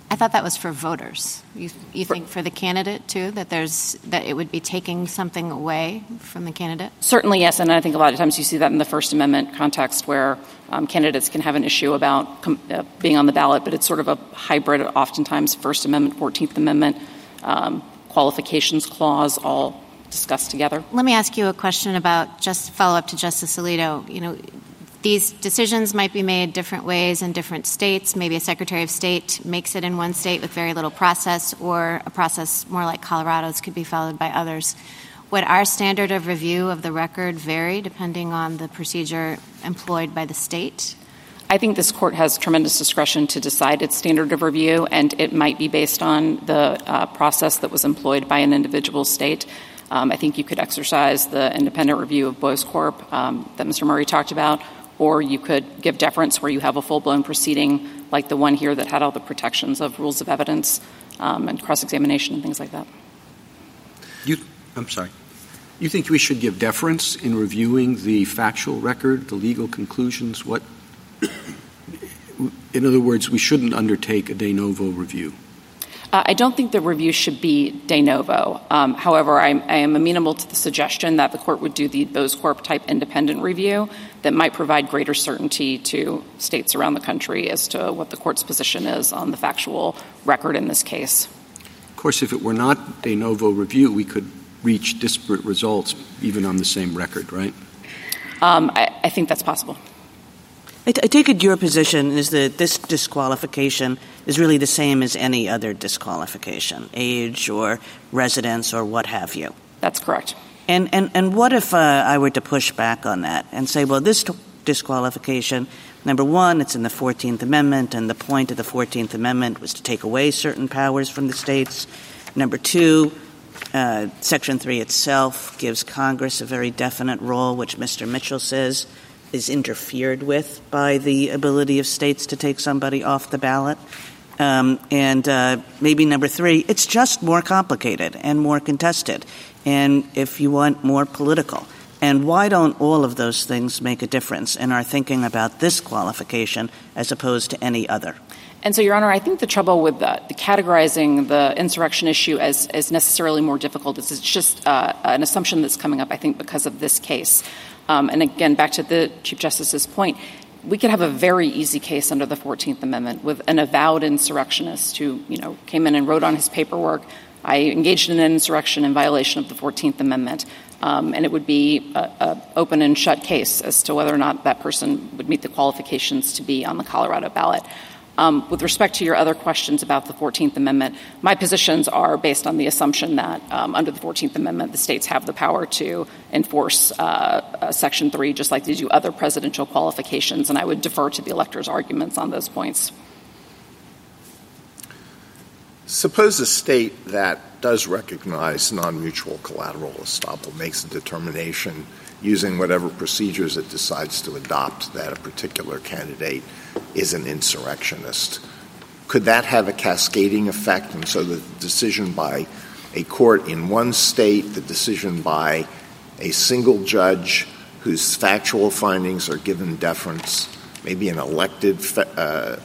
I thought that was for voters. You, you for, think for the candidate too that there's that it would be taking something away from the candidate? Certainly, yes, and I think a lot of times you see that in the First Amendment context where um, candidates can have an issue about com- uh, being on the ballot, but it's sort of a hybrid. Oftentimes, First Amendment, fourteenth Amendment, um, Qualifications Clause, all discussed together. Let me ask you a question about just follow-up to Justice Alito. You know, these decisions might be made different ways in different states. Maybe a Secretary of State makes it in one state with very little process, or a process more like Colorado's could be followed by others. Would our standard of review of the record vary depending on the procedure employed by the state? I think this court has tremendous discretion to decide its standard of review, and it might be based on the uh, process that was employed by an individual state. Um, I think you could exercise the independent review of Bose Corp um, that Mister Murray talked about, or you could give deference where you have a full-blown proceeding like the one here that had all the protections of rules of evidence um, and cross-examination and things like that. You, I'm sorry. You think we should give deference in reviewing the factual record, the legal conclusions? What, in other words, we shouldn't undertake a de novo review? Uh, I don't think the review should be de novo. Um, however, I'm, I am amenable to the suggestion that the court would do the Bose Corp-type independent review that might provide greater certainty to states around the country as to what the court's position is on the factual record in this case. Of course, if it were not de novo review, we could reach disparate results even on the same record, right? Um, I, I think that's possible. I, t- I take it your position is that this disqualification is really the same as any other disqualification, age or residence or what have you. That's correct. And and, and what if uh, I were to push back on that and say, well, this t- disqualification, number one, it's in the fourteenth Amendment, and the point of the fourteenth Amendment was to take away certain powers from the states. Number two, uh, Section three itself gives Congress a very definite role, which Mister Mitchell says is interfered with by the ability of states to take somebody off the ballot. Um, and uh, maybe number three, it's just more complicated and more contested, and if you want, more political. And why don't all of those things make a difference in our thinking about this qualification as opposed to any other? And so, Your Honor, I think the trouble with the, the categorizing the insurrection issue as, as necessarily more difficult is it's just uh, an assumption that's coming up, I think, because of this case. Um, and again, back to the Chief Justice's point, we could have a very easy case under the fourteenth Amendment with an avowed insurrectionist who, you know, came in and wrote on his paperwork, I engaged in an insurrection in violation of the fourteenth Amendment. Um, and it would be an open and shut case as to whether or not that person would meet the qualifications to be on the Colorado ballot. Um, with respect to your other questions about the fourteenth Amendment, my positions are based on the assumption that um, under the fourteenth Amendment, the states have the power to enforce uh, uh, Section three just like they do other presidential qualifications, and I would defer to the electors' arguments on those points. Suppose a state that does recognize non-mutual collateral estoppel makes a determination using whatever procedures it decides to adopt that a particular candidate is an insurrectionist. could that have a cascading effect? And so the decision by a court in one state, the decision by a single judge whose factual findings are given deference, maybe an elected uh,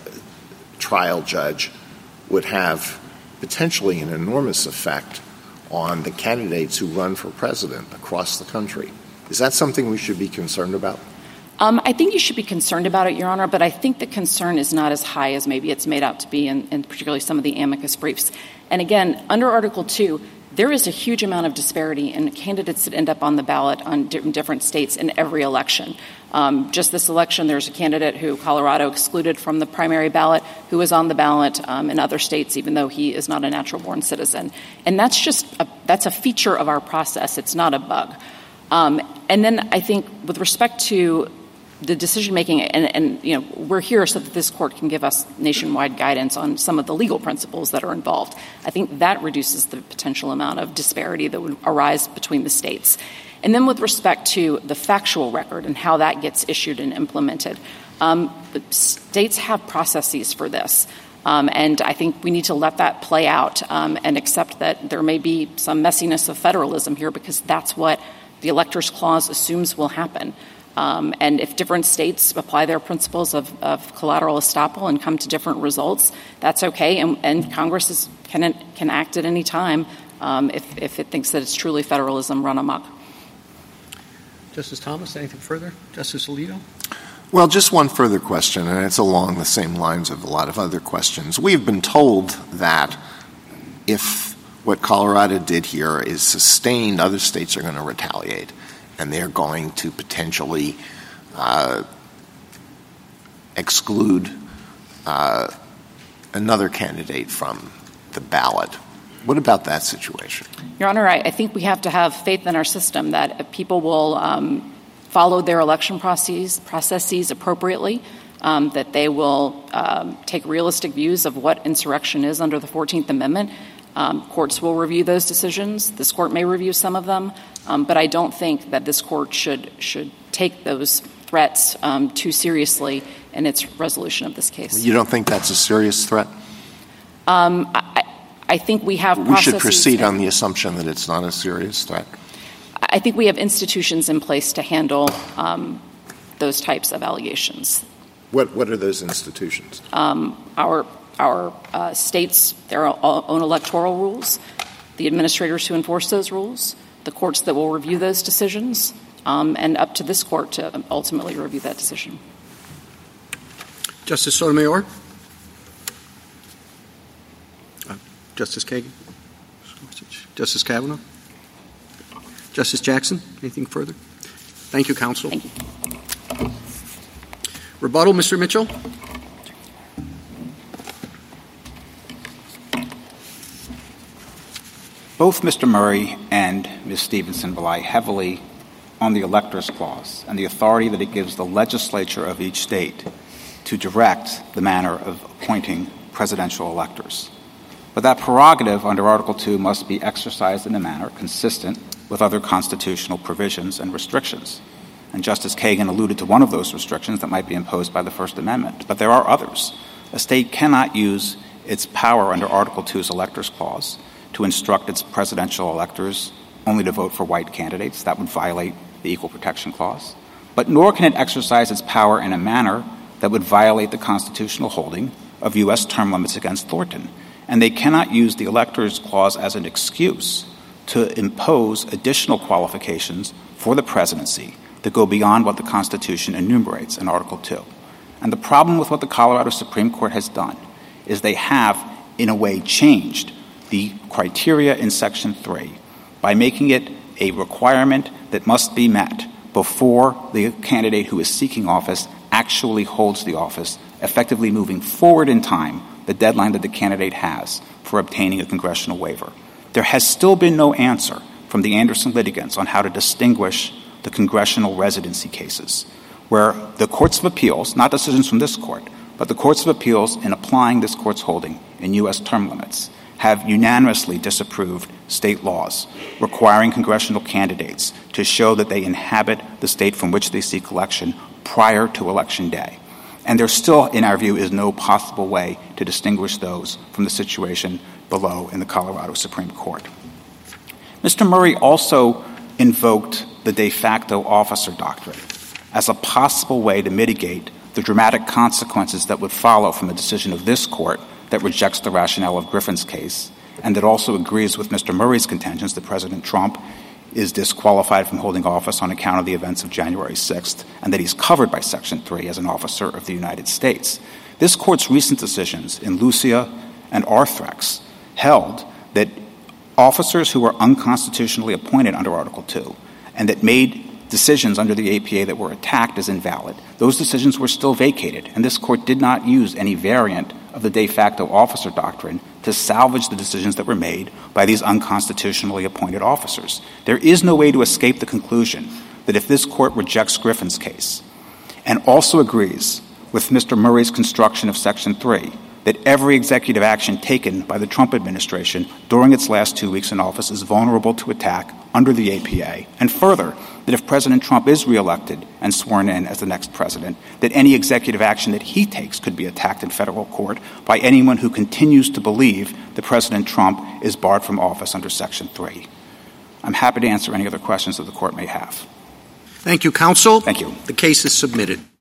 trial judge, would have potentially an enormous effect on the candidates who run for president across the country. Is that something we should be concerned about? Um, I think you should be concerned about it, Your Honor, but I think the concern is not as high as maybe it's made out to be, and particularly some of the amicus briefs. And again, under Article two, there is a huge amount of disparity in candidates that end up on the ballot on di- different states in every election. Um, just this election, there's a candidate who Colorado excluded from the primary ballot who is on the ballot um, in other states, even though he is not a natural-born citizen. And that's just a, that's a feature of our process. It's not a bug. Um, and then I think with respect to the decision-making, and, and you know, we're here so that this court can give us nationwide guidance on some of the legal principles that are involved. I think that reduces the potential amount of disparity that would arise between the states. And then with respect to the factual record and how that gets issued and implemented, um, states have processes for this. Um, and I think we need to let that play out um, and accept that there may be some messiness of federalism here, because that's what the Electors Clause assumes will happen. Um, and if different states apply their principles of, of collateral estoppel and come to different results, that's okay. And, and Congress is, can can act at any time um, if, if it thinks that it's truly federalism run amok. Justice Thomas, anything further? Justice Alito? Well, just one further question, and it's along the same lines of a lot of other questions. We've been told that if what Colorado did here is sustained, other states are going to retaliate. And they're going to potentially uh, exclude uh, another candidate from the ballot. What about that situation? Your Honor, I, I think we have to have faith in our system that people will um, follow their election processes, processes appropriately, um, that they will um, take realistic views of what insurrection is under the fourteenth Amendment. Um, courts will review those decisions. This court may review some of them, um, but I don't think that this court should should take those threats um, too seriously in its resolution of this case. You don't think that's a serious threat? Um, I, I think we have processes. We should proceed on the assumption that it's not a serious threat. I think we have institutions in place to handle um, those types of allegations. What What are those institutions? Um, our Our uh, states, their own electoral rules, the administrators who enforce those rules, the courts that will review those decisions, um, and up to this court to ultimately review that decision. Justice Sotomayor? Uh, Justice Kagan? Justice Kavanaugh? Justice Jackson? Anything further? Thank you, counsel. Thank you. Rebuttal, Mister Mitchell? Both Mister Murray and Miz Stevenson rely heavily on the Electors Clause and the authority that it gives the legislature of each state to direct the manner of appointing presidential electors. But that prerogative under Article two must be exercised in a manner consistent with other constitutional provisions and restrictions. And Justice Kagan alluded to one of those restrictions that might be imposed by the First Amendment. But there are others. A state cannot use its power under Article two's Electors Clause to instruct its presidential electors only to vote for white candidates. That would violate the Equal Protection Clause. But nor can it exercise its power in a manner that would violate the constitutional holding of U S term limits against Thornton. And they cannot use the Electors Clause as an excuse to impose additional qualifications for the presidency that go beyond what the Constitution enumerates in Article two. And the problem with what the Colorado Supreme Court has done is they have, in a way, changed the criteria in Section three by making it a requirement that must be met before the candidate who is seeking office actually holds the office, effectively moving forward in time the deadline that the candidate has for obtaining a congressional waiver. There has still been no answer from the Anderson litigants on how to distinguish the congressional residency cases, where the courts of appeals, not decisions from this court, but the courts of appeals in applying this court's holding in U S term limits, have unanimously disapproved state laws requiring congressional candidates to show that they inhabit the state from which they seek election prior to Election Day. And there still, in our view, is no possible way to distinguish those from the situation below in the Colorado Supreme Court. Mister Murray also invoked the de facto officer doctrine as a possible way to mitigate the dramatic consequences that would follow from a decision of this court that rejects the rationale of Griffin's case and that also agrees with Mister Murray's contentions that President Trump is disqualified from holding office on account of the events of January sixth and that he's covered by Section three as an officer of the United States. This court's recent decisions in Lucia and Arthrex held that officers who were unconstitutionally appointed under Article two and that made decisions under the A P A that were attacked as invalid, those decisions were still vacated, and this court did not use any variant of the de facto officer doctrine to salvage the decisions that were made by these unconstitutionally appointed officers. There is no way to escape the conclusion that if this court rejects Griffin's case and also agrees with Mister Murray's construction of Section three, that every executive action taken by the Trump administration during its last two weeks in office is vulnerable to attack under the A P A, and further, that if President Trump is reelected and sworn in as the next president, that any executive action that he takes could be attacked in federal court by anyone who continues to believe that President Trump is barred from office under Section three. I'm happy to answer any other questions that the court may have. Thank you, counsel. Thank you. The case is submitted.